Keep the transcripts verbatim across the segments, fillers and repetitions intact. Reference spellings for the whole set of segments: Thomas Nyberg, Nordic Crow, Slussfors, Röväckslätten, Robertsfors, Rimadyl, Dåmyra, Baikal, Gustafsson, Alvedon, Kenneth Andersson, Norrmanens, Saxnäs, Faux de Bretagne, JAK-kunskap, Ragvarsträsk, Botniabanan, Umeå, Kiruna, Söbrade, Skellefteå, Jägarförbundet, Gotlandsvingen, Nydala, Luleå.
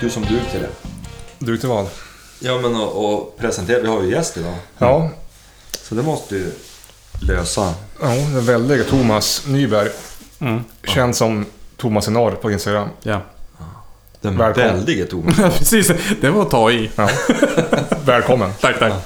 Du som drog till det. Drog till vad? Ja, men och, och presentera. Vi har ju gäst idag. Ja. Så det måste ju lösa. Ja, det är väldigt Thomas Nyberg. Mm. Känns som Thomas i norr på Instagram. Ja. Den väldige Thomas. Precis, det var att ta i. Ja. Välkommen. Tack, tack. Ja.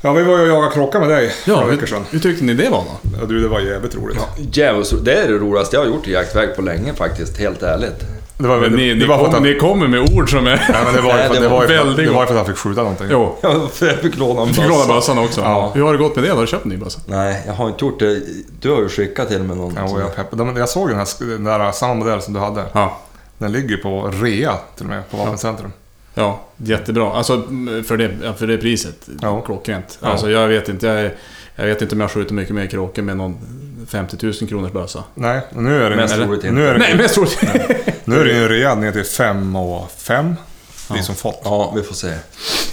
Ja, vi var ju och jagade klocka med dig ja, några veckor sedan. Hur tyckte ni det var då? Ja, du, det var jävligt roligt. Ja, det är det roligaste jag har gjort i jaktväg på länge faktiskt, helt ärligt. Det var, men ni, det, ni, det var kom, att, ni kommer med ord som är... Ja, men det var ju för, var för, var för att han fick skjuta någonting. Jo. Jag fick låna bössan också. Ja. Hur har det gått med det? Har du köpt en ny bössa? Nej, jag har inte gjort det. Du har ju skickat till mig någon. Ja, jag, jag såg den här, den där samma modell som du hade. Ja. Den ligger på rea till och med på vapencentrum. Ja, ja, jättebra. Alltså för det, för det priset. Ja. Klockrent. Alltså jag vet inte, jag, jag vet inte om jag skjuter mycket mer kråkor med någon femtio tusen kronors bössa. Nej, nu är det mest roligt. Nu är det, nej, mest roligt. Nu är det ju rejäl ner till fem och fem. Ja. Det är som fått. Ja, vi får se.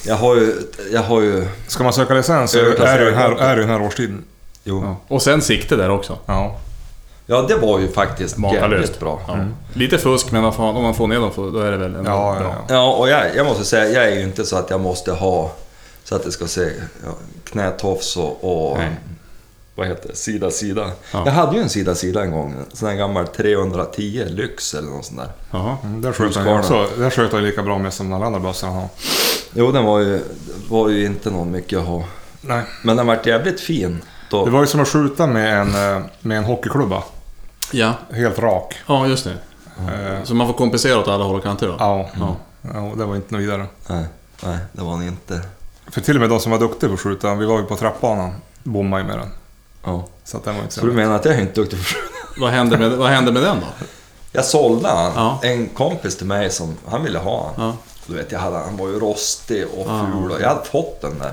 Jag har ju, jag har ju... Ska man söka licens så är det här, är det den här årstiden. Jo. Ja. Och sen sikte där också. Ja. Ja, det var ju faktiskt jävligt bra. Ja. Mm. Lite fusk, men om man får ner dem då är det väl en ja, bra. Ja, ja, och jag, jag måste säga, jag är ju inte så att jag måste ha så att det ska se knätofs och... och vad heter det? Sida, sida. Ja. Jag hade ju en sida, sida en gång. En sån här gammal trehundratio lyx eller något sånt där. Jaha, mm, där sköter jag också. Där sköter jag lika bra med som alla andra bössorna. Jo, den var ju, var ju inte någon mycket att ha. Nej. Men den var jävligt fin. Då... Det var ju som att skjuta med en, med en hockeyklubba. Ja. Helt rak. Ja, just det. Mm. Så man får kompensera åt alla håll och kanter då? Ja, mm. Ja, det var inte något vidare. Nej, nej, det var den inte. För till och med de som var duktiga på att skjuta, vi var ju på trappbanan, bommade ju med den. Ja. Så, att den var inte så, så du menar att jag är inte duktig för vad hände med vad hände med den då? Jag sålde han. Ja. En kompis till mig som han ville ha han. Ja. Du vet jag hade han var ju rostig och ja. Ful och jag hade fått den där.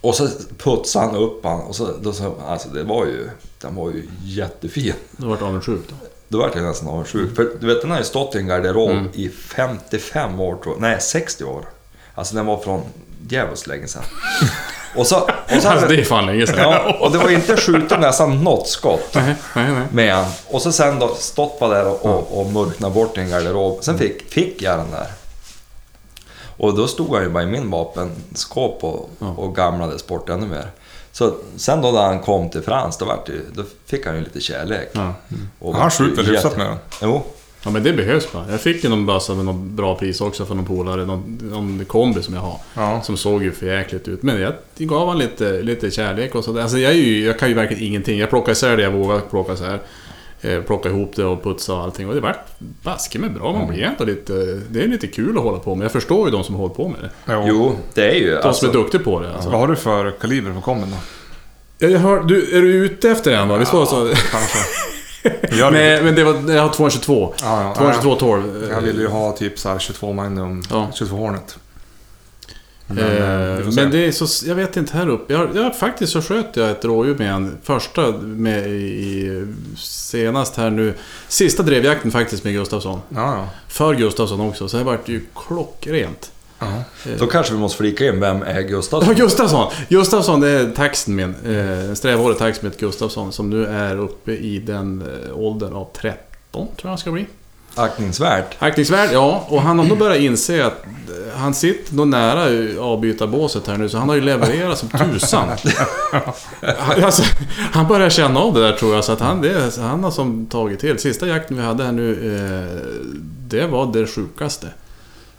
Och så putsade han upp han och så då så alltså det var ju den var ju jättefin. Det vart avundsjuk då. Det vart jag nästan avundsjuk för du vet den har ju stått i en garderob mm. i femtiofem år tror jag. Nej, sextio år. Alltså den var från jävligt länge sedan. Och så, och så alltså, det är fan länge sedan. Ja, och det var inte skjutet nästan något skott. Nej, nej, nej. Med. Och så sen då stoppade där och, och, och mörknade bort en garderob. Sen fick, fick jag den där. Och då stod jag ju bara i min vapenskåp och, och gamlades bort ännu mer. Så sen då när han kom till Frans, då, var det, då fick han ju lite kärlek. Ja. Mm. Och han skjuter jätte... hyfsat med den. Jo. Ja, men det behövs bara. Jag fick ju någon bössa med någon bra pris också från någon polare, någon, någon kombi som jag har ja. Som såg ju för jäkligt ut. Men jag gav han lite, lite kärlek och så. Alltså jag, är ju, jag kan ju verkligen ingenting. Jag plockar isär det jag vågar plocka så här. Eh, plocka ihop det och putsa och allting. Och det vart baske med bra. Man blir mm. lite, det är lite kul att hålla på med. Jag förstår ju de som håller på med det. Jo, jo det är ju. De som alltså, är duktiga på det alltså. Vad har du för kaliber på kommen då? Jag hör, du, är du ute efter den va? Vi står ja, så... kanske. Nej, men det var jag har tvåhundratjugotvå. Ja, ja, tvåhundratjugotvå tolv. Jag ville ju ha typ så här tjugotvå magnum, ja. tjugotvå hornet. Men, eh, men det är så jag vet inte här uppe. Jag, jag faktiskt så sköt jag ett rådjur med en första med i senast här nu sista drevjakten faktiskt med Gustafsson. Ja, ja. För Gustafsson också så det vart ju klockrent. Uh-huh. Då kanske vi måste flika in vem är Gustafsson? Ja, Gustafsson. Gustafsson det är taxen min eh, strävhårig tax med Gustafsson som nu är uppe i den eh, åldern av tretton tror jag han ska bli. Aktningsvärt. Aktningsvärt, ja. Och han har nog börjat inse att han sitter nog nära avbytarbåset här nu. Så han har ju levererat som tusan. Han, alltså, han börjar känna av det där tror jag. Så att han, det, han har som tagit till. Sista jakten vi hade här nu, eh, det var det sjukaste.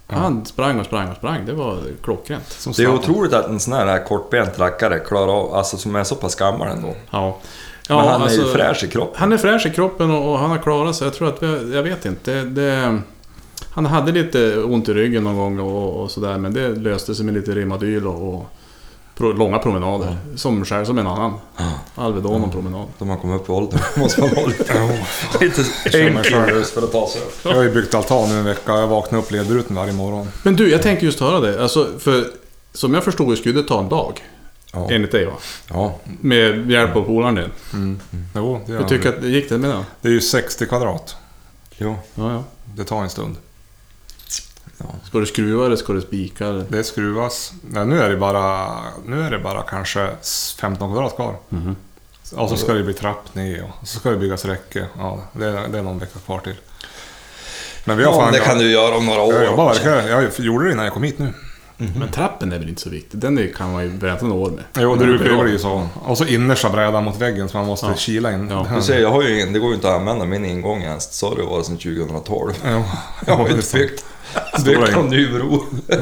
Han sprang och sprang och sprang. Det var klockrent. Det är otroligt att en sån här kortbent rackare klarar av, alltså som är så pass gammal ändå. Ja. Ja, men han alltså, är ju fräsch i kroppen. Han är fräsch i kroppen och, och han har klarat sig. Jag tror att, vi, jag vet inte. Det, det, han hade lite ont i ryggen någon gång och, och sådär. Men det löste sig med lite rimadyl och, och pro, långa promenader. Mm. Som skär som en annan. Mm. Alvedon och mm. promenad. Då man kommer upp i ålder måste man hålla lite. Lite enkelt för att ta sig upp. Jag har ju byggt altan nu en vecka. Jag vaknar upp lederuten varje morgon. Men du, jag tänker just höra det. Alltså, för som jag förstod skulle det ta en dag. Ja. Enligt dig va? Ja. Med hjälp av polaren din. Mm. Mm. Jo, det jag tycker att det gick det med då? Det är ju sextio kvadrat. Jo. Ja, ja. Det tar en stund. Ja. Ska det skruva eller ska det spika? Eller? Det skruvas. Nej, nu är det bara nu är det bara kanske femton kvadrat kvar. Mm. Och så ska det bli trapp ner och så ska det byggas räcke. Ja, det är, det är någon vecka kvar till. Men vi har ja, fan, det kan jag, du göra om några år. Jag, jobbar, jag, jag gjorde det innan jag kom hit nu. Mm-hmm. Men trappen är väl inte så viktig. Den kan man ju berätta några år med. Jo, det brukar bli så. Och så innersta brädan mot väggen så man måste ja. kila in. Ja. Du ser, jag har ju, det går ju inte att använda min ingång ens. Så har det varit sedan tjugotolv. Ja. Jag har ju inte byggt någon ny bro. Det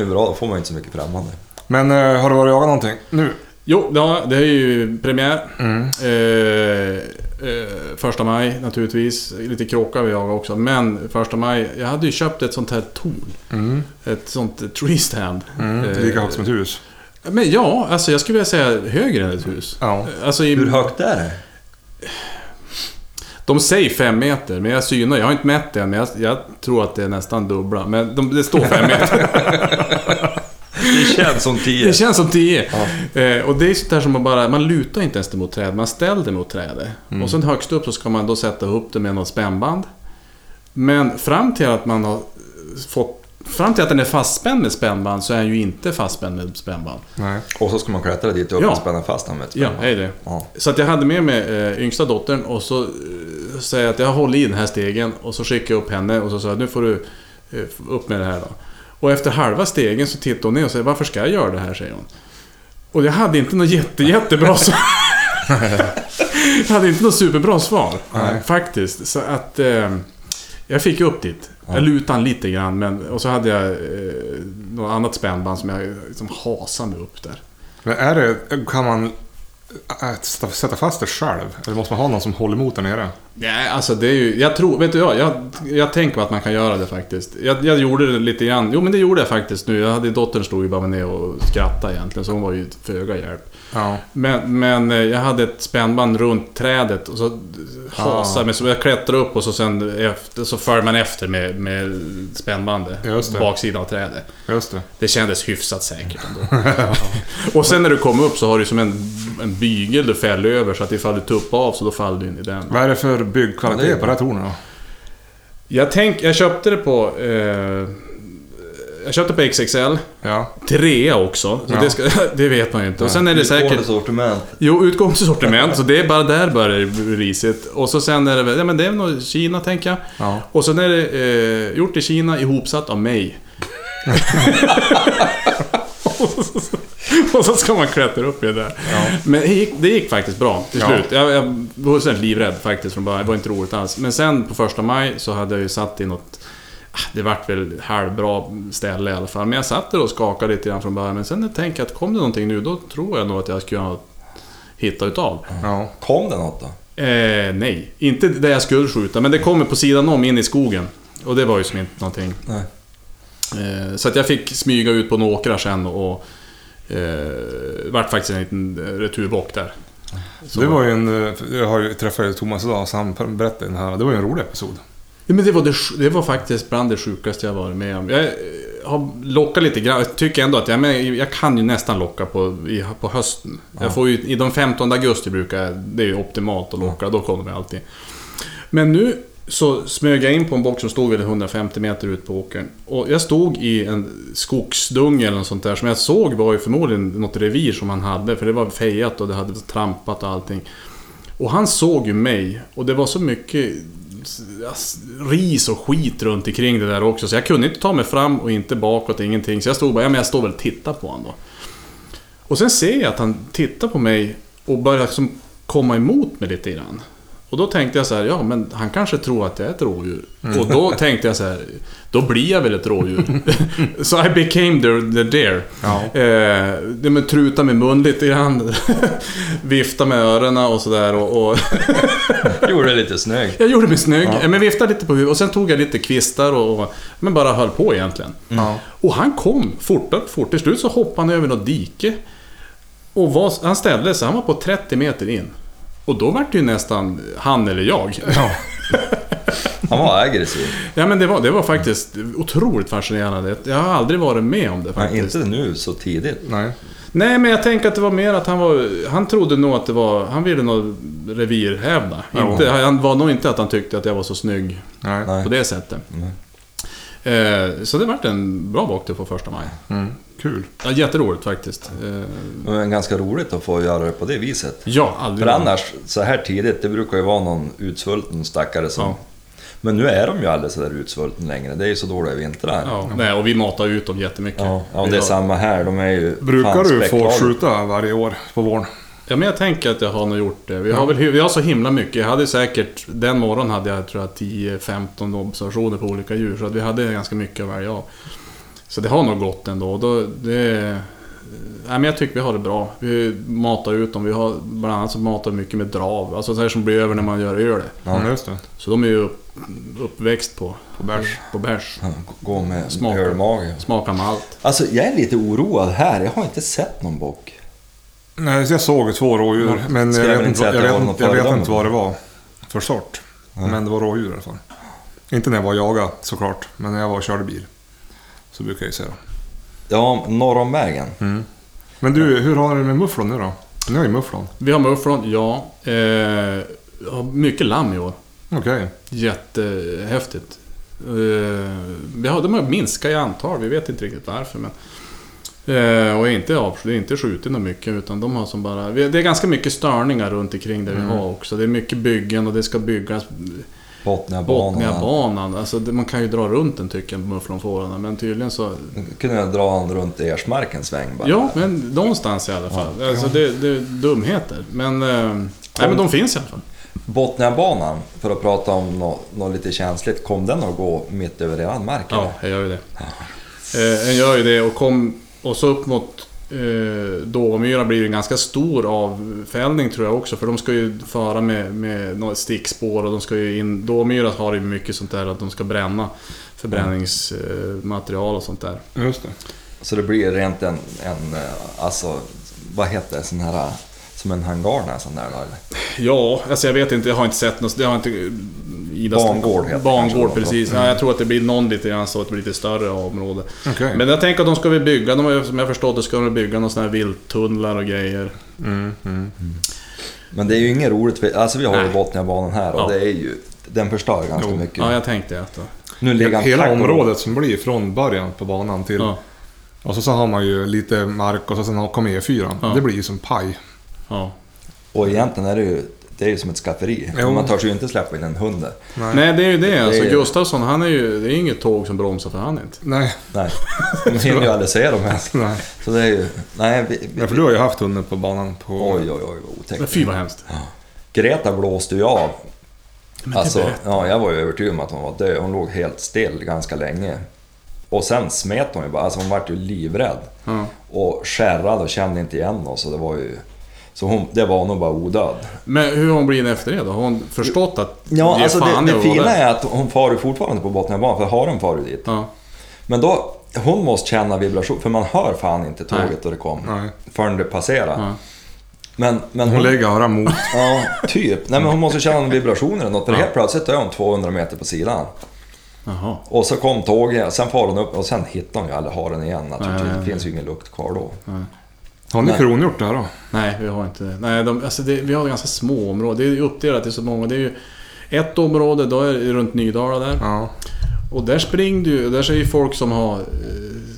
är bra, då får man inte så mycket främmande. Men eh, har du varit jagat någonting nu? Jo, ja, det är ju premiär. Mm. Eh, eh, första maj naturligtvis. Lite kråkar vi jagar också. Men första maj, jag hade ju köpt ett sånt här torn. Mm. Ett sånt tree stand. Mm. Eh, Lika högt som ett hus. Men ja, alltså jag skulle vilja säga högre än ett hus. Ja. Alltså, i, hur högt är det? De säger fem meter, men jag synar. Jag har inte mätt det än, men jag, jag tror att det är nästan dubbla. Men de, det står fem meter. Det känns som tio. Det känns som tio. Ja. Eh, och det är sånt där som man bara, man lutar inte ens mot träd, man ställer det mot trädet. Mm. Och sen högst upp så ska man då sätta upp det med något spännband. Men fram till att man har fått, fram till att den är fastspänd med spännband, så är den ju inte fastspänd med spännband. Nej. Och så ska man klättra dit och ja. spänna fast den med ett spännband. Ja, är det. Ja. Så att jag hade med mig eh, yngsta dottern och så eh, säger jag att jag håller i den här stegen och så skickar jag upp henne och så säger jag, nu får du eh, upp med det här då. Och efter halva stegen så tittar hon ner och säger, varför ska jag göra det här, säger hon. Och jag hade inte något jätte, jättebra svar. Jag hade inte något superbra svar, nej, faktiskt. Så att eh, jag fick upp dit. Ja. Jag lutade lite grann, men, och så hade jag eh, något annat spännband som jag liksom hasade upp där. Men är det, kan man sätta fast det själv? Eller måste man ha någon som håller emot där nere? Nej, alltså det är ju, jag tror, vet du jag, jag, jag tänker att man kan göra det faktiskt. Jag, jag gjorde det lite grann, jo men det gjorde jag faktiskt nu. Jag hade, dottern stod ju bara ner och skrattade egentligen, så hon var ju föga hjälp. Ja. Men, men jag hade ett spännband runt trädet och så hasade ja. mig, så jag klättrade upp och så sen efter, så för man efter med, med spännbandet på baksidan av trädet. Just det. Det kändes hyfsat säkert ändå. Ja. Och sen när du kom upp så har du som en, en bygel du fäller över, så att ifall du tuppar av så då faller du in i den. Vad är det för byggkvalitet ja, det på det här tornet då? Jag, tänk, jag köpte det på... Eh, jag köpte på X X L. Ja. Trea också. Så ja. det, ska, det vet man ju inte. Och sen är det säkert... Utgångssortiment. Jo, utgångssortiment. Så det är bara där börjar det risigt. Och så sen är det... Ja, men det är nog Kina, tänker jag. Ja. Och sen är det eh, gjort i Kina, ihopsatt av mig. Och så ska man klättra upp det där. Ja. Men det gick, det gick faktiskt bra till slut. Ja. Jag, jag var sådär livrädd faktiskt från början. Det var inte roligt alls. Men sen på första maj så hade jag ju satt i något... Det vart väl halvbra ställe i alla fall. Men jag satt där och skakade lite grann från början. Men sen när jag tänkte att kom det någonting nu, då tror jag nog att jag skulle hitta utav. Ja. Kom det något då? Eh, nej, inte det jag skulle skjuta. Men det kommer på sidan om in i skogen. Och det var ju som inte någonting. Nej. Eh, så att jag fick smyga ut på några åkrar sen och... Eh, vart faktiskt en liten returbock där. Så. Det var ju en, jag har ju träffat Thomas idag, så han berättade den här. Det var ju en rolig episod. Ja, men det var det, det var faktiskt bland det sjukaste jag varit med om. Jag har lockat lite grann. Jag tycker ändå att jag, men jag kan ju nästan locka på i, på hösten. Ja. Jag får ju i de femtonde augusti brukar, det är ju optimalt att locka, ja. Då kommer det alltid. Men nu så smög jag in på en bock som stod väl hundrafemtio meter ut på åkern. Och jag stod i en skogsdung eller något sånt där. Som jag såg var ju förmodligen något revir som han hade. För det var fejat och det hade trampat och allting. Och han såg ju mig. Och det var så mycket ris och skit runt omkring det där också. Så jag kunde inte ta mig fram och inte bakåt, ingenting. Så jag stod bara, ja men jag står väl och tittar på honom då. Och sen ser jag att han tittar på mig och börjar liksom komma emot mig lite grann. Och då tänkte jag så här, ja men han kanske tror att jag är ett rådjur. Mm. Och då tänkte jag så här, då blir jag väl ett rådjur. Så I became the, the deer. Ja. Eh, det med truta med mun lite grann. Vifta med öronen och sådär. Och, och gjorde det lite snygg. Jag gjorde mig snygg. Ja. Men viftade lite på huvudet. Och sen tog jag lite kvistar och, och men bara höll på egentligen. Mm. Ja. Och han kom fort upp, fort. Till slut så hoppade han över något dike. Och var, han ställde sig, han var på trettio meter in. Och då var det ju nästan han eller jag. Ja. Han var aggressiv. Ja, men det var, det var faktiskt otroligt fascinerande. Jag har aldrig varit med om det faktiskt. Nej, inte nu så tidigt. Nej. Nej, men jag tänker att det var mer att han var... Han trodde nog att det var... Han ville nog revirhävda. Ja. Inte, han var nog inte att han tyckte att jag var så snygg. Nej. På det sättet. Nej. Eh, så det vart en bra bak till på första maj. Mm. Kul. Ja, jätteroligt faktiskt. Eh. Men ganska roligt att få göra det på det viset. Ja, aldrig. För annars, så här tidigt, det brukar ju vara någon utsvulten stackare som... Ja. Men nu är de ju alldeles så där utsvulten längre. Det är ju så dåliga vintrar. Ja, nej, och vi matar ut dem jättemycket. Ja, ja, det är samma här. De är ju brukar du få skjuta varje år på våren? Ja, men jag tänker att jag har nog gjort det. Vi har, väl, vi har så himla mycket. Jag hade säkert, den morgon hade jag tror jag tio femton observationer på olika djur. Så att vi hade ganska mycket varje dag. Så det har nog gått ändå. Då, det, nej, men jag tycker vi har det bra. Vi matar ut dem. Vi har bland annat så matar mycket med drav. Alltså så här som blir över när man gör öl. Ja, just det. Så de är ju uppväxt på på bärs, på bärs. Ja, gå med smaka, ölmage. Smaka med allt. Alltså jag är lite oroad här. Jag har inte sett någon bock. Nej, jag såg två rådjur, men jag vet inte, jag vet, jag vet, jag vet inte vad det var för sort. Mm. Men det var rådjur i alla fall. Inte när jag var jaga, såklart, men när jag var och körde bil. Så brukar jag ju säga. Ja, norr om vägen. Mm. Men du, hur har du med mufflon nu då? Ni har ju mufflon. Vi har mufflon, ja. Eh, jag har mycket lamm i år. Okej. Okay. Jättehäftigt. Eh, vi har, de har minskat i antal, vi vet inte riktigt varför, men... Eh, och inte avslut, inte skjutit något mycket utan de har som bara, det är ganska mycket störningar runt omkring där mm. vi har också. Det är mycket byggen och det ska byggas Botniabanan. Botniabanan. Alltså det, man kan ju dra runt den tycken på mufflonfårarna, men tydligen så kunde jag dra den runt Ersmarkens sväng bara. Ja, men någonstans i alla fall. Ja. Alltså det, det är dumheter, men eh, nej, men de finns i alla fall. Botniabanan, för att prata om något, något lite känsligt, kom den att gå mitt över redan marken? Ja, jag gör ju det. Ja. Eh, jag gör ju det och kom Och så upp mot eh, Dåmyra blir en ganska stor avfällning tror jag också. För de ska ju föra med, med något stickspår och de ska ju in. Dåmyra har ju mycket sånt där att de ska bränna förbränningsmaterial eh, och sånt där. Just det. Så det blir rent en, en alltså, vad heter det, sån här, som en hangar nästan där eller? Ja, alltså jag vet inte, jag har inte sett något, jag har inte... Idas bangård heter bangård, precis. Ja, jag tror att det blir någon lite grann så att det blir lite större område. Okay. Men jag tänker att de ska vi bygga, de, som jag förstår det ska de bygga någon sån här vilttunnlar och grejer. Mm, mm. Men det är ju inget roligt, alltså vi har Nej. ju Botniabanan här och ja. det är ju, den förstör ganska jo. mycket. Ja, jag tänkte att då. Nu ligger hela området som blir från början på banan till, ja. och så, så har man ju lite mark och så sen kommer E fyra. Ja. Det blir ju som paj. Ja. Och egentligen är det ju det är ju som ett skafferi. Jo. Man tar sig ju inte släppa in en hund där. Nej. Nej, det är ju det. det alltså, är... Gustafsson, han är ju, det är inget tåg som bromsar för han inte. Nej. Nej. Man hinner ju aldrig se dem här. Nej. Så det är ju... Nej, vi, vi... Ja, för du har ju haft hunden på banan på... Oj, oj, oj, otäckt. Men fy vad hemskt. Ja. Greta blåste ju av. Men alltså, ja, jag var ju övertygad om att hon var död. Hon låg helt still ganska länge. Och sen smet hon ju bara. Alltså hon var ju livrädd. Mm. Och skärrad och kände inte igen oss. Så det var ju... Så hon, det var nog bara odöd. Men hur hon blir efter det då? Har hon förstått att ja, det är alltså fan det, det fina är att hon far fortfarande på Botniabanan. För har hon farit dit ja. Men då, hon måste känna vibration. För man hör fan inte tåget och det kommer förrän det passerar ja. men, men hon, hon lägger öra mot ja, typ. Nej, men hon måste känna vibrationer eller något. För ja. helt plötsligt är hon tvåhundra meter på sidan. Aha. Och så kom tåget. Sen far hon upp och sen hittar hon ju aldrig har den igen. Att ja, ja, ja. Det finns ju ingen lukt kvar då ja. Har ni kronhjort där då? Nej, vi har inte. Nej, de, alltså det, vi har ganska små områden. Det är uppdelat i så många. Det är ju ett område då är det runt Nydala där. Ja. Och där springer du, där ser ju folk som har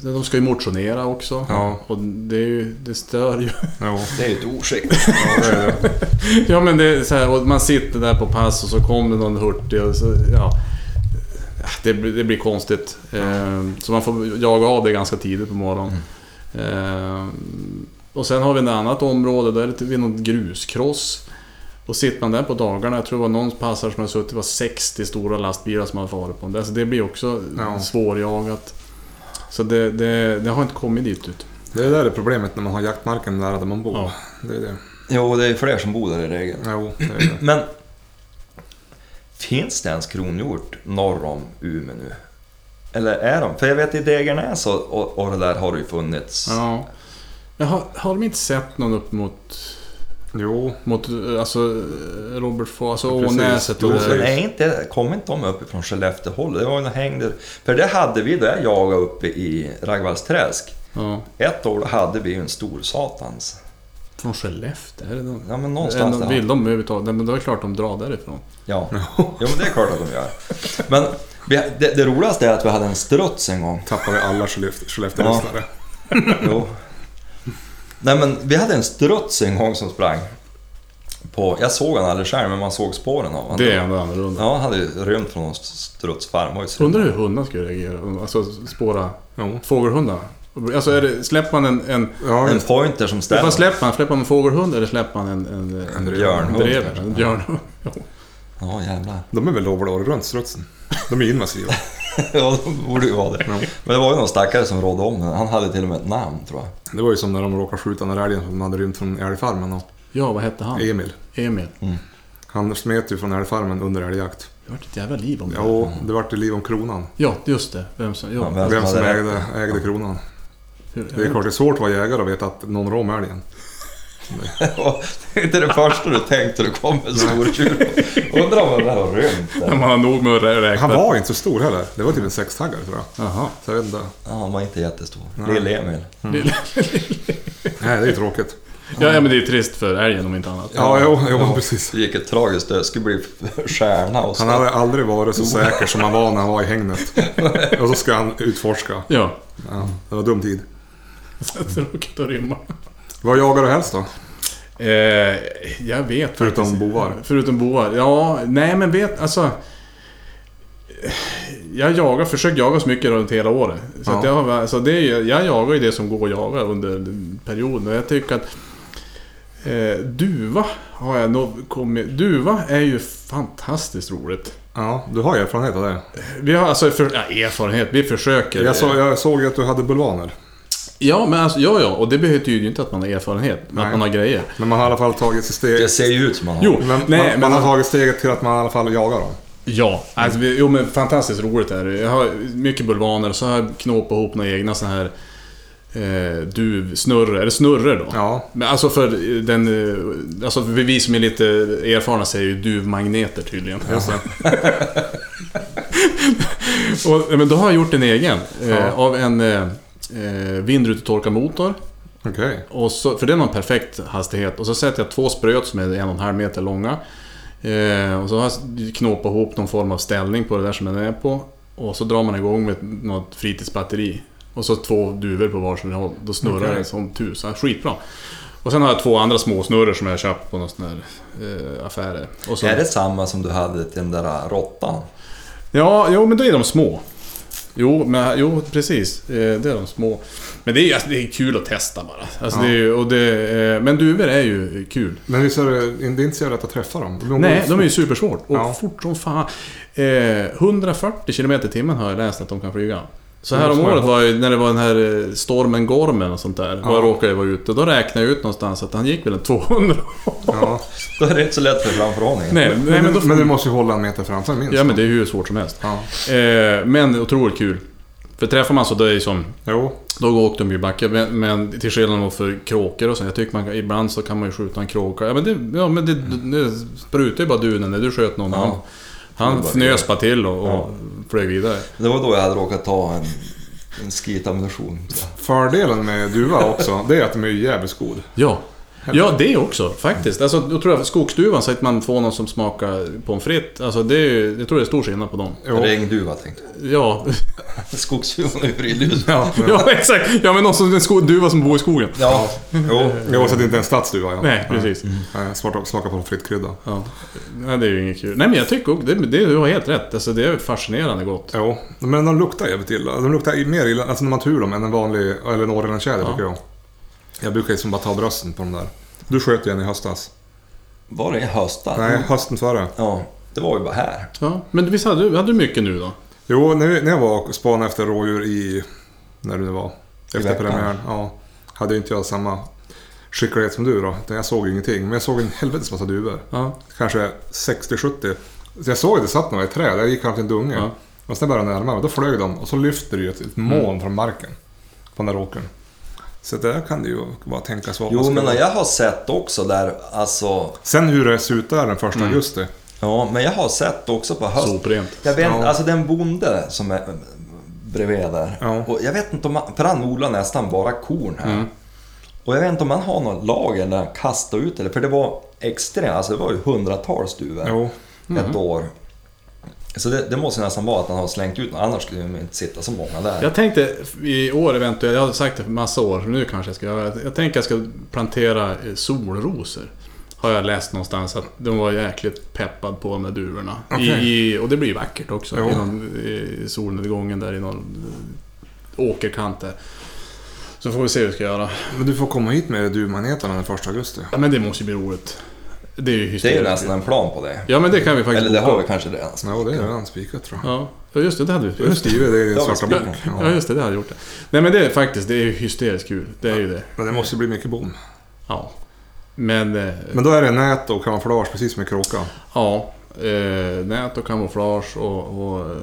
de ska ju motionera också. Ja. Och det är ju det stör ju. Ja. Det är ju ett oskikt. Ja, ja, men det är så här, och man sitter där på pass och så kommer någon hurtig och så ja. Det blir det blir konstigt. Ja. Så man får jaga av det ganska tidigt på morgonen. Mm. Och sen har vi ett annat område där det är något gruskross. Och sitter man där på dagarna, jag tror det var någon passar som har suttit, det var sextio stora lastbilar som man farit på. Alltså det blir också ja. svårjagat. Så det, det, det har inte kommit dit ut. Det är där det problemet när man har jaktmarken nära där man bor. Ja. Det är det. Jo, det är fler som bor där i regel. Jo, det är det. Men finns det ens kronhjort norr om Umeå nu? Eller är de? För jag vet i Degernäs och, och, och det där har det ju funnits. Ja. Jag har, har de inte sett någon upp mot jo. mot alltså Robertsfors, alltså Ånäset och det. Nej, inte, kom inte de upp ifrån Skellefteå håll. Det var ju någon hängde. För det hade vi där jaga uppe i Ragvarsträsk. Ja. Ett år hade vi ju en stor satans. Från Skellefteå? De, ja, men någonstans de, vill de överhuvudtaget? Nej, men det är klart de drar därifrån. Ja, ja men det är klart att de gör. Men vi, det, det roligaste är att vi hade en struts en gång. Tappade alla Skellefteå-lyssnare. Ja. Jo. Nej, men vi hade en struts en gång som sprang. På, jag såg han aldrig själv, men man såg spåren av han. Det är annorlunda. Ja, han hade rymt från någon strutsfarm. Undrar hur hundar skulle reagera. Alltså spåra mm. fågelhundar. Alltså är det, släpper man en, en, ja, en pointer som ställer. Vad släpper man? Släpper man en fågelhund eller släpper man en, en, en björnhund? En björnhund. Ja, ja jävlar. De är väl lovade runt strutsen. De är invasiva. Ja, de borde ju vara det. Ja. Men det var ju någon stackare som rådde om den. Han hade till och med ett namn, tror jag. Det var ju som när de råkade skjuta den där älgen som hade rymt från älgfarmen. Och... Ja, vad hette han? Emil. Emil. Mm. Han smet ju från älgfarmen under älgjakt. Det vart ett jävla liv om det. Ja, det vart ett liv om kronan. Ja, just det. Vem som, ja. Ja, vem som ägde, ägde kronan. Hur, det är klart det är svårt att vara jägare och veta att någon rom är älgen. Det är inte det första du tänkte du kommer en stor tjur. Undrar om den där har rymt. Man har nog med att räkna. Han var inte så stor heller. Det var typ en sextaggare, tror jag. Jaha. Så jag vet inte. Ja, han var inte jättestor. Lille Emil. Mm. Lille Emil. Nej, det är ju tråkigt. Ja, men det är ju trist för ärgen om inte annat. Ja, jo, jo, ja, precis. Det gick ett tragiskt död. Skulle bli stjärna och så. Han hade aldrig varit så säker som han var när han var i hängnet. Och så ska han utforska. Ja, ja. Det var dum tid. Så tråkigt att rymma. Vad jagar du helst då? Eh, jag vet Förutom faktiskt. bovar Förutom bovar, ja, nej men vet alltså. Jag jagar, försöker jaga så mycket runt hela året. Så ja. att jag, alltså, det är, jag jagar ju det som går att jaga under perioden. Och jag tycker att eh, duva har jag nog kommit. Duva är ju fantastiskt roligt. Ja, du har erfarenhet av det. Vi har alltså för, ja, erfarenhet, vi försöker. Jag, så, jag såg att du hade bulvaner. Ja, men alltså, ja, ja, och det betyder ju inte att man har erfarenhet, men att man har grejer. Men man har i alla fall tagit steget. Det ser ju ut som man har. Jo, men, nej, man, men man har tagit steget till att man i alla fall jagar dem. Ja, alltså, vi, jo, men fantastiskt roligt är det. Jag har mycket bulvaner och så har jag knåpat ihop några egna så här eh, duvsnurror, eller snurror då. Ja. Men alltså för den, alltså för vi som är lite erfarna säger ju duvmagneter tydligen. Ja. Alltså. Och, men då har jag gjort en egen eh, ja. av en... Eh, Eh, vindrutetorkarmotor. Okej. Och så, för det är någon perfekt hastighet. Och så sätter jag två spröt som är en och en halv meter långa. Eh, och så har jag knåpat ihop någon form av ställning på det där som den är på. Och så drar man igång med något fritidsbatteri. Och så två duvor på varsin håll. Då snurrar okay. det som tusan. Skitbra. Och sen har jag två andra små snurror som jag köpt på någon sån här eh, affärer. Och så... Är det samma som du hade till den där råttan? Ja, jo, men då är de små. Jo, men, jo, precis. Det är de små. Men det är, alltså, det är kul att testa bara. Alltså, ja. det är, och det, men duvor är ju kul. Men visst är det, det är inte så rätt att träffa dem? De Nej, de är ju supersvårt. Och ja. fort som fan. Eh, hundrafyrtio kilometer i timmen har jag läst att de kan flyga. Så här om året var ju, när det var den här stormen Gormen och sånt där. Ja. Och jag råkade vara ute. Då räknade jag ut någonstans att han gick väl en tvåhundra. Ja, då är det inte så lätt för framförhållningen. Nej, men, nej, men, då får... men du måste ju hålla en meter framför minst. Ja, men det är hur svårt som helst. Ja. Eh, men otroligt kul. För träffar man så det är som... Jo. Då åkte de ju backa. Men, men till skillnad för kråkor och så. Jag tycker man, ibland så kan man ju skjuta en kråka. Ja, men det, ja, men det, det sprutar ju bara dunen när du sköt någon annan. Ja. Han fnöspade till och, och ja. flög vidare. Det var då jag hade råkat ta en, en skitammunition. Fördelen med duva också, det är att de är jävligt god. Ja, ja det också faktiskt. Alltså, jag tror att skogsduvan så att man får någon som smakar pomfritt. Alltså, det är, jag tror det är stor skillnad på dem. Regnduva tänkte jag. Ja. Skogsduvan är ju frilus. Ja, ja, exakt. Ja, men någon som, en skog, duva som bor i skogen. Ja, jo. Jag har sett inte en stadsduva. Ja. Nej, precis. Mm. Mm. Svårt att smaka pomfritt krydda. Ja. Nej, det är ju inget kul. Nej, men jag tycker också, det, det, du har helt rätt. Alltså, det är fascinerande gott. Jo, men de luktar jävligt illa. De luktar mer illa alltså, när man tur dem än en vanlig, eller en orrenlandskäder ja. tycker jag. Jag brukar ju som bara ta brösten på dem där. Du sköt ju en i höstas. Var det i höstas? Nej, hösten före. Ja, det var ju bara här. Ja, men visst hade du, hade du mycket nu då? Jo, när, när jag var och spanade efter rådjur i... När du var. Efter premiären. Ja, hade inte jag samma skicklighet som du då. Jag såg ingenting. Men jag såg en helvetes massa duvor. Ja. Kanske sextio sjuttio. Så jag såg att det satt några i träd. Jag gick kanske en dunge. Ja. Och sen började jag närma mig. Då flög de. Och så lyfter det ju ett, ett moln mm. från marken. På den där åkern. Så där kan det ju bara tänkas vara. Jo, men jag har sett också där alltså... Sen hur det ser ut där den första mm. augusti. Ja, men jag har sett också på höst. Soprent. Jag vet ja. alltså den bonde som är bredvid där. Ja. Och jag vet inte om han, för han odlar nästan bara korn här. Mm. Och jag vet inte om man har någon lager där han kastade ut, eller för det var extremt, alltså det var ju hundratals stuvor mm. ett år. Så det, det måste nästan vara att han har slängt ut, annars skulle vi inte sitta så många där. Jag tänkte i år eventuellt, jag har sagt det för massa år, nu kanske jag ska göra, jag tänker jag ska plantera solrosor. Har jag läst någonstans att de var jäkligt peppad på de där duvorna. Okay. I, och det blir vackert också i, någon, i solnedgången där i någon åkerkant där. Så får vi se hur vi ska göra. Men du får komma hit med duvmanetarna den första augusti. Ja, men det måste ju bli roligt. Det är ju hysteriskt. Det är ju nästan en plan på det. Ja, men det kan vi faktiskt. Eller det har vi kanske redan spikat. Ja, det är redan spikat tror jag. Ja, just det, det hade vi spikat. Just det, det är svarta boken. Ja, just det, det hade gjort det. Nej, men det är faktiskt, det är ju hysteriskt kul. Det är ju det. Men det måste bli mycket bom. Ja. Men, men då är det nät och kamouflage precis som i kråka. Ja, eh, nät och kamouflage och, och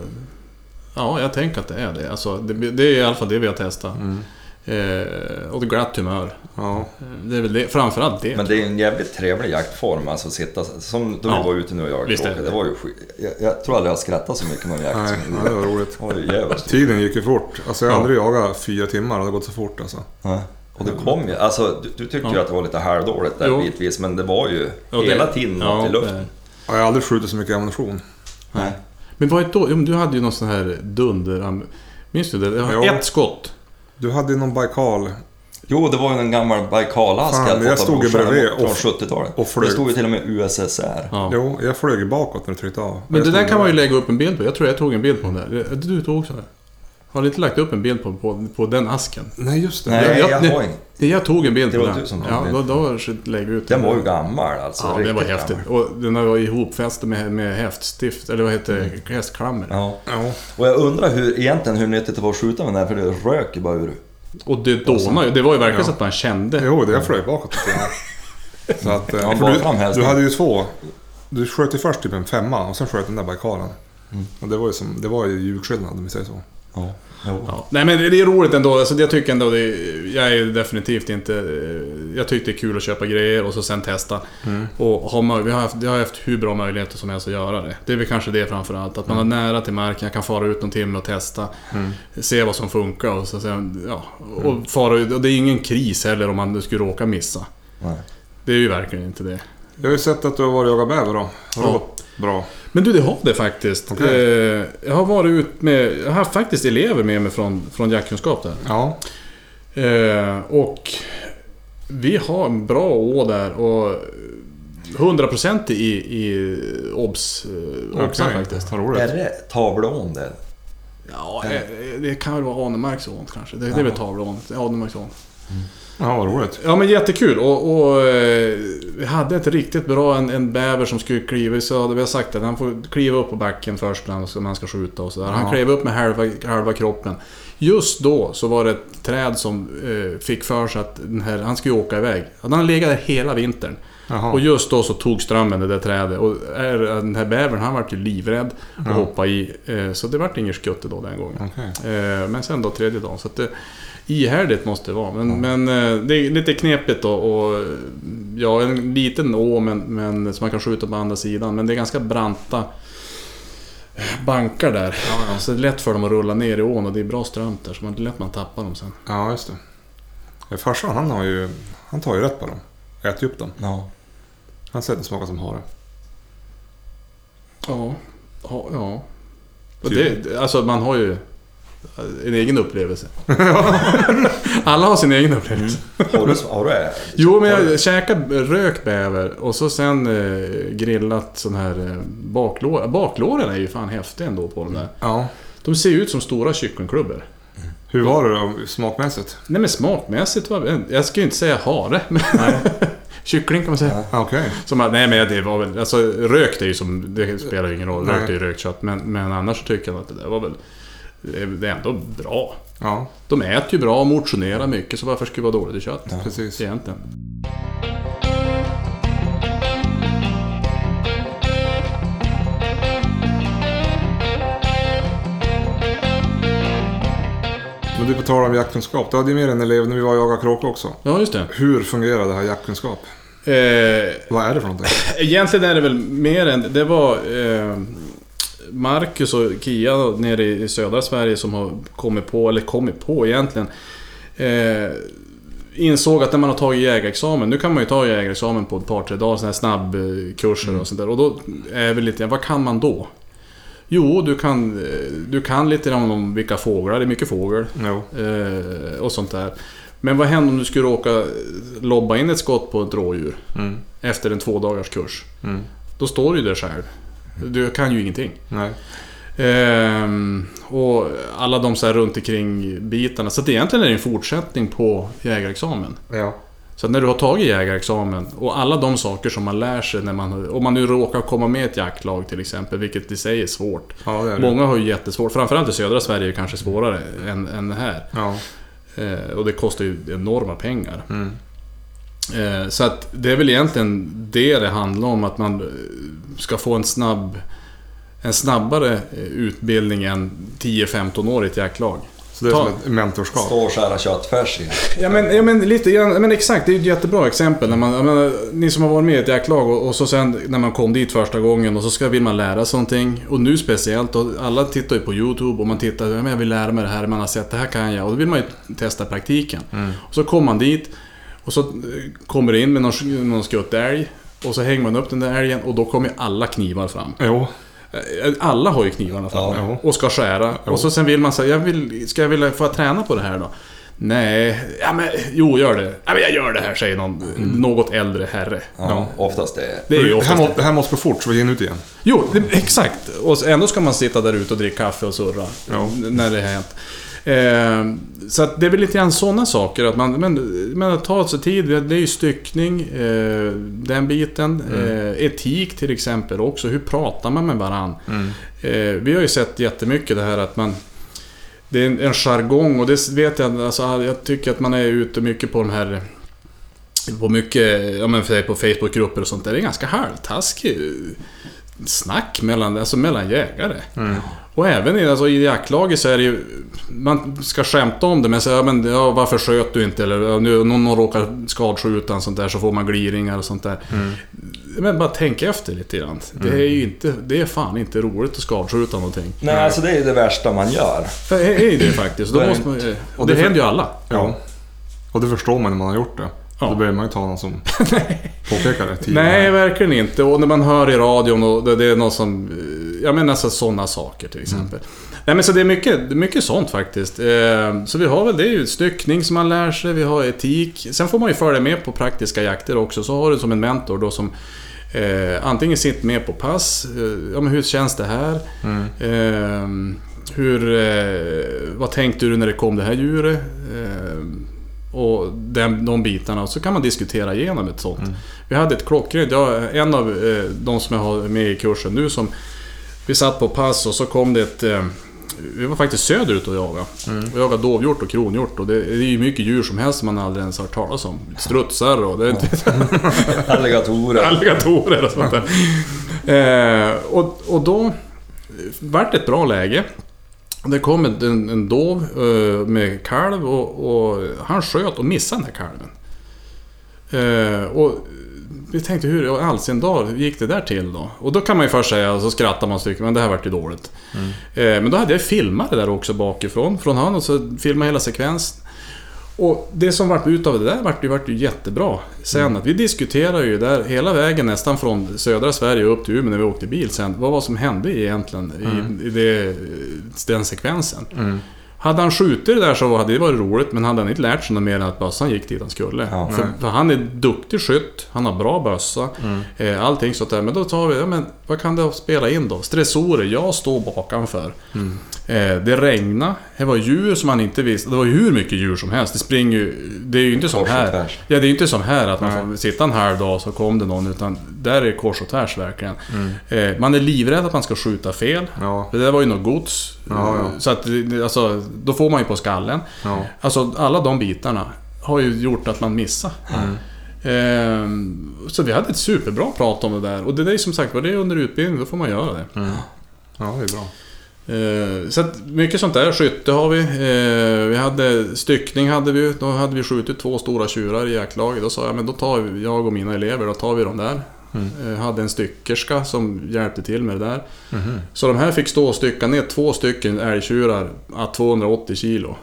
ja, jag tänker att det är det. Alltså, det, det är i alla fall det vi har testat. Mm. Eh, och glatt humör. Ja. Det är väl det, framförallt det. Men det är en jävligt trevlig jaktform, alltså att sitta som då ja. var ute nu och jag kråka. Det. det var ju jag, jag tror aldrig jag skrattat så mycket någon jakt. Nej, som det var roligt. Oj, tiden gick ju fort. Alltså jag ja. aldrig jagat fyra timmar och det har gått så fort alltså. Ja. Och det kom ju, alltså du, du tyckte ja. ju att det var lite halvdåligt där bitvis, men det var ju ja, det, hela tiden ja, i luften. Ja, jag har aldrig skjutit så mycket ammunition. Nej. Men vad då? Du hade ju någon sån här dunder, minns du det? det var ja. Ett skott. Du hade någon Baikal. Jo, det var ju en gammal Baikal-ask. Fan, jag stod ju bredvid och, sjuttiotalet. Och flög. Det stod ju till och med U S S R. Ja. Jo, jag flög ju bakåt när du tryckte av. Men det där kan man ju lägga upp en bild på. Jag tror jag tog en bild på den där. Du tog också det. Har du inte lagt upp en bild på, på, på den asken? Nej, just det. Nej, jag, jag, jag, jag, jag tog en bild på den. Ja, då, då lägger ut den. Den var ju gammal alltså. Ja, den var häftig. Och den var ihopfäst med, med häftstift, eller vad heter det? Hästklammer. Ja. Ja. Och jag undrar hur, egentligen hur nyttigt det var att skjuta med den här, för det rök bara ur. Och det dånade ju. Det var ju verkligen ja. så att man kände. Jo, det flög bakåt. Så att, ja, du, du hade ju två. Du sköt ju först typ en femma och sen sköt den där Baikalen. Mm. Och det var ju, som, det var ju ljudskillnad om vi säger så. Ja, ja. Nej, men det är roligt ändå alltså, jag tycker ändå det, jag är definitivt inte, jag tyckte det är kul att köpa grejer och så sen testa mm. och har, vi har haft, jag har haft hur bra möjligheter som helst att göra det. Det är väl kanske det framförallt, att man mm. är nära till marken, jag kan fara ut någon timme och testa mm. se vad som funkar och, så sen, ja, och, mm. fara ut, och det är ingen kris heller om man skulle råka missa. Nej. Det är ju verkligen inte det. Jag har ju sett att du har varit och jagat bäver då. Ja. Bra. Men du, det har det faktiskt. Okay. eh, Jag har varit ut med, jag har faktiskt elever med mig från, från J A K-kunskap där. Ja. eh, Och vi har en bra å där och hundra procent i, i obs, okay. obs faktiskt. Är det tavlån det? Ja, det kan väl vara Anemarksån kanske. Det, ja. det är väl tavlån, Anemarksån. Mm. Ja, vad roligt. Ja, men jättekul. Och, och eh, vi hade ett riktigt bra en, en bäver som skulle kliva. Så hade vi sagt att han får kliva upp på backen först när man ska skjuta och så där. Han ja. klev upp med halva, halva kroppen. Just då så var det ett träd som eh, fick för sig att den här, han skulle åka iväg. Han hade legat där hela vintern. Aha. Och just då så tog strömmen det där trädet. Och den här bävern, han var ju livrädd och ja. hoppade i. Eh, så det var ingen skutte då den gången. Okay. Eh, men sen då tredje dagen. Så att det, ihärdigt måste det vara, men, ja. men det är lite knepigt då, och ja, en liten å men, men, som man kan skjuta på andra sidan, men det är ganska branta bankar där, ja, ja. så det är lätt för dem att rulla ner i ån och det är bra strömt där, så man, det är lätt man tappar dem sen. Ja, just det. Farsan, han, har ju, han tar ju rätt på dem, äter upp dem. Ja. Han säger att det smakar som hare. Ja, ja, ja. Och det, alltså man har ju en egen upplevelse. Alla har sin egen upplevelse. Mm. Har du, har du är? Jo, men jag käkade rökbäver och så sen eh, grillat sån här eh, baklår. Baklåren är ju fan häftig ändå på den där. Ja. De ser ut som stora kycklingklubbor. Mm. Hur var det då smakmässigt? Nej, men smakmässigt var, jag ska ju inte säga hare, men kyckling kan man säga. Ja, okay. Som, nej, men det var väl alltså, rökt är ju som, det spelar ingen roll. Rökt är ju rökt kött, men, men annars tycker jag att det där var väl, det är ändå bra. Ja. De äter ju bra och motionerar mycket, så varför skulle det vara dåligt i kött? Ja, precis. Egentligen. Men du, på tal om jaktkunskap, du hade ju med en elev när vi var och jagade kråka också. Ja, just det. Hur fungerar det här jaktkunskap? Eh, Vad är det för någonting? Egentligen är det väl mer än, det var... Eh, Marcus och Kia nere i södra Sverige som har kommit på, eller kommit på egentligen eh, insåg att när man har tagit jägarexamen, nu kan man ju ta jägarexamen på ett par tre dagar, såna här snabbkurser mm. och sånt där. Och då är väl lite, vad kan man då? Jo, du kan, du kan lite om vilka fåglar, det är mycket fågel no. eh, och sånt där. Men vad händer om du skulle råka lobba in ett skott på ett rådjur mm. efter en två dagars kurs? Mm. Då står du där själv. Du kan ju ingenting. Nej. Ehm, och alla de så här runt omkring bitarna. Så att egentligen är det en fortsättning på jägarexamen. Ja. Så att när du har tagit jägarexamen och alla de saker som man lär sig när man, om man nu råkar komma med ett jaktlag till exempel, vilket i sig är svårt. Ja, det är det. Många har ju jättesvårt. Framförallt i södra Sverige är det kanske svårare än, än det här. Ja. Ehm, och det kostar ju enorma pengar. Mm. Ehm, så att det är väl egentligen det det handlar om, att man ska få en snabb en snabbare utbildning än tio femton år i ett jaktlag. Så det är Ta, som ett mentorskap. Står så här köttfärs. Ja men ja men lite ja, men exakt, det är ett jättebra exempel när man, jag menar, ni som har varit med i ett jaktlag och, och så sen när man kom dit första gången och så ska vill man lära sig någonting, och nu speciellt och alla tittar ju på YouTube och man tittar, ja, men jag vill lära mig det här, man har sett det här kan jag, och då vill man ju testa praktiken. Mm. Och så kommer man dit och så kommer det in med någon, någon skuttälg och så hänger man upp den där älgen och då kommer alla knivar fram. Jo. Alla har ju knivarna fram ja. Och ska skära ja. Och så sen vill man säga, jag vill, ska jag vilja få träna på det här då? Nej, ja, men, jo gör det ja, men jag gör det här, säger någon mm. något äldre herre ja, ja. Oftast det, det är ju oftast här, må, det här måste gå fort så vi hinner ut igen. Jo, det, exakt. Och ändå ska man sitta där ute och dricka kaffe och surra ja. När det har hänt. Så att det är väl lite grann sådana saker att man, men, men att ta sig tid. Det är ju styckning, eh, den biten mm. eh, etik till exempel också. Hur pratar man med varann mm. eh, vi har ju sett jättemycket det här att man, det är en, en jargong. Och det vet jag, alltså, jag tycker att man är ute mycket på de här, på mycket, ja men på Facebookgrupper och sånt där. Det är ganska halvtaskigt snack mellan, alltså mellan jägare mm. Och även i, alltså, i jaktlaget så är det ju, man ska skämta om det, men så, ja, men ja, varför sköt du inte? Eller nu, någon, någon råkar skadskjuta och sånt där, så får man gliringar och sånt där mm. Men bara tänk efter lite grann mm. Det är ju inte, det är fan inte roligt att skadskjuta någonting. Nej, Nej. Alltså det är ju det värsta man gör. Det är ju det faktiskt. Då måste man, och det, det händer ju alla ja. Och det förstår man när man har gjort det. Ja. Då behöver man ju ta någon som påpekar det tidigare. Nej, verkligen inte. Och när man hör i radion och det är någon som, jag menar så sådana saker till exempel. Mm. Nej men så det är mycket, mycket sånt faktiskt. Så vi har väl, det är ju styckning som man lär sig, vi har etik. Sen får man ju följa med på praktiska jakter också. Så har du som en mentor då som eh, antingen sitter med på pass, eh, ja men hur känns det här? Mm. Eh, hur eh, vad tänkte du när det kom det här djuret? Eh, och den, de bitarna, och så kan man diskutera igenom ett sånt. Mm. Vi hade ett klockrent, jag, en av eh, de som jag har med i kursen nu, som vi satt på pass och så kom det ett eh, vi var faktiskt söderut och jagade mm. och jagade dovhjort och kronhjort, och det, det är ju mycket djur som helst som man aldrig ens har talat om, strutsar och det, alligatorer alligatorer och sånt där. Eh, och, och då vart det ett bra läge. Det kom en, en dov uh, med kalv och, och han sköt och missade den här kalven. Uh, och vi tänkte, hur alls en dag gick det där till då? Och då kan man ju först säga, och så skrattar man stycken, men det här vart ju dåligt. Mm. Uh, men då hade jag filmat det där också bakifrån, från han, och så filmade hela sekvensen. Och det som vart ut av det där vart ju, vart ju jättebra. Sen mm. att vi diskuterar ju där hela vägen nästan från södra Sverige upp till Umeå när vi åkte bil sen. Vad var som hände egentligen mm. i, i det, den sekvensen. Mm. Hade han skjutit det där så hade det varit roligt, men hade han inte lärt sig något mer än att bössan gick dit han skulle. Ja, för, för han är duktig skytt, han har bra bössa, mm. eh, allting sånt där. Men då tar vi, ja, men vad kan det spela in då? Stressorer, jag står bakanför. Mm. Eh, det regnade, det var djur som han inte visste. Det var hur mycket djur som helst. Det springer ju, det är ju inte kors som här. Ja, det är inte som här att man får sitta en halv dag så kom det någon, utan där är kors och tvärs verkligen. Mm. Eh, man är livrädd att man ska skjuta fel. Ja. Det där var ju något gods. Ja, ja. Så att, alltså, då får man ju på skallen ja. Alltså alla de bitarna har ju gjort att man missar mm. ehm, så vi hade ett superbra prat om det där. Och det där är som sagt, var det är under utbildning, då får man göra det mm. Ja, det är bra. ehm, Så att mycket sånt där. Skytte har vi ehm, vi hade styckning hade vi. Då hade vi skjutit två stora tjurar i jaktlaget. Då sa jag, men då tar vi, jag och mina elever, då tar vi dem där. Mm. Hade en styckerska som hjälpte till med det där mm. Så de här fick stå och stycka ner två stycken älgtjurar à tvåhundraåttio kilo.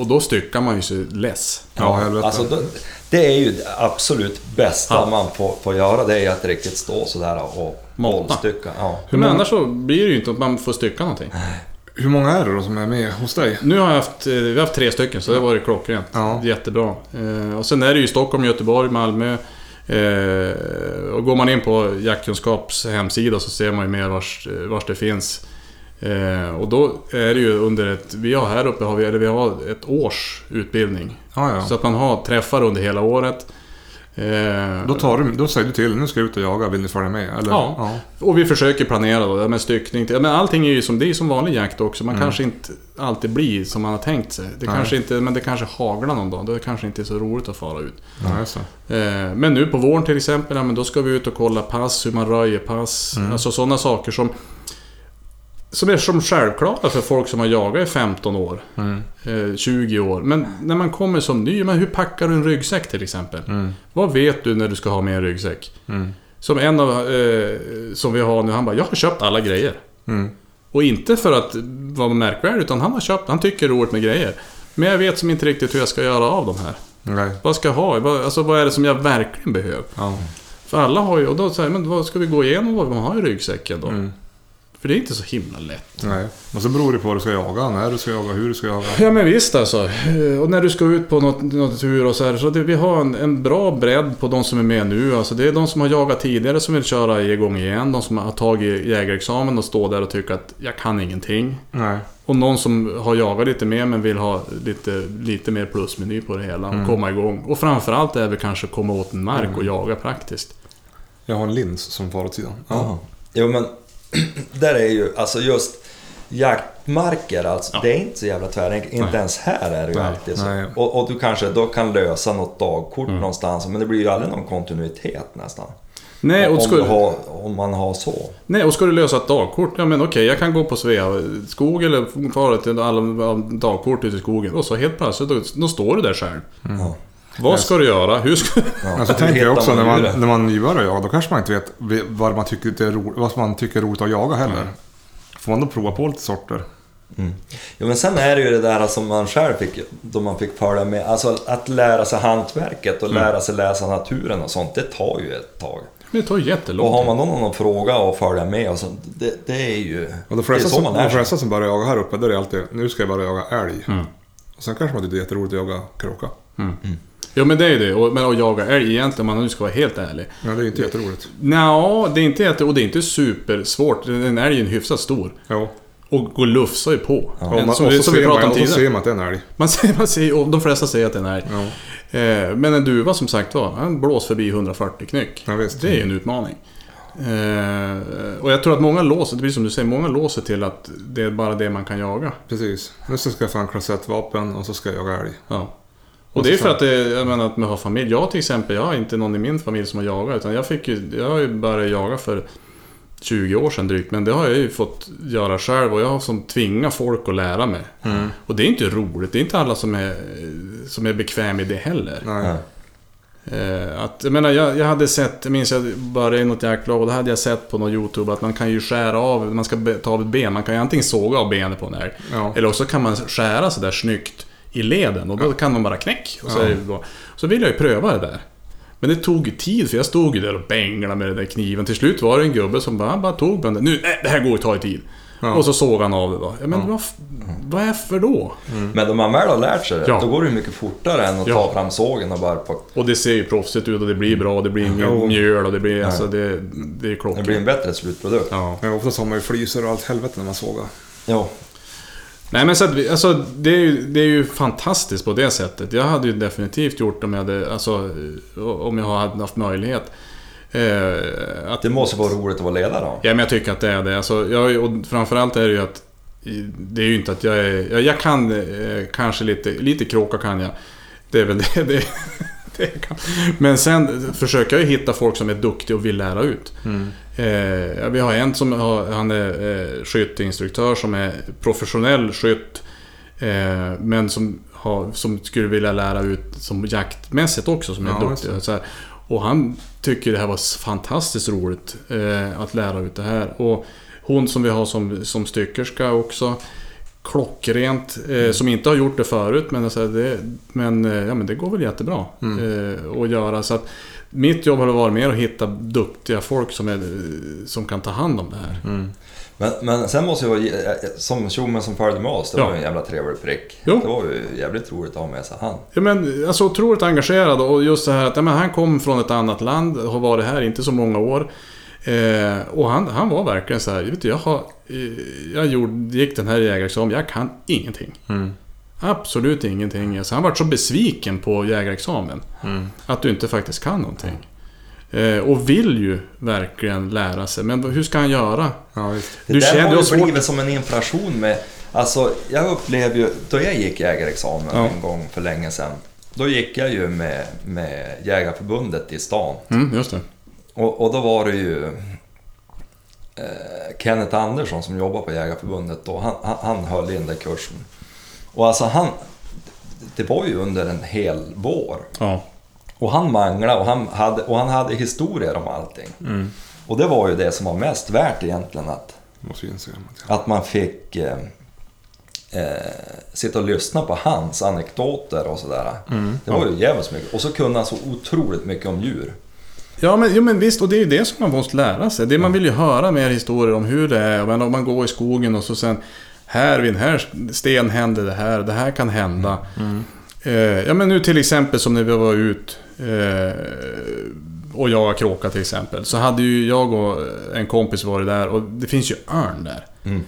Och då styckar man ju sig less. Ja, ja, alltså då, det är ju absolut bästa ja. man får, får göra. Det är att riktigt stå sådär och målstycka. Ja. Men annars så blir det ju inte att man får stycka någonting. Hur många är det då som är med hos dig? Nu har jag haft, vi har haft tre stycken, så det var det klockrent. Ja. Jättebra. Och sen är det ju Stockholm, Göteborg, Malmö. Och går man in på J A K-kunskaps hemsida så ser man ju mer vars, vars det finns. Eh, och då är det ju under ett, vi har här uppe har vi, eller vi har ett års utbildning. Ah, ja. Så att man har träffar under hela året. Eh, då, tar du, då säger du till, nu ska jag ut och jaga, vill ni följa med? Eller? Ja. ja, och vi försöker planera då, med styckning. Men allting är ju som det är som vanlig jakt också. Man mm. kanske inte alltid blir som man har tänkt sig. Det kanske inte, men det kanske haglar någon dag. Det kanske inte är så roligt att fara ut. Nej, så. Eh, men nu på våren till exempel, ja, men då ska vi ut och kolla pass, hur man röjer pass. Mm. Alltså sådana saker som... som är som självklart för folk som har jagat i femton år, mm. tjugo år. Men när man kommer som ny, men hur packar du en ryggsäck till exempel? Mm. Vad vet du när du ska ha med en ryggsäck? Mm. Som en av eh, som vi har nu, han bara, jag har köpt alla grejer. Mm. Och inte för att vara märkvärdig, utan han har köpt, han tycker det är roligt med grejer. Men jag vet som inte riktigt hur jag ska göra av dem här. Nej. Vad ska jag ha? Vad, alltså, vad är det som jag verkligen behöver? Ja. För alla har ju, och då säger man, vad ska vi gå igenom vad man har i ryggsäcken då? Mm. För det är inte så himla lätt. Nej, och så beror det på vad du ska jaga, när du ska jaga, hur du ska jaga. Ja, men visst alltså. Och när du ska ut på något, något tur och så här. Så det, vi har en, en bra bredd på de som är med nu. Alltså det är de som har jagat tidigare som vill köra igång igen. De som har tagit jägarexamen och står där och tycker att jag kan ingenting. Nej. Och någon som har jagat lite mer men vill ha lite, lite mer plusmeny på det hela. Och mm. komma igång. Och framförallt är vi kanske komma åt en mark mm. och jaga praktiskt. Jag har en lins som far åt sidan. Ja, jo, men... där är ju, alltså just jaktmarker, alltså, ja. det är inte så jävla tvärenkelt. Inte ens här är det ju nej, alltid så. Nej, ja. och, och du kanske då kan lösa något dagkort mm. någonstans, men det blir ju aldrig någon kontinuitet nästan. Nej, och om, skulle, har, om man har så. Nej, och ska du lösa ett dagkort, ja men okej, jag kan gå på Svea skog eller fara till alla dagkort ute i skogen. Och så helt plötsligt, då, då står du där själv. Mm. Ja. Vad ska du göra? Hur ska... ja, alltså, tänker jag också, man när, man, när man nyvar och jagar, då kanske man inte vet vad man tycker det är, ro, vad man tycker är roligt att jaga heller. Mm. Får man då prova på lite sorter? Mm. Ja, men sen är det ju det där som alltså, man själv fick, då man fick följa med. Alltså att lära sig hantverket och mm. lära sig läsa naturen och sånt, det tar ju ett tag. Det tar jättelång tid. Och har man någon annan fråga och följa med och så, det, det är ju... Och de flesta som, som, som börjar jaga här uppe, där är det alltid, nu ska jag bara jaga älg. Mm. Och sen kanske man tycker det är jätteroligt att jaga kråka. Mm. Mm. Ja, men det är det. Och, men att jaga älg egentligen, man nu ska vara helt ärlig. Ja, det är inte jätteroligt. Nå, det är inte jätteroligt. Och det är inte supersvårt. En älg är ju hyfsat stor. Ja. Och går lufsar ju på. Ja. En, som, och så, som vi man, om och så ser man att det är en älg. Man ser, man ser, och de flesta säger att det är en älg. Ja. Eh, men en duva som sagt var, han blåser förbi hundrafyrtio knyck. Ja, det är ju en utmaning. Eh, och jag tror att många låser, det blir som du säger, många låser till att det är bara det man kan jaga. Precis. Nu ska jag få en klassettvapen och så ska jag jaga älg. Ja. Och det är för att det, jag menar, att man har familj. Jag till exempel, jag har inte någon i min familj som har jagat, utan jag fick ju, jag har ju börjat jaga för tjugo år sedan drygt, men det har jag ju fått göra själv och jag har som tvingat folk att lära mig. Mm. Och det är inte roligt, det är inte alla som är som är bekväm i det heller. Nej. Att, jag menar, jag, jag hade sett, jag minns jag började i något jaktlag och då hade jag sett på någon YouTube att man kan ju skära av, man ska ta av ett ben, man kan ju antingen såga av benet på en älg, ja. Eller också kan man skära så där snyggt i leden och då kan man bara knäck och så, ja. Så vill jag ju pröva det där. Men det tog ju tid för jag stod ju där och bänglade med den där kniven. Till slut var det en gubbe som bara, bara tog den där. Nu, nej, det här går ju ta i tid. Ja. Och så såg han av det då. Ja, men ja. Vad är för då? Mm. Men om man väl har lärt sig det, ja. Då går det ju mycket fortare än att ja. Ta fram sågen och bara... På... Och det ser ju proffsigt ut och det blir bra och det blir ingen mm. mjöl och det blir... Alltså, det, det, är klockan. Det blir en bättre slutprodukt. Ja. Men oftast har man ju fliser och allt helvete när man sågar. Ja. Nej, men så att vi, alltså, det, är ju, det är ju fantastiskt på det sättet. Jag hade ju definitivt gjort om jag hade, alltså, om jag hade haft möjlighet. Eh, att, det måste vara roligt att vara ledare. Ja, men jag tycker att det är det. Alltså, jag, och framförallt är det ju att det är ju inte att jag är, jag, jag kan eh, kanske lite, lite kråka kan jag. Det är väl det. det, det kan. Men sen försöker jag hitta folk som är duktiga och vill lära ut. Mm. Eh, vi har en som har, han är eh, skytteinstruktör som är professionell skytt eh, men som, har, som skulle vilja lära ut som jaktmässigt också som är ja, duktig så här. Och han tycker det här var fantastiskt roligt eh, att lära ut det här. Och hon som vi har som, som styckerska också klockrent, eh, som inte har gjort det förut, men, alltså, det, men, ja, men det går väl jättebra mm. eh, att göra. Så att mitt jobb har varit mer att hitta duktiga folk som, är, som kan ta hand om det här. Mm. Men, men sen måste jag vara, som tjomen som följde med oss, det ja. var en jävla trevlig prick. Jo. Det var ju jävligt roligt att ha med sig han. Ja, men alltså otroligt engagerad, och just så här att ja, men han kom från ett annat land, har varit här inte så många år. Eh, och han, han var verkligen så här, vet du, jag, har, jag gjorde, gick den här jägarexamen, jag kan ingenting. Mm. Absolut ingenting. Alltså, han var så besviken på jägarexamen mm. att du inte faktiskt kan någonting. Eh, och vill ju verkligen lära sig. Men hur ska han göra? Ja, just. Det du där känner har ju blivit som en inflation med... Alltså, jag upplevde ju... Då jag gick jägarexamen ja. en gång för länge sedan, då gick jag ju med, med Jägarförbundet i stan. Mm, just det. Och, och då var det ju eh, Kenneth Andersson som jobbar på Jägarförbundet då. Han, han, han höll in den kursen. Och alltså han... Det var ju under en hel vår. Ja. Och han manglade och han hade, och han hade historier om allting. Mm. Och det var ju det som var mest värt egentligen. Att, att man fick eh, eh, sitta och lyssna på hans anekdoter och sådär. Mm. Det var ju jävligt mycket. Och så kunde han så otroligt mycket om djur. Ja men, ja, men visst. Och det är ju det som man måste lära sig. Det man vill ju höra mer historier om hur det är. Men om man går i skogen och så sen... Här vid den här sten hände det här. Det här kan hända. Mm. Eh, ja men nu till exempel som när vi var ut eh, och jag kråka till exempel, så hade ju jag och en kompis varit där, och det finns ju örn där mm.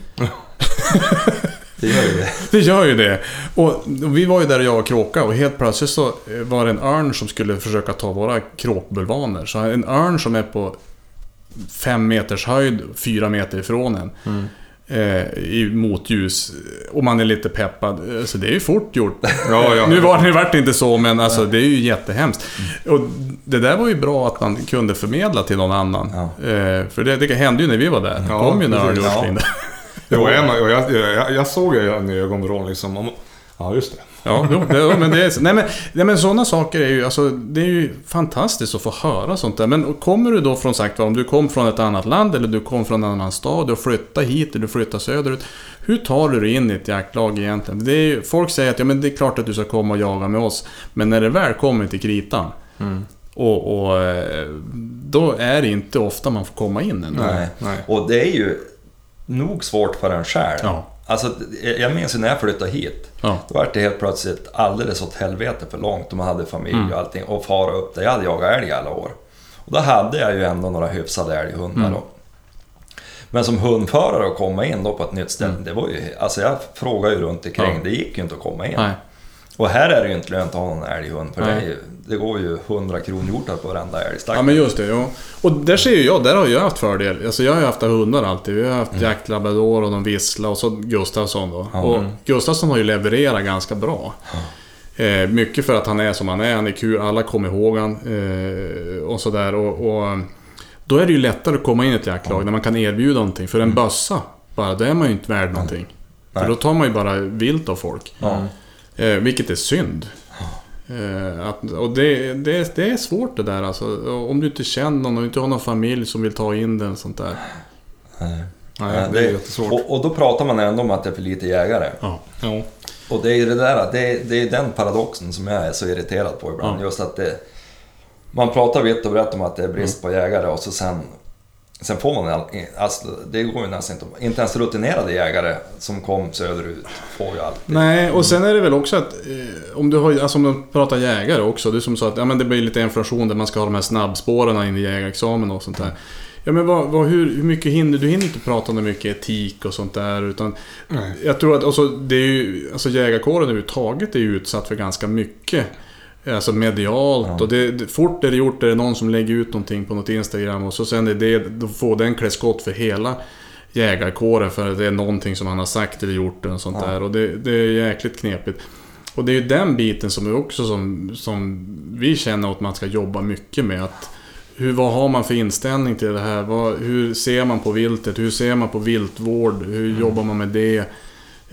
det gör ju det det gör ju det och vi var ju där, jag och kråka, och helt plötsligt så var det en örn som skulle försöka ta våra kråkbulvaner. Så en örn som är på fem meters höjd, fyra meter ifrån en mm. i motljus, och man är lite peppad, så alltså, det är ju fort gjort. ja, ja. Nu var det vart inte så, men alltså, det är ju jättehemskt. Mm. Och det där var ju bra att man kunde förmedla till någon annan. Ja. Eh, för det, det hände ju när vi var där. Ja, kom ju när ja. det var en, och jag, jag, jag såg ju en ögonbrån liksom. Om, ja, just det. ja, det, men det är, nej men, nej, men sådana saker är ju, alltså, det är ju fantastiskt att få höra sånt där. Men kommer du då från sagt, om du kom från ett annat land eller du kom från en annan stad och flyttade hit eller du flyttade söderut, hur tar du dig in i ett jaktlag egentligen? Det är ju, folk säger att ja, men det är klart att du ska komma och jaga med oss, men när det väl kommer till kritan mm. och, och då är det inte ofta man får komma in ändå. Nej. Nej. Och det är ju nog svårt för en själv. Ja. Alltså, jag minns ju när jag flyttade hit ja. då var det helt plötsligt alldeles åt helvete för långt, och man hade familj mm. och allting och fara upp där. Jag hade jagat älg alla år, och då hade jag ju ändå några hyfsade älghundar mm. då. Men som hundförare att komma in då på ett nytt ställe mm. det var ju, alltså jag frågade ju runt omkring ja. det gick ju inte att komma in. Nej. Och här är det ju inte lönt att ha en älghund, för det, ju, det går ju hundra kronor på varenda älgstack. Ja men just det, ja. Och där ser ju jag, där har jag haft fördel. Alltså jag har ju haft hundar alltid. Vi har haft mm. Jack Labrador och de vissla, och så Gustafsson då. Mm. Och Gustafsson har ju levererat ganska bra. Mm. Eh, mycket för att han är som han är, han är kul, alla kommer ihåg han eh, och sådär. Och, och då är det ju lättare att komma in i ett jaktlag mm. när man kan erbjuda någonting. För en mm. bössa, bara, då är man ju inte värd någonting. Mm. För då tar man ju bara vilt av folk. Mm. Eh, vilket är synd eh, att, och det, det, det är svårt det där alltså. Om du inte känner någon och inte har någon familj som vill ta in den sånt där. Nej. Nej, det är det, jättesvårt. Och, och då pratar man ändå om att det är för lite jägare ja. Ja. Och det är det där, det är, det är den paradoxen som jag är så irriterad på ibland ja. Just att det, man pratar vitt och brett om att det är brist mm. på jägare, och så sen Sen får man, alltså, det går ju nästan inte, inte ens rutinerade jägare som kom söderut får ju allt. Nej, och sen är det väl också att eh, om du har, alltså om du pratar jägare också, du som sa att ja, men det blir lite inflation där man ska ha de här snabbspåren in i jägarexamen och sånt där. Ja men vad, vad, hur, hur mycket hinner du hinner inte prata om mycket etik och sånt där, utan nej. Jag tror att alltså, det är ju, alltså jägarkåren överhuvudtaget är ju utsatt för ganska mycket. Alltså medialt ja. Och det, fort är det gjort, är det någon som lägger ut någonting på något Instagram, och så sen är det, då får den kläskott för hela jägarkåren för att det är någonting som han har sagt eller gjort och sånt ja. Där, och det, det är jäkligt knepigt. Och det är ju den biten som är också som, som vi känner att man ska jobba mycket med, att hur, vad har man för inställning till det här, vad, hur ser man på viltet, hur ser man på viltvård, hur mm. jobbar man med det,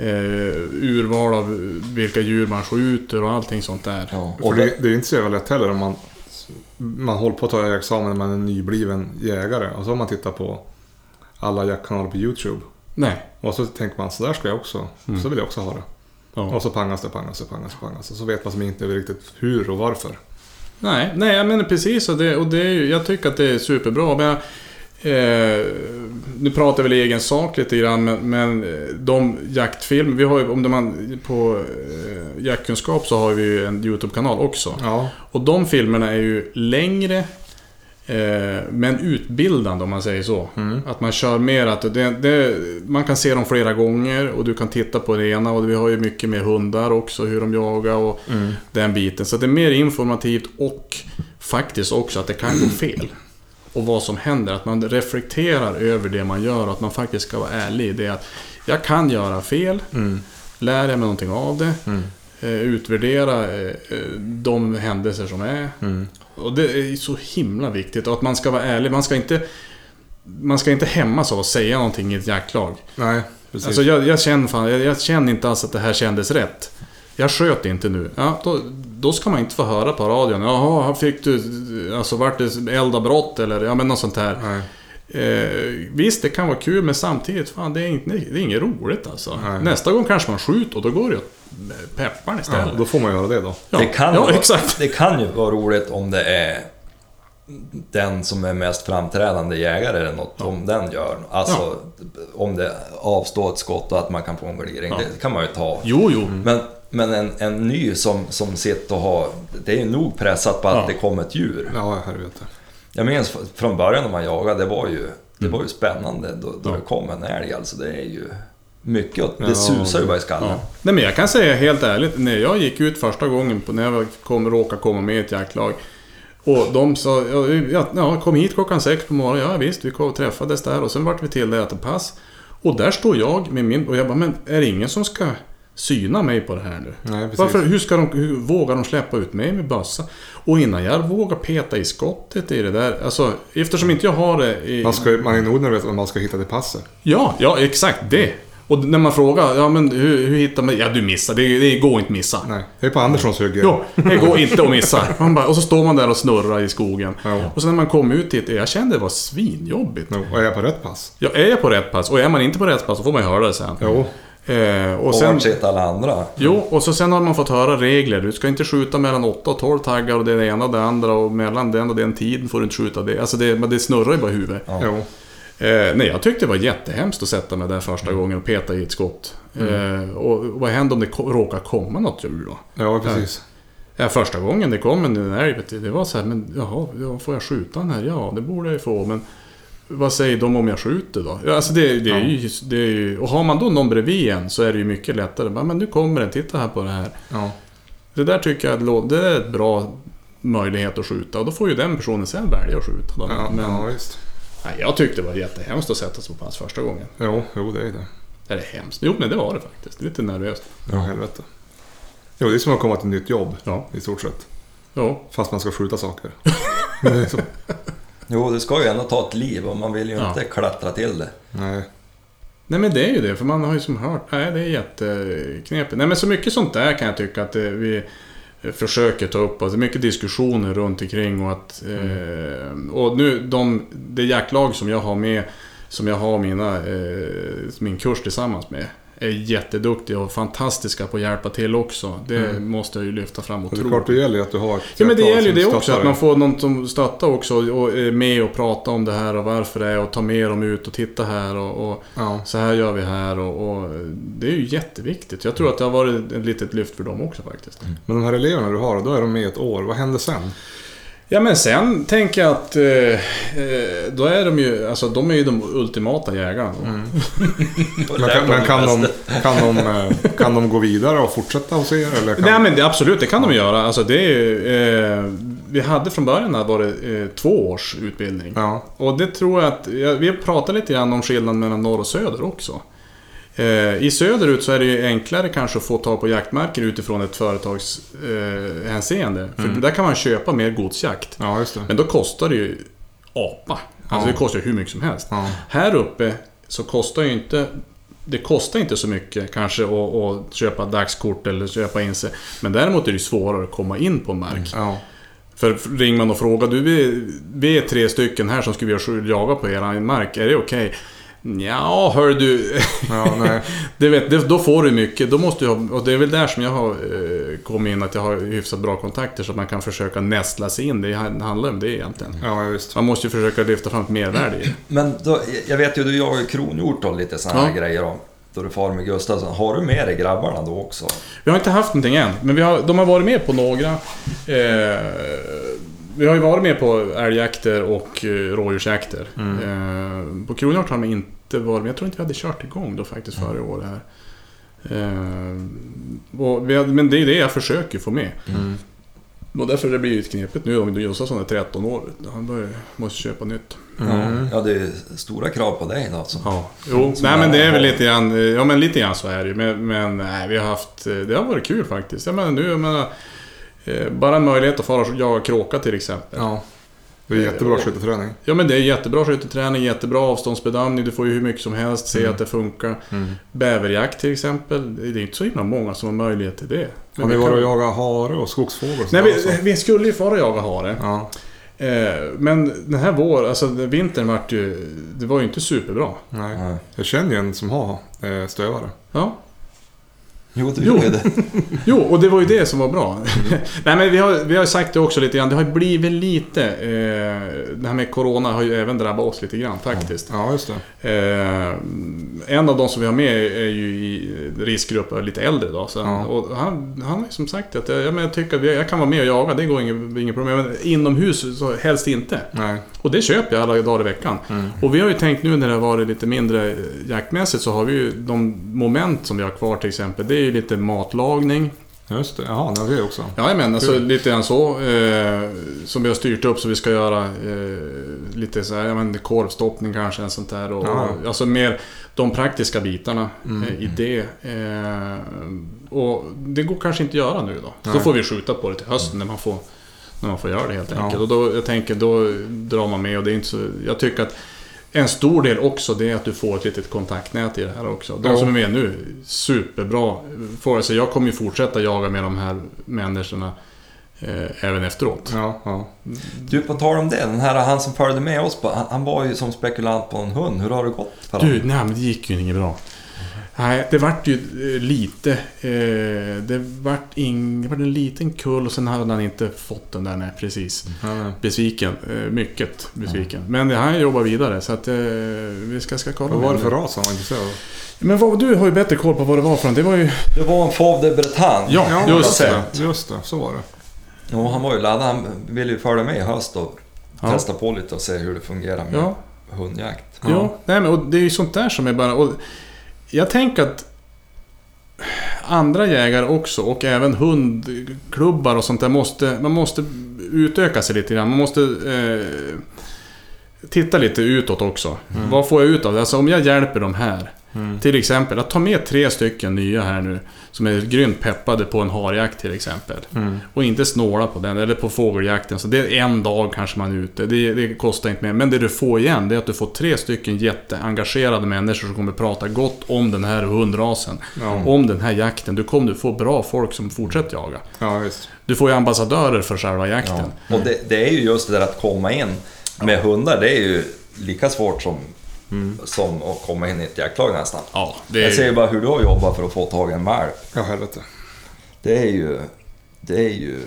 Eh, urval av vilka djur man skjuter och allting sånt där. Ja, och det, det är inte så lätt heller om man, man håller på att ta examen när man är nybliven jägare, och så om man tittar på alla jaktkanaler på YouTube Nej. Och så tänker man, så där ska jag också. Mm. Så vill jag också ha det. Ja. Och så pangas det, pangas det, pangas det, pangas det. Så vet man som inte riktigt hur och varför. Nej, nej, jag menar precis. Och, det, och det är, jag tycker att det är superbra. Men jag, eh, nu pratar väl i egen sak lite grann. Men, men de jaktfilmer vi har ju, om man på eh, jaktkunskap så har vi ju en YouTube-kanal också. Ja. Och de filmerna är ju längre, men utbildande om man säger så. Mm. Att man kör mer att det, det, man kan se dem flera gånger och du kan titta på det ena, och vi har ju mycket med hundar också, hur de jagar och mm. den biten. Så att det är mer informativt, och faktiskt också att det kan gå fel och vad som händer, att man reflekterar över det man gör och att man faktiskt ska vara ärlig i det, att jag kan göra fel, mm. lär jag mig någonting av det, mm. utvärdera de händelser som är. Mm. Och det är så himla viktigt. Och att man ska vara ärlig. Man ska inte, man ska inte hämmas av att säga någonting i ett jaktlag. Nej, precis. Alltså jag, jag, känner fan, jag, jag känner inte alls att det här kändes rätt. Jag sköt inte nu. Ja, då, då ska man inte få höra på radion. Jaha, fick du, alltså vart det eldavbrott eller ja, men något sånt här. Nej. Eh, visst, det kan vara kul, men samtidigt fan, det är inte, det är inget roligt alltså. Nej. Nästa gång kanske man skjuter och då går det åt pepparn istället. Ja, då får man göra det då. Ja, det kan ja, vara, exakt. Det kan ju vara roligt om det är den som är mest framträdande jägare eller något, ja. Om den gör alltså, ja. Om det avstår ett skott och att man kan få en gliring, ja. Det kan man ju ta. Jo, jo. Mm. Men Men en, en ny som, som sitter och har, det är ju nog pressat på att ja. Det kommer ett djur. Ja, jag vet det. Jag minns från början när man jagade, det var ju, det var ju spännande då, då ja. Det kom en älg. Alltså det är ju mycket, det susar ju bara i skallen. Ja. Nej, men jag kan säga helt ärligt, när jag gick ut första gången på, när jag kom, råkade komma med ett jaktlag, och de sa, ja, ja, kom hit klockan sex på morgonen, ja visst, vi kom och träffades där, och sen vart vi till det att pass. Och där står jag med min, och jag bara, men är det ingen som ska syna mig på det här nu? Nej, varför, hur ska de, hur vågar de släppa ut mig med bössa? Och innan jag vågar peta i skottet i det där, alltså, eftersom inte jag har det i... man, ska, man är nog nervös om man ska hitta det passet. Ja, ja, exakt det. Och när man frågar, ja men hur, hur hittar man? Ja, du missar, det, det går inte missa. Nej, det är på Anderssons hugg. Ja, det går inte att missa. Man bara, och så står man där och snurrar i skogen. Ja. Och sen när man kom ut hit, jag kände det var svinjobbigt. No, och är jag på rätt pass? Ja, är jag på rätt pass? Och är man inte på rätt pass så får man höra det sen. Jo. Eh, och, och sen alla andra. Mm. Jo, och så sen har man fått höra regler. Du ska inte skjuta mellan åtta och tolv taggar, och det är det ena och det andra, och mellan den och den tiden får du inte skjuta det. Alltså det, det snurrar ju bara huvudet. Ja. Jo. Eh, nej, jag tyckte det var jättehemskt att sätta mig där första gången och peta i ett skott. Mm. Eh, och, och vad händer om det ko- råkar komma något djur då? Ja, precis. Eh, ja, första gången det kom en älg, det var så här, men jaha, ja, får jag skjuta den här? Ja, det borde jag ju få, men vad säger de om jag skjuter då? Alltså det, det, är ju, det är ju, och har man då någon bredvid en så är det ju mycket lättare. Men nu kommer den, titta här på det här. Ja. Det där tycker jag, det är en bra möjlighet att skjuta. Och då får ju den personen sen välja att skjuta. Då. Ja, men, ja, visst. Nej, jag tyckte det var jättehemskt att sätta sig på pass första gången. Jo, jo, det är det. Det är hemskt. Jo, men det var det faktiskt. Lite nervöst. Ja, helvete. Jo, det är som att komma till ett nytt jobb, ja. I stort sett. Ja. Fast man ska skjuta saker. Men det är så. Jo, det ska ju ändå ta ett liv, och man vill ju ja. Inte klättra till det. Nej. Nej, men det är ju det, för man har ju som hört, nej, det är jätteknepigt. Nej, men så mycket sånt där kan jag tycka att vi försöker ta upp, alltså mycket diskussioner runt omkring, och att mm. eh, och nu de det jaktlag som jag har med, som jag har mina eh, min kurs tillsammans med, är jätteduktiga och fantastiska på att hjälpa till också. Det mm. måste jag ju lyfta fram och tro. Det är klart det gäller att du har ett ja, men det gäller ju det också, stöttare. Att man får någon som stöttar också, och är med och pratar om det här och varför det är, och ta med dem ut och titta här, och, och ja. Så här gör vi här, och, och det är ju jätteviktigt. Jag tror att det har varit ett litet lyft för dem också faktiskt. Mm. Men de här eleverna du har, då är de med ett år. Vad händer sen? Ja, men sen tänker jag att eh, då är de ju, alltså de är ju de ultimata jägarna. Mm. men kan, men kan, de, kan, de, kan, de, kan de gå vidare och fortsätta hos er? Eller kan... Nej, men det, absolut, det kan de göra. Alltså, det är, eh, vi hade från början här var det eh, två års utbildning. Ja. Och det tror jag att, ja, vi pratar lite grann om skillnaden mellan norr och söder också. Eh, I söderut så är det ju enklare kanske att få tag på jaktmärken utifrån ett företags eh, hänseende. För mm. där kan man köpa mer godsjakt. Ja, just det. Men då kostar det ju apa. Alltså ja. Det kostar ju hur mycket som helst. Ja. Här uppe så kostar ju inte, det kostar inte så mycket kanske att, att köpa dagskort eller köpa in sig. Men däremot är det ju svårare att komma in på mark. Mm. Ja. För ringer man och frågar, du, vi, vi är tre stycken här som skulle vilja jaga på er mark, är det okej? Okay? Ja, hör du. Ja, nej. Det vet, det, då får du mycket. Då måste du ha, och det är väl där som jag har eh, kommit in, att jag har hyfsat bra kontakter så att man kan försöka nästla sig in. Det handlar om det egentligen. Ja, just. Man måste ju försöka lyfta fram ett mervärde. Mm. Men då, jag vet ju, du jagar kronhjort och lite sådana här ja. grejer om. Då du far med Gustafsson, har du med dig grabbarna då också? Vi har inte haft någonting än, men vi har, de har varit med på några... Eh, vi har ju varit med på älgjakter och rådjursjakter. Mm. Eh, på kronhjort har de inte varit med. Jag tror inte vi hade kört igång då faktiskt mm. förra året här. Eh, och vi hade, men det är det jag försöker få med. Mm. Och därför det blir ju knepigt nu om Gustafsson är tretton år. Han börjar, måste köpa nytt. Mm. Ja, det är stora krav på dig då. Ja. Jo, nej, men det är väl lite grann, ja, men lite grann så är det ju. Men, men nej, vi har haft, det har varit kul faktiskt. Jag menar, nu, jag menar, bara en möjlighet att fara och jaga kråka till exempel. Ja. Det är jättebra skytteträning. Ja, men det är jättebra skytteträning, jättebra avståndsbedömning. Du får ju hur mycket som helst, se mm. att det funkar. Mm. Bäverjakt till exempel, det är inte så himla många som har möjlighet till det. Men har vi varit kan... och jaga hare och skogsfågel? Nej, vi, alltså. vi skulle ju fara och jaga hare. Ja. Men den här vår, alltså vintern var ju, det var ju inte superbra. Nej. Nej. Jag känner ju en som har stövare. Ja. Jo, det jo. Det. jo, och det var ju det som var bra. Mm. Nej, men vi har, vi har sagt det också lite grann. Det har blivit lite eh, det här med corona har ju även drabbat oss lite grann faktiskt. Mm. Ja, just det. Eh, en av de som vi har med är ju i riskgrupper lite äldre då, så mm. och han han har som sagt att jag, men jag tycker att jag kan vara med och jaga, det går inget inget problem, men inomhus så helst inte. Nej. Och det köper jag alla dagar i veckan. Mm. Och vi har ju tänkt nu när det har varit lite mindre jaktmässigt, så har vi ju de moment som vi har kvar till exempel. Det är ju lite matlagning. Just det, jaha, det har vi också. Ja, men alltså Kul. lite än så eh, som vi har styrt upp, så vi ska göra eh, lite så här, jag menar, korvstoppning kanske, en sånt där. Och, och, alltså mer de praktiska bitarna mm. eh, i det. Eh, och det går kanske inte att göra nu då. Nej. Då får vi skjuta på det till hösten mm. när man får... när man får göra det helt enkelt. Ja. Och då, jag tänker, då drar man med, och det är inte så, jag tycker att en stor del också det är att du får ett litet kontaktnät i det här också. De ja. som är med nu, superbra. För jag kommer ju fortsätta jaga med de här människorna eh, även efteråt. Ja, ja. Du, på tal om det, den här han som följde med oss, på, han, han var ju som spekulant på en hund. Hur har det gått för honom? Du, nej, men det gick ju inget bra. Nej, det vart ju lite eh, det vart ing, det var en liten kull, och sen hade han inte fått den där, nej, precis. Mm. Besviken, eh, mycket besviken. Mm. Men det här jobbar vidare, så att eh, vi ska ska kolla. Vad var det för ras han var intresserad av? Men vad, du har ju bättre koll på vad det var från. Det var ju det var en Faux de Bretagne. Ja, ja, just det. Just det, så var det. Ja, han var ju laddad. Han ville ju följa med i höst och ja. testa på lite och se hur det fungerar med ja. hundjakt. Ja, ja. Nej, men och det är ju sånt där som är bara, och jag tänker att andra jägare också, och även hundklubbar och sånt där, måste, man måste utöka sig lite grann. Man måste eh, titta lite utåt också. Mm. Vad får jag ut av det? Alltså, om jag hjälper de här, mm. till exempel att ta med tre stycken nya här nu som är grymt peppade på en harjakt till exempel, mm. och inte snåla på den eller på fågeljakten. Så det är en dag kanske man är ute, det, det kostar inte mer. Men det du får igen, det är att du får tre stycken jätteengagerade människor som kommer prata gott om den här hundrasen, mm. om den här jakten. Du kommer du få bra folk som fortsätter jaga. Ja, just. Du får ju ambassadörer för själva jakten. Ja. Och det, det är ju just det där att komma in med ja. hundar, det är ju lika svårt som Mm. som att komma in i ett jaktlag nästan. Ja, det är... Jag ser bara hur du har jobbat för att få tag i en valp. Ja, helvete. Det är ju det är ju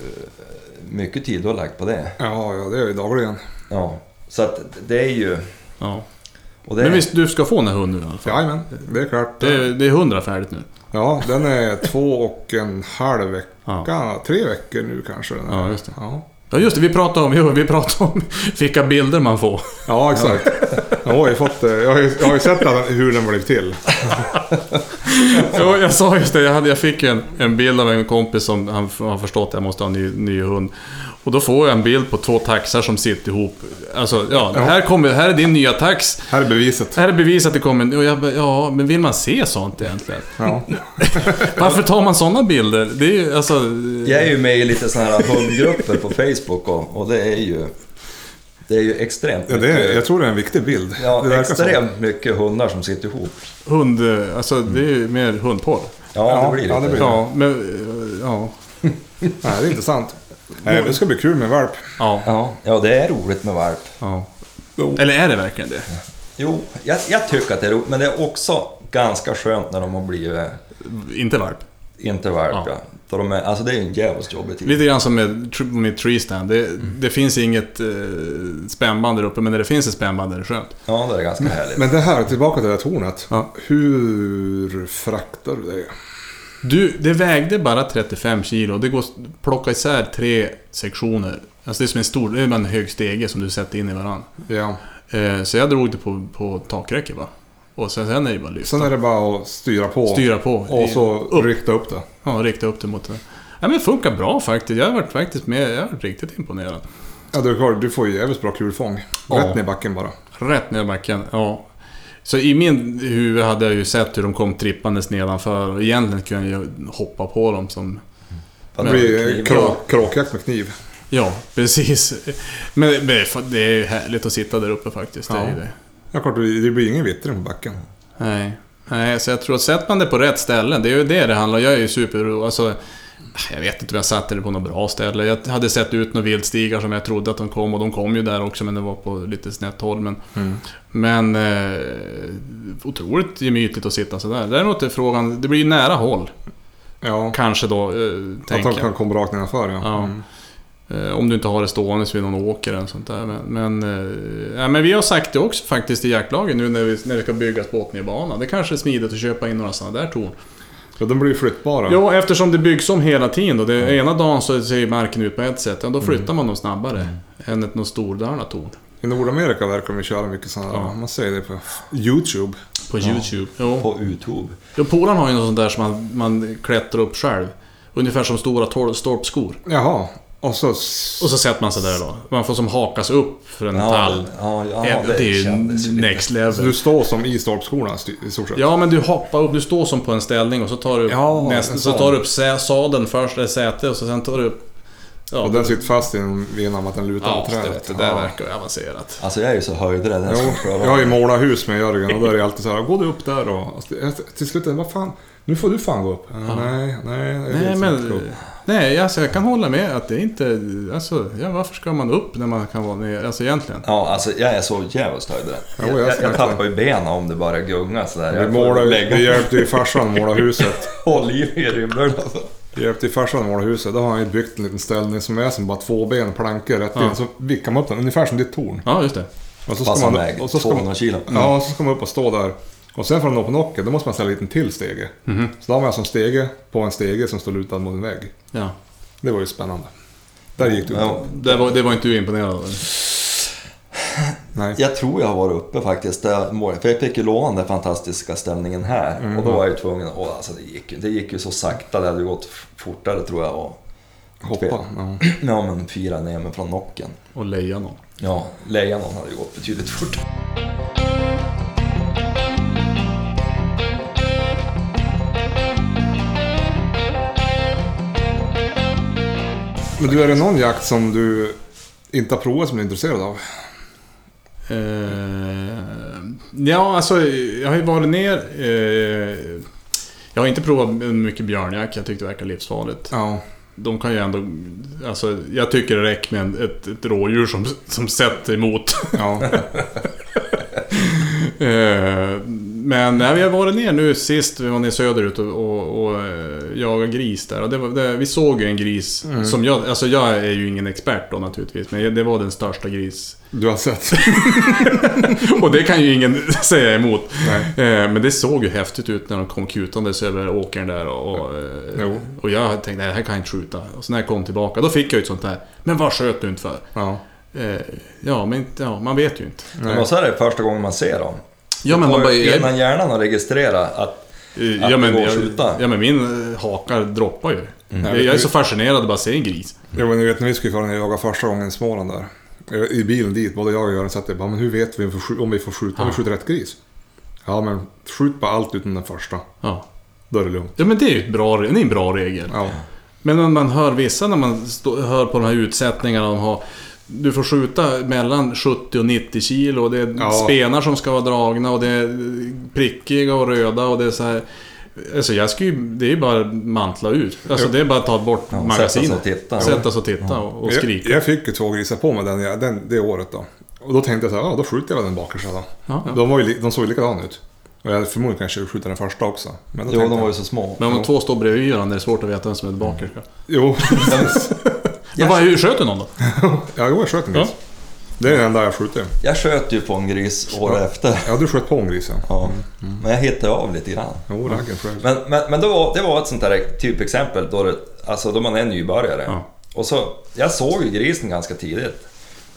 mycket tid du har lagt på det. Ja, ja, det är ju dagligen. Ja, så att det är ju ja. Och det... Men visst, du ska få en hund nu i alla fall. Ja, men det är klart. Det är, det är hundra färdigt nu. Ja, den är två och en halv vecka, ja. tre veckor nu kanske. Den ja, just det. Ja. Ja, just det, vi pratade om, jo, vi pratade om vilka bilder man får. Ja, exakt. Jag har ju, fått, jag har ju, jag har ju sett hur den blev till. Ja, jag sa just det, jag, hade, jag fick en, en bild av en kompis som han har förstått att jag måste ha en ny, ny hund. Och då får jag en bild på två taxar som sitter ihop. Alltså, ja, här, kommer, här är din nya tax. Här är beviset. Här är beviset att det kommer. Och jag, ja, men vill man se sånt egentligen? Ja. Varför tar man sådana bilder? Det är ju, alltså... Jag är ju med i lite sådana här hundgrupper på Facebook, och, och det är ju... Det är ju extremt mycket. Ja, det är, jag tror det är en viktig bild. Ja, det extremt mycket hundar som sitter ihop. Hund, alltså mm. det är ju mer hundporr. Ja, det blir lite. Ja, det blir det. Ja, men, ja. Nej, det är intressant. Nej, det ska bli kul med varp. Ja, ja, det är roligt med varp. Ja. Eller är det verkligen det? Jo, jag, jag tycker att det är roligt, men det är också ganska skönt när de har blivit... Inte varp. Inte varp, ja. ja. Så de är, alltså det är ju en jävligt jobbig tid. Lite grann som med, med tree stand. Det, mm. det finns inget eh, spännband där uppe, men när det finns ett spännband är det skönt. Ja, det är ganska härligt. Men det här, tillbaka till det här tornet. Ja. Hur fraktar du det? Du, det vägde bara trettiofem kilo. Det går att plocka isär tre sektioner. Alltså det är som en stor, det är bara en hög stege som du sätter in i varann. Ja. Eh, så jag drog det på, på takräcket bara. Och sen, sen är det bara lyfta. Sen är det bara att styra på. Styra på. Och så upp. Rikta upp det. Ja, rikta upp det mot det. Ja, men det funkar bra faktiskt. Jag har varit faktiskt med, jag har varit riktigt imponerad. Ja, du, klar, du får ju jävligt bra kulfång. Ja. Rätt ner backen bara. Rätt ner backen, ja. Så i min huvud hade jag ju sett hur de kom trippandes nedanför. Och egentligen kunde jag hoppa på dem som... Det blir kråkjakt med kniv. Ja, precis. Men det är ju härligt att sitta där uppe faktiskt. Ja. Det är ju det. Ja, klart, det blir ingen vittring på backen. Nej. Nej, så jag tror att sätter man det på rätt ställe, det är ju det det handlar om. Jag är ju super... Alltså, jag vet inte om jag satte det på något bra ställe. Jag hade sett ut några vildstigar som jag trodde att de kom, och de kom ju där också, men det var på lite snett håll. Men, mm. men eh, otroligt gemytligt att sitta sådär. Däremot är frågan, det blir ju nära håll. Ja. Kanske då, eh, tänker jag. Att de kan komma rakt nedanför, ja. ja. Mm. Om du inte har det stående så vill någon åker eller sånt där. Men, men, ja, men vi har sagt det också faktiskt i jaktlagen nu när vi, när det ska byggas Botniabanan. Det kanske är smidigt att köpa in några sådana där torn. Ja, de blir ju flyttbara. Ja, eftersom det byggs om hela tiden. Då. Det, mm. Ena dagen så ser marken ut på ett sätt. Ja, då flyttar mm. man dem snabbare mm. än ett något stordarna torn. I Nordamerika verkar vi köra mycket sådana ja. Man säger det på YouTube. På YouTube, ja. ja. På YouTube. Ja, Polen har ju något sånt där som man, man klättrar upp själv. Ungefär som stora tor- stolpskor. Jaha. Och så, och så sätter man sig där då. Man får som hakas upp för en ja, tall. Ja, ja, det, det är ju next level. Så du står som i stolpskorna i stort sett. Ja, men du hoppar upp. Du står som på en ställning och så tar du upp, ja, näst, så tar du upp sadeln först, eller sätet, och så sen tar du upp. Ja, och den sitter fast i en vinam att den lutar ja, mot trädet. Det, det där ja. verkar avancerat. Alltså jag är ju så höjdrädd. Jag har ju målat hus med Jörgen och där är alltid så här, gå du upp där då. Alltså, till slut, vad fan? Nu får du fan gå upp. Ja. Nej, nej. Nej, men, nej alltså, jag kan hålla med att det inte... Alltså, ja, varför ska man upp när man kan vara ner? Alltså egentligen. Ja, alltså jag är så jävligt höjdrädd. Ja, jag, jag, jag tappar ju benen om det bara gungar så där. Jag målar, lägga... Det hjälpte ju farsan måla huset. Håll i mig i rymden alltså. Jag hjälpte i farsan måla huset. Då har han ju byggt en liten ställning som är som bara två ben, plankor rätt ja. in. Så vickar man upp den, ungefär som ditt torn. Ja, just det. Och så ska man, och så ska man, kilo. Mm. Ja, så ska man upp och stå där. Och sen från nå på nocken, då måste man ställa en liten till stege. Mm-hmm. Så då har man som stege på en stege som står lutad mot en vägg. Ja. Det var ju spännande. Där gick du ja, det, var, det var inte du imponerad av? Nej. Jag tror jag har varit uppe faktiskt. För jag fick ju låna den fantastiska ställningen här. Mm-hmm. Och då var jag ju tvungen. Åh, alltså, det, gick, det gick ju så sakta. Det hade gått fortare tror jag. Och hoppa. Ja. ja, men fira ner mig från nocken. Och leja någon. Ja, leja någon hade ju gått betydligt fortare. Men du, är det någon jakt som du inte har provat som du är intresserad av? Eh, ja, alltså jag har ju varit ner... Eh, jag har inte provat mycket björnjakt. Jag tyckte det verkar livsfarligt. Ja. De kan ju ändå... Alltså, jag tycker det räcker med en, ett, ett rådjur som, som sätter emot. Ja. eh, men nej, vi har varit ner nu sist. Vi var ner söderut och, och, och jagade gris där. Och det var, det, vi såg ju en gris mm. som jag... Alltså jag är ju ingen expert då naturligtvis. Men det var den största gris... Du har sett. Och det kan ju ingen säga emot. Nej. Eh, men det såg ju häftigt ut när de kom kutandes över åkern där. Och, och, eh, och jag tänkte, nej, det här kan jag inte skjuta. Och så när jag kom tillbaka, då fick jag ju ett sånt där. Men vad sköt du inte för? Ja, eh, ja men ja, man vet ju inte. Nej. Men så är det första gången man ser dem. Ja, men man bara, innan hjärnan har registrerat att, att ja, men, det går att skjuta. Ja, men min hakar droppar ju. Mm. Jag, jag är så fascinerad att bara se en gris. Ja, men ni vet när vi skulle få när jag jagade första gången i Småland där. I bilen dit, både jag och Göran satt där, men hur vet vi om vi får skjuta, om vi skjuter rätt gris? Ja, men skjut på allt utan den första. Ja. Då är det lugnt. Ja, men det är ju ett bra, det är en bra regel. Ja. Men när man hör vissa, när man stå, hör på de här utsättningarna de har... Du får skjuta mellan sjuttio och nittio kilo och det är ja. spenar som ska vara dragna och det är prickiga och röda och det är så här. Alltså jag ska ju, det är ju bara mantla ut. Alltså det är bara att ta bort ja, magasinet. Sätta sig och titta, och, titta ja. och, och skrika. Jag, jag fick ju två grisar på mig den, den, det året då. Och då tänkte jag så här, ja, då skjuter jag den bakerst. Ja, ja. De, var ju, de såg ju likadana ut. Och jag förmodligen kanske skjuter den första också. Men då jo, de var jag, ju så små. Men om ja. två står bredvid gör det är svårt att veta vem som är bakerst. Mm. Jo, precis. Men vad, hur sköt du någon då? Ja, jag sköt en gris. Ja. Det är den enda jag skjuter. Jag sköt ju på en gris år ja. efter. Ja, du sköt på en gris, ja. Ja. Mm. Men jag hittade av lite grann. Jo, det mm. Men, men, men det, var, det var ett sånt där typexempel då, det, alltså, då man är nybörjare. Ja. Och så, jag såg ju grisen ganska tidigt.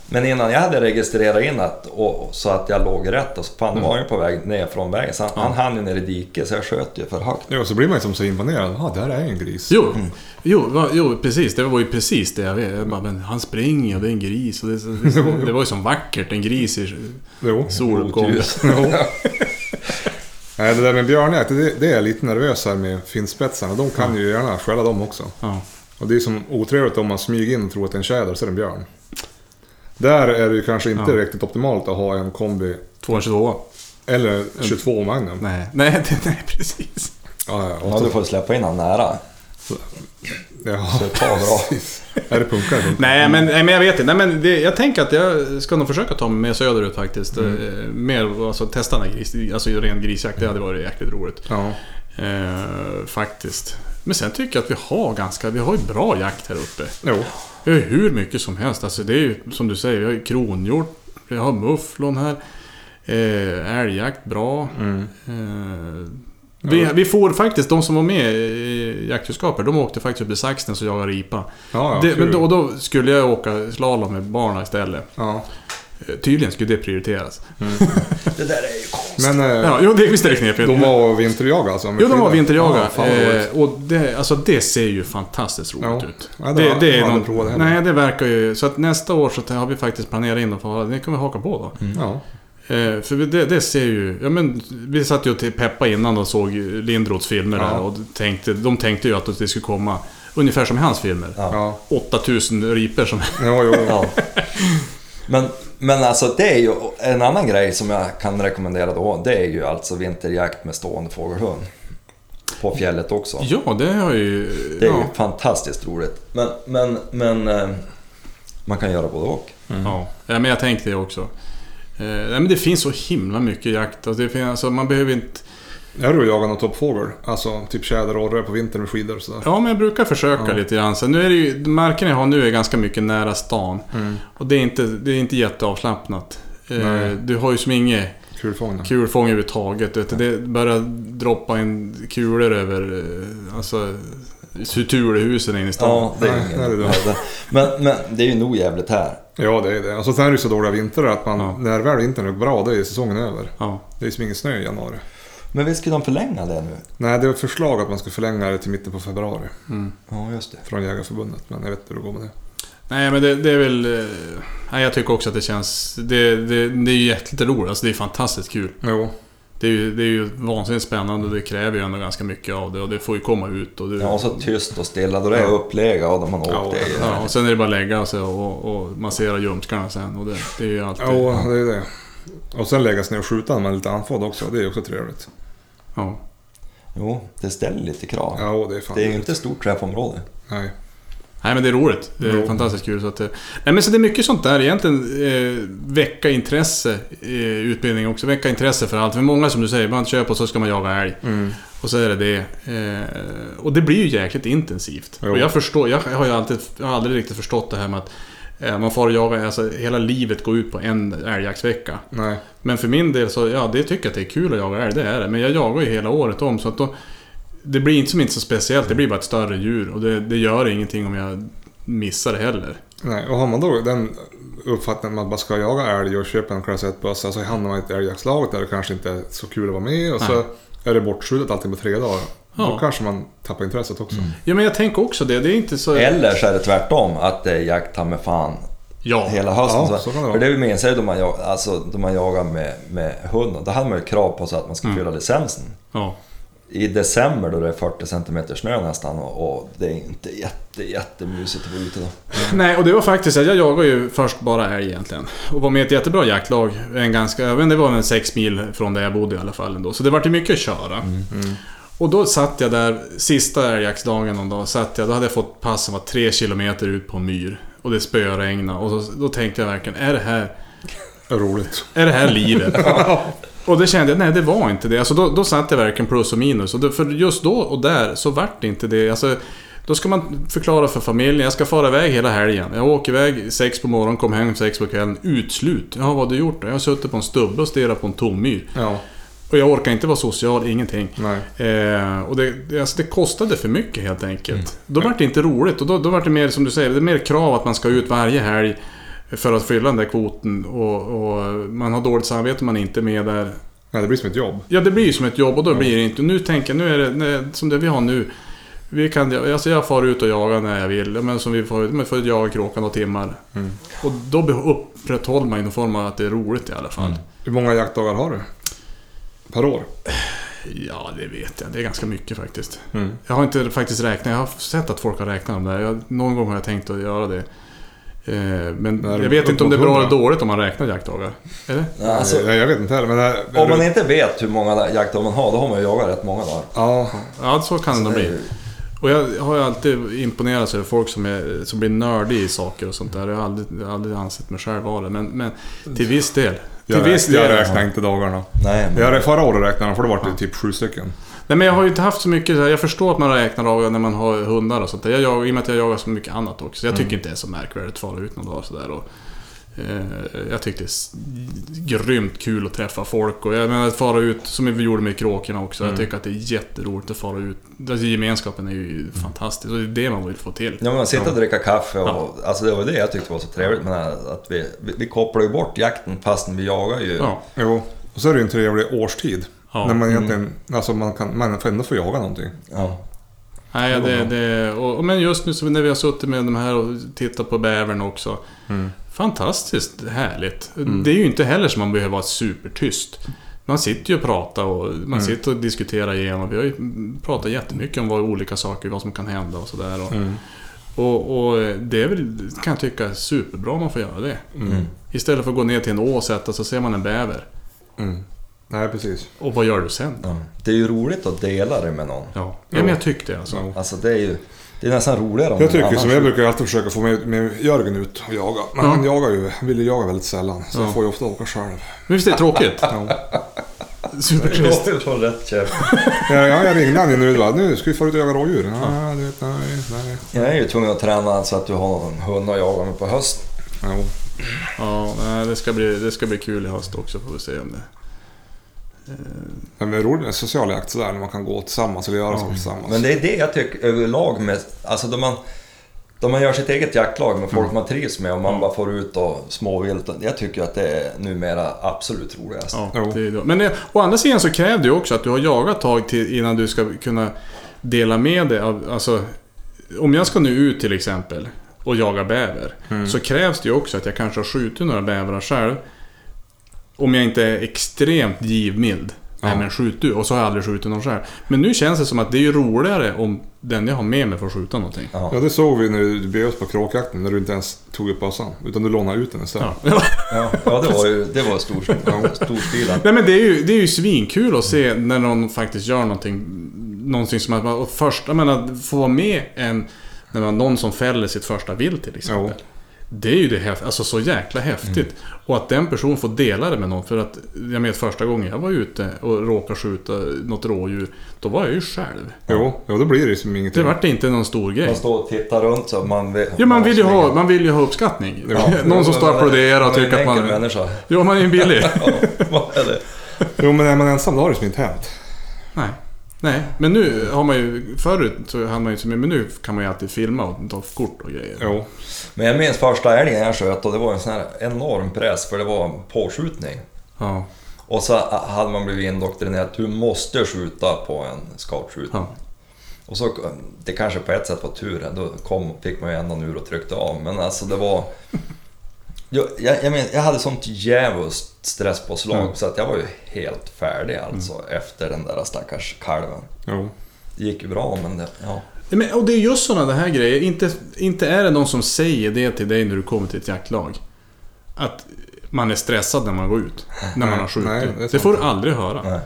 Men innan jag hade registrerat in att, och, så att jag låg rätt och så fan, mm. var jag på väg ner från vägen. Så han, ja. han hann ju ner i diket så jag sköt ju för högt. Ja, så blir man ju som så imponerad. Ja, där är en gris. Jo, mm. jo, va, jo, precis. Det var ju precis det jag vet. Jag bara, men han springer och det är en gris. Och det, det, det, det var ju som vackert, en gris i soluppgång. Nej, det där med björnjakt, det, det är lite nervös här med finspetsarna. De kan ja. ju gärna skälla dem också. Ja. Och det är som otrevligt om man smyger in och tror att det är en tjäder så är det en björn. Där är det ju kanske inte ja. riktigt optimalt att ha en kombi tvåhundratjugotvå eller tjugotvå Magnum. Nej, nej, det, nej precis. Ja, ja, ja, du får släppa in han nära. Så, ja, så ta bra. Är det punkar? Nej, men men jag vet inte. Nej, men det, jag tänker att jag ska nog försöka ta mig med söderut faktiskt. Mm. Mer alltså testa den här gris, alltså ren grisjakt, det hade varit jäkligt roligt. Ja. Eh, faktiskt. Men sen tycker jag att vi har ganska vi har ju bra jakt här uppe. Jo. Det är hur mycket som helst. Alltså det är ju, som du säger, jag har kronhjort, jag har mufflon här. Eh, älgjakt, bra. Mm. Eh, vi, ja. vi får faktiskt, de som var med i jaktkunskapen, de åkte faktiskt upp i Saxnäs och jagade ripa. Ja, ja, det, men då, då skulle jag åka slalom med barnen istället. Ja. Tydligen skulle det prioriteras. Mm. Det där är ju konstigt. Men, eh, ja, jo, det visst är det knepigt. De var vinterjaga alltså. Jo, de var vinterjaga. Ah, eh, och det, alltså, det ser ju fantastiskt roligt ja. ut. Ja, det, det, det, är någon, det nej, det verkar ju. Så att nästa år så har vi faktiskt planerat in och det kommer vi haka på då. Mm. Ja. Eh, för det, det ser ju ja, men, vi satt ju till Peppa innan och såg Lindroths filmer ja. där. Och tänkte, de tänkte ju att det skulle komma ungefär som i hans filmer. Ja. åtta tusen riper som ja, jo, ja. Men Men alltså det är ju en annan grej som jag kan rekommendera då. Det är ju alltså vinterjakt med stående fågelhund på fjället också. Ja, det är ju det är ja. ju fantastiskt roligt. Men men men man kan göra både och. Mm. Ja, men jag tänkte det också. Men det finns så himla mycket jakt. Alltså det finns, alltså man behöver inte. Jag rör jagar någon toppfågel, alltså typ tjäder och orre på vintern med skidor och sådär. Ja, men jag brukar försöka ja. lite grann. Så nu är det ju, marken jag har nu är ganska mycket nära stan. Mm. Och det är inte, det är inte jätteavslappnat. Eh, du har ju som inget kulfång, kulfång överhuvudtaget. Vet du? Det börjar droppa in kulor över alltså, turhusen in i stan. Ja, det är nej, nej, det är det. men, men det är ju nog jävligt här. Ja, det är det. Alltså, sen är det så dåliga vintrar att man, ja. när väl vintern är bra, då är säsongen över. Ja. Det är som ingen snö i januari. Men vi skulle de förlänga det nu? Nej, det var ett förslag att man skulle förlänga det till mitten på februari. Mm. Ja, just det. Från Jägarförbundet, men jag vet inte hur det går med det. Nej, men det, det är väl... Nej, jag tycker också att det känns... Det, det, det är ju jäkligt roligt, alltså det är fantastiskt kul. Jo. Det är ju, det är ju vansinnigt spännande och det kräver ju ändå ganska mycket av det. Och det får ju komma ut. Och det... Ja, och så tyst och stilla, då är det upplägga och de har åkt ja, det. Ja, och sen är det bara lägga och, och, och massera ljumskarna sen. Och det, det är ju alltid... Ja, det är det. Och sen läggas ner och skjuta med lite anfådd också, det är också trevligt. Ja. Jo, det ställer lite krav. Ja, det är fan. Det är ju inte ett stort träffområde. Nej. Nej, men det är roligt. Det är jo. fantastiskt kul så att, nej, men så det är mycket sånt där egentligen eh, väcka intresse i eh, utbildning också, väcka intresse för allt. För många som du säger, man köper och så ska man jaga älg. Mm. Och så är det det eh, och det blir ju jäkligt intensivt. Jo. Och jag förstår, jag har ju alltid jag har aldrig riktigt förstått det här med att man får jaga, alltså hela livet går ut på en älgjaktsvecka. Nej. Men för min del så, ja, det tycker jag att det är kul att jaga älg, det är det. Men jag jagar ju hela året om så att då, det blir inte som inte så speciellt, det blir bara ett större djur. Och det, det gör ingenting om jag missar det heller. Nej, och har man då den uppfattningen att man bara ska jaga älg och köpa en klass ett-bössa så hamnar man i ett älgjaktslag där det kanske inte är så kul att vara med. Och nej. Så är det bortskjutet allting på tre dagar. Ja. Då kanske man tappar intresset också. Mm. Ja, men jag tänker också det. Det är inte så... Eller så är det tvärtom att det är jakt med fan ja. hela hösten. Ja, så det för det vi minns är då man, alltså, då man jagar med, med hund. Då hade man ju krav på så att man ska mm. fylla licensen. Ja. I december då det är fyrtio centimeter snö nästan och, och det är inte jätte, jättemysigt att vara ute då. Nej, och det var faktiskt att jag jagar ju först bara älg egentligen. Och var med ett jättebra jaktlag. En ganska, jag vet inte, det var en sex mil från där jag bodde i alla fall ändå. Så det var ju mycket att köra. Mm. Mm. Och då satt jag där, sista älgjaktsdagen någon dag, satt jag, då hade jag fått pass som var tre kilometer ut på en myr. Och det spöregnade. Och så, då tänkte jag verkligen, är det här roligt. Är det här livet? Och det kände jag, nej det var inte det. Alltså då, då satt det verkligen plus och minus. Och det, för just då och där så vart det inte det. Alltså då ska man förklara för familjen, jag ska fara iväg hela helgen. Jag åker iväg sex på morgonen, kom hem sex på kvällen, utslut. Ja, vad har du gjort då? Jag har suttit på en stubbe och stirrat på en tommyr. Ja. Och jag orkar inte vara social, ingenting. Nej. Eh, och det, alltså det kostade för mycket helt enkelt. Mm. Då var det inte roligt. Och då, då var det mer, som du säger, det är mer krav att man ska ut varje helg för att fylla den där kvoten. Och, och man har dåligt samvete om man inte är med där. Nej, det blir som ett jobb. Ja, det blir som ett jobb och då ja. Blir det inte. Nu tänker jag, nu är det nej, som det vi har nu. Vi kan, alltså jag far ut och jagar när jag vill. Men som vi får ut, men för att jaga kråkan och timmar. Mm. Och då upprätthåller man i någon form av att det är roligt i alla fall. Mm. Hur många jaktdagar har du? Per år? Ja, det vet jag. Det är ganska mycket faktiskt. Mm. Jag har inte faktiskt räknat. Jag har sett att folk har räknat om det. Jag, någon gång har jag tänkt att göra det. Eh, men jag vet inte om det är bra eller dåligt om man räknar jaktdagar. Eller? Ja, alltså, jag, jag vet inte heller. Men här, men om man inte vet hur många jaktdagar man har, då har man ju jagat rätt många dagar. Ja, ja så kan så det bli. Och jag har ju alltid imponerats över folk som, är, som blir nördiga i saker och sånt där. Jag har aldrig, aldrig ansett mig själv vara det. Men, men till viss del. Till jag, viss del jag räknar inte dagarna. Nej, men... Jag förra året räknade dem, för det var ja. Typ sju stycken. Nej, men jag har ju inte haft så mycket. Jag förstår att man räknar dagar när man har hundar och sånt där. Jag, I och med att jag jagar så mycket annat också. Jag tycker mm. inte det är så märkvärdigt att fara ut någon dag sådär och... Jag tyckte det är grymt kul att träffa folk. Och jag menar att fara ut, som vi gjorde med kråkorna också mm. Jag tycker att det är jätteroligt att fara ut. Alltså, gemenskapen är ju fantastisk. Och det är det man vill få till. Ja, man sitter och dricka kaffe och, ja. Alltså, det var det jag tyckte var så trevligt. Men att vi, vi, vi kopplar ju bort jakten fastän vi jagar ju ja. Jo. Och så är det ju en trevlig årstid ja. När man egentligen mm. alltså, man, kan, man ändå får jaga någonting ja. Nej, det, det, och, men just nu så när vi har suttit med de här och tittat på bävern också mm. Fantastiskt härligt mm. Det är ju inte heller som man behöver vara supertyst. Man sitter ju och pratar och man mm. sitter och diskuterar igenom. Vi har ju pratat jättemycket om vad olika saker, vad som kan hända och sådär och, mm. och, och det är väl, kan jag tycka, superbra om man får göra det mm. Istället för att gå ner till en å och sätta, så ser man en bäver mm. Nej, precis. Och vad gör du sen? Ja. Det är ju roligt att dela det med någon. Ja, ja men jag tyckte det alltså. Alltså det är ju det är nästan roligare om jag tycker annars. Som jag brukar alltid försöka få med, med Jörgen ut och jaga. Men ja. Han jagar ju, vill ju jaga väldigt sällan. Så ja. Får ju ofta åka själv. Men visst är det tråkigt? Ja. Supertrist. Ja, jag ringde han ju nu. Nu ska vi få ut och jaga rådjur. Ja, du vet, nej, nej. Jag är ju tvungen att träna så att du har en hund att jaga med på höst. Ja, ja det, ska bli, det ska bli kul i höst också. Får vi se om det. Men det är roligt, en social jakt sådär när man kan gå tillsammans eller göra ja. Saker tillsammans. Men det är det jag tycker överlag med, alltså då man, då man gör sitt eget jaktlag med folk mm. man trivs med och man mm. bara får ut och småvilt. Jag tycker att det är numera absolut roligast ja, det är det. Men det, å andra sidan så kräver det ju också att du har jagat tag till innan du ska kunna dela med dig av, alltså, om jag ska nu ut till exempel och jaga bäver mm. så krävs det ju också att jag kanske har skjutit några bäverar själv. Om jag inte är extremt givmild ja. Nej men skjut du, och så har jag aldrig skjutit någon själv. Men nu känns det som att det är ju roligare om den jag har med mig får skjuta någonting ja. Ja det såg vi när du blev oss på kråkjakten. När du inte ens tog upp bössan utan du lånade ut den istället ja. Ja. Ja det var ju det var stor, stor stilen. Nej men det är ju, det är ju svinkul att se när någon faktiskt gör någonting. Någonting som man, och först, jag menar, få vara med en, när man, någon som fäller sitt första vilt till exempel ja. Det är ju det häftigt, alltså så jäkla häftigt mm. Och att den personen får dela det med någon. För att jag med första gången jag var ute och råkade skjuta något rådjur, då var jag ju själv. Jo, ja, då blir det som ingenting. Det vart inte någon stor grej. Man står och tittar runt så man vill, ja, man vill ju ha, man vill ju ha uppskattning ja. Någon som står och applåderar och tycker att man människa. Jo, man är en billig ja, jo, men är man ensam då har det som inte hänt. Nej. Nej, men nu har man ju, förut så hade man ju som, men nu kan man ju alltid filma och ta kort och grejer. Jo. Men jag minns första älgen jag sköt och det var en sån här enorm press för det var en påskjutning. Ja. Och så hade man blivit indoktrinerad att du måste skjuta på en skarpskjutning. Ja. Och så, det kanske på ett sätt var tur, då kom, fick man ju ändå ur och tryckte av, men alltså det var... Jag, jag, jag, men, jag hade sånt jävligt stresspåslag mm. så att jag var ju helt färdig alltså mm. efter den där stackars kalven. Mm. Det gick ju bra men det ja. Men, och det är just sådana här grejer, inte, inte är det någon som säger det till dig när du kommer till ett jaktlag att man är stressad när man går ut när man har skjutit. Nej, det, det får du aldrig höra. Nej.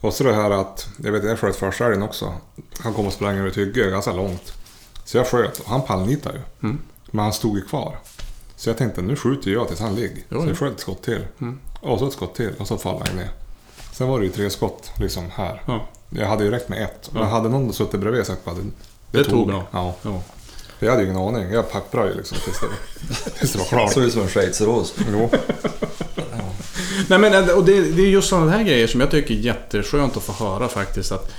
Och så det här att jag vet jag sköt första älgen också. Han kom och sprang över ett hygge ganska långt. Så jag sköt och han pallnitade ju. Mm. Men han stod ju kvar. Så jag tänkte, nu skjuter jag tills han ligger. Så jag sköt ett skott till. Mm. Och så ett skott till. Och så faller jag ner. Sen var det ju tre skott liksom här. Ja. Jag hade ju räckt med ett. Men ja. hade någon suttit bredvid sagt att det, det, det tog nog. Ja. Ja. Jag hade ju ingen aning. Jag papprade ju liksom tills det, tills det var klart. Så det är som en schweizerost. Jo. Nej, men, och det, det är just sådana här grejer som jag tycker är jätteskönt att få höra faktiskt, att,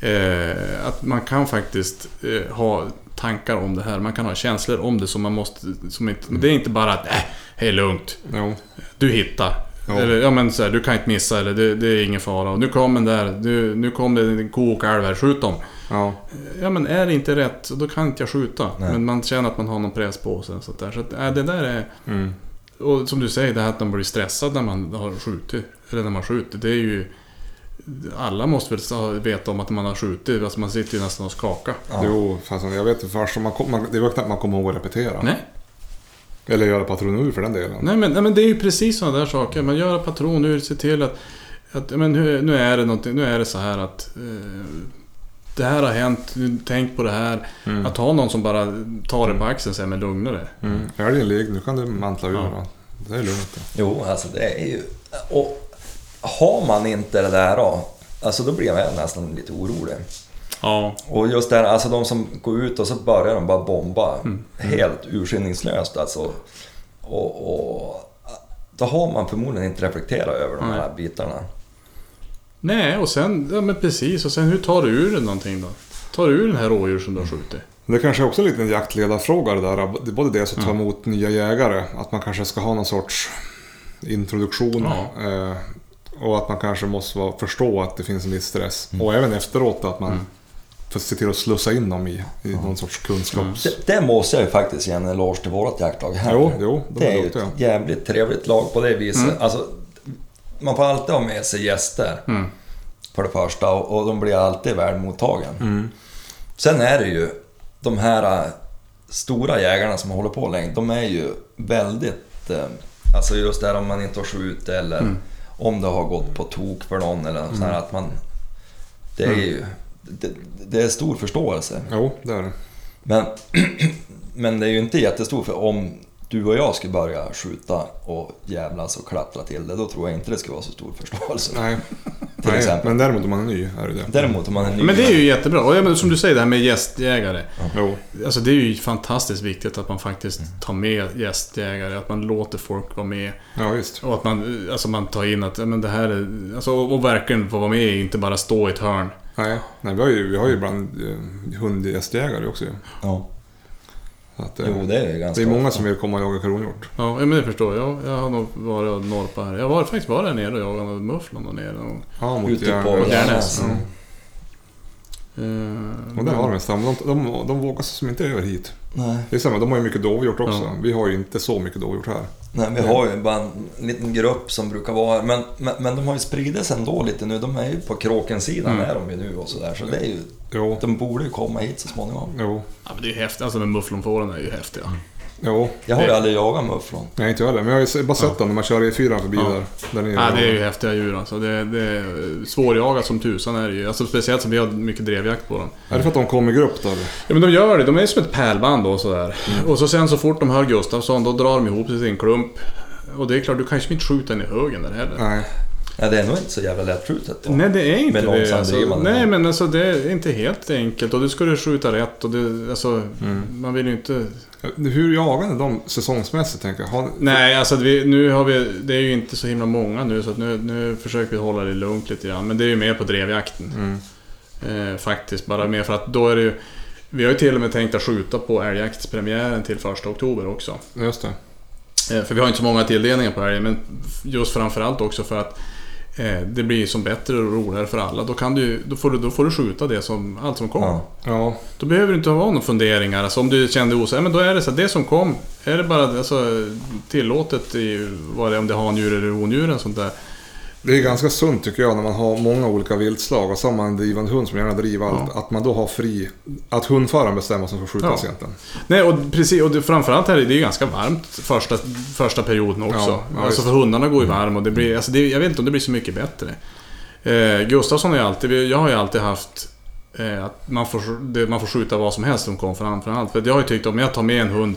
eh, att man kan faktiskt eh, ha tankar om det här, man kan ha känslor om det som man måste, som inte, mm. det är inte bara att äh, hej lugnt, jo. du hittar jo. eller ja, men, så här, du kan inte missa, eller det, det är ingen fara, och nu kom den där du, nu kom det en ko och kalv här, skjut dem. Ja. Ja, men är det inte rätt, då kan inte jag skjuta. Nej. Men man känner att man har någon press på sig, så, där. så att, äh, det där är mm. Och som du säger, det här att de blir stressade när man har skjutit, eller när man skjuter, det är ju, alla måste väl veta om att man har skjutit, alltså man sitter ju nästan och skakar. Ja. Jo, fast jag vet inte, för man kom, man, det var knappt man kommer ihåg att repetera. Nej. Eller göra patronur för den delen. Nej, men, nej, men det är ju precis sådana där saker, man gör patronur, se till att, att men nu, nu är det någonting, nu är det så här att eh, det här har hänt, tänk på det här. Mm. Att ha någon som bara tar det på axeln och säger, men lugna dig. Mm. Är det en leg, nu kan du mantla ur ja. Det är lugnt. Jo, alltså det är ju... Och har man inte det där då, alltså då blir jag nästan lite orolig. Ja. Och just det här, alltså de som går ut och så börjar de bara bomba. Mm. Helt urskillningslöst alltså. Och, och då har man förmodligen inte reflekterat över de Nej. här bitarna. Nej, och sen, ja, men precis, och sen hur tar du ur någonting då? Tar du ur den här rådjur som du har skjutit? Det kanske också är lite en jaktledarfråga det där, både det som tar emot mm. nya jägare, att man kanske ska ha någon sorts introduktion ja. eh, och att man kanske måste vara, förstå att det finns en viss stress mm. och även efteråt att man mm. får se till att slussa in dem i, i ja. någon sorts kunskaps... Mm. Det, det måste jag ju faktiskt ge en eloge till vårt jaktlag här. Jo, jo, det, det är ju ett ja. jävligt trevligt lag på det viset, mm. alltså... Man får alltid ha med sig gäster mm. för det första, och, och de blir alltid värdemottagen. Mm. Sen är det ju de här stora jägarna som håller på länge, de är ju väldigt, alltså just där om man inte har skjutit eller mm. om det har gått på tok för någon eller något sånt här, att man, det är mm. ju det, det är stor förståelse. Jo, det är det. Men, men det är ju inte jättestor, för om du och jag skulle börja skjuta och jävlas och klattra till det, då tror jag inte det skulle vara så stor förståelse. Nej, till Nej exempel. Men däremot om man är ny är det det. Däremot om man är ny. Men det är ju jättebra. Och som du säger, det här med gästjägare. Mm. Alltså det är ju fantastiskt viktigt att man faktiskt tar med gästjägare, att man låter folk vara med. Ja, just. Och att man, alltså man tar in att men det här är, alltså, och verkligen får vara med, inte bara stå i ett hörn. Nej, Nej vi har ju vi har ju bland hundgästjägare också. Ja. Att, jo, det, är det är många ofta. Som vill komma och jaga kronhjort. Ja, men det förstår jag. Jag har nog varit och norpa här. Jag var faktiskt bara där nere och jagade mufflon och nere. Och... Ja, mot Järnäs. Mm. Mm. Och där har de en stam. De, de, de vågar sig som inte över hit. Nej. Det är samma, de har ju mycket dovhjort också. Ja. Vi har ju inte så mycket dovhjort här. Nej, vi har ju bara en liten grupp som brukar vara här. Men, men, men de har ju spridits ändå lite nu. De är ju på kråkens sidan mm. är de ju nu och sådär. Så det är ju... Jo. De borde ju komma hit så småningom. Jo. Ja, men det är ju häftigt. Alltså, men mufflonfåren är ju häftiga. Jo. Jag har ju aldrig jagat mufflon. Nej, inte jag heller. Men jag har ju bara sett ja. dem när man kör i fyran förbi ja. där. där ja, det är ju häftiga djur. Alltså. Det, det är svårjagat som tusan är det ju. Alltså, speciellt som vi har mycket drevjakt på dem. Är det för att de kommer i grupp då? Ja, men de gör det. De är som ett pärlband då, sådär. Mm. Och så sen så fort de hör Gustafsson, då drar de ihop sig till en klump. Och det är klart, du kanske inte skjuter den i högen där heller. Nej. Ja, det är nog inte så jävla lätt skjutet då. Nej, det är inte det. Alltså, nej, men alltså, det är inte helt enkelt. Och du skulle skjuta rätt. Och det, alltså, mm. man vill ju inte... Hur jagande de säsongsmässigt, tänker jag. Har... Nej, alltså, vi, nu har vi, det är ju inte så himla många nu. Så att nu, nu försöker vi hålla det lugnt lite grann. Men det är ju mer på drevjakten. Mm. Eh, faktiskt, bara mer för att då är det ju... Vi har ju till och med tänkt att skjuta på älgjaktspremiären till första oktober också. Just det. Eh, för vi har inte så många tilldelningar på älg. Men just framförallt också för att det blir som bättre och roligare för alla. Då, kan du, då, får, du, då får du skjuta det som, allt som kom. Ja. Ja. Då behöver du inte ha några funderingar. Alltså, om du kände osäker, men då är det så här, det som kom, är det bara alltså, tillåtet i, vad det, om det har en djur eller ondjur eller sånt där. Det är ganska sunt tycker jag när man har många olika viltslag och samma en drivande hund som gärna driver allt, ja. Att man då har fri, att hundföraren bestämmer som får skjutas ja. egentligen. Nej, och precis, och det, framförallt här är det ju ganska varmt första, första perioden också. Ja, ja, alltså för hundarna går ju varm och det blir, alltså det, jag vet inte om det blir så mycket bättre. Eh, Gustafsson är alltid, jag har ju alltid haft eh, att man får, det, man får skjuta vad som helst som kom framförallt. För jag har ju tyckt om jag tar med en hund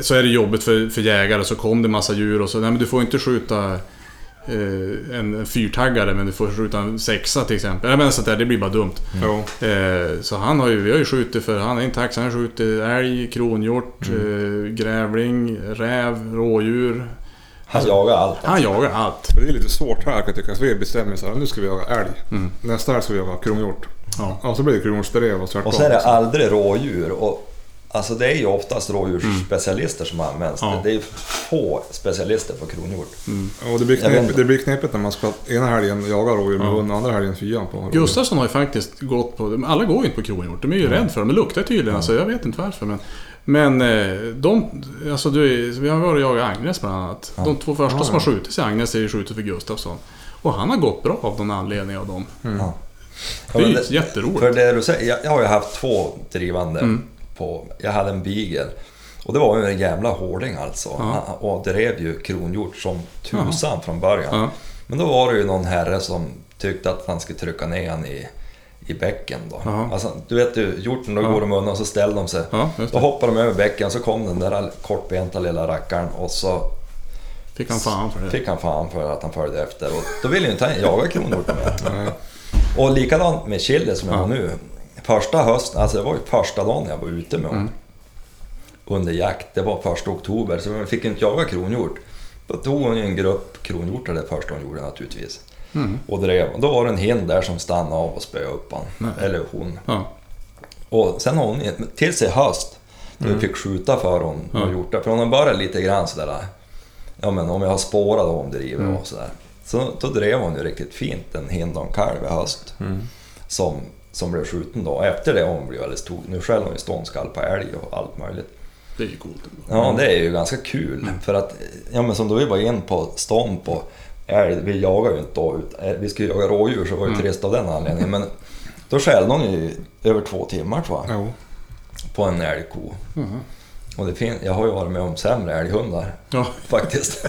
så är det jobbigt för, för jägare. Så kom det massa djur och så, nej men du får inte skjuta eh, en fyrtaggare, men du får skjuta en sexa till exempel. Nej men så där, det blir bara dumt. Mm. eh, Så han har ju, vi har ju skjutit för, han är intax, han har skjutit älg, kronhjort, mm. eh, grävling, räv, rådjur. Han jagar allt. Han jagar allt. Det är lite svårt här kan jag tycka. Så vi bestämmer så här, nu ska vi jaga älg. Mm. Nästa här ska vi jaga kronhjort. Ja. Och så blir det kronhjortsdrev och svärtom. Och så är det aldrig rådjur. Och, alltså det är ju oftast rådjursspecialister mm. som används. Ja. Det är få specialister på kronhjort. Mm. Och det blir, knep, det blir knepigt när man ska ena helgen jaga rådjur med ja. hund, andra helgen fyran på rådjur. Gustafsson har ju faktiskt gått på... Alla går ju inte på kronhjort. De är ju mm. rädda för dem. De luktar tydligen. Mm. Alltså, jag vet inte varför, men... Men de, alltså du, vi har varit jag och Agnes bland annat. Ja. De två första ja, ja. som har skjutit i Agnes är ju skjutit för Gustafsson. Och han har gått bra av någon anledning av dem. Mm. Ja. Ja, det är det, jätteroligt. För det du säger, jag, jag har ju haft två drivande. Mm. På, jag hade en beagle. Och det var ju en jävla hårding alltså. Ja. Och drev ju kronhjort som tusan ja. från början. Ja. Men då var det ju någon herre som tyckte att han skulle trycka ner han i... i bäcken då. Uh-huh. Alltså, du vet ju, hjorten då uh-huh. går de undan och så ställer de sig. Uh-huh, då hoppar de över bäcken, så kom den där kortbenta lilla rackaren och så fick han fan för det. Fick han fan för att han följde efter. Och då ville ju inte han jaga kronhjorten med. Och likadant med chili som jag har uh-huh. nu. Första hösten, alltså det var ju första dagen jag var ute med honom. Uh-huh. Under jakt, det var första oktober, så man fick inte jaga kronhjort. Då tog hon ju en grupp kronhjortar det första hon gjorde naturligtvis. Mm. Och drev. Då var det en hind där som stannade av och spöade upp han. Nej. Eller hon. Ja. Och sen har hon till sig höst då mm. vi fick skjuta för hon ja. och gjort det. För hon har bara lite grann sådär, ja men om jag har spårat och hon driver mm. och sådär. Så då drev hon ju riktigt fint en hind och en kalv i höst mm. som, som blev skjuten då. Efter det hon blev väldigt stor. Nu själv har hon ju ståndskall på älg och allt möjligt. Det är ju coolt. Ja, det är ju ganska kul. Mm. För att, ja men som då vi var in på stomp och älg, vi jagar ju inte då, vi skulle jaga rådjur, så var ju trist av den anledningen. Men då skällde hon ju över två timmar tror jag, på en älgko. Mm. Och det fin- jag har ju varit med om sämre älghundar ja. faktiskt.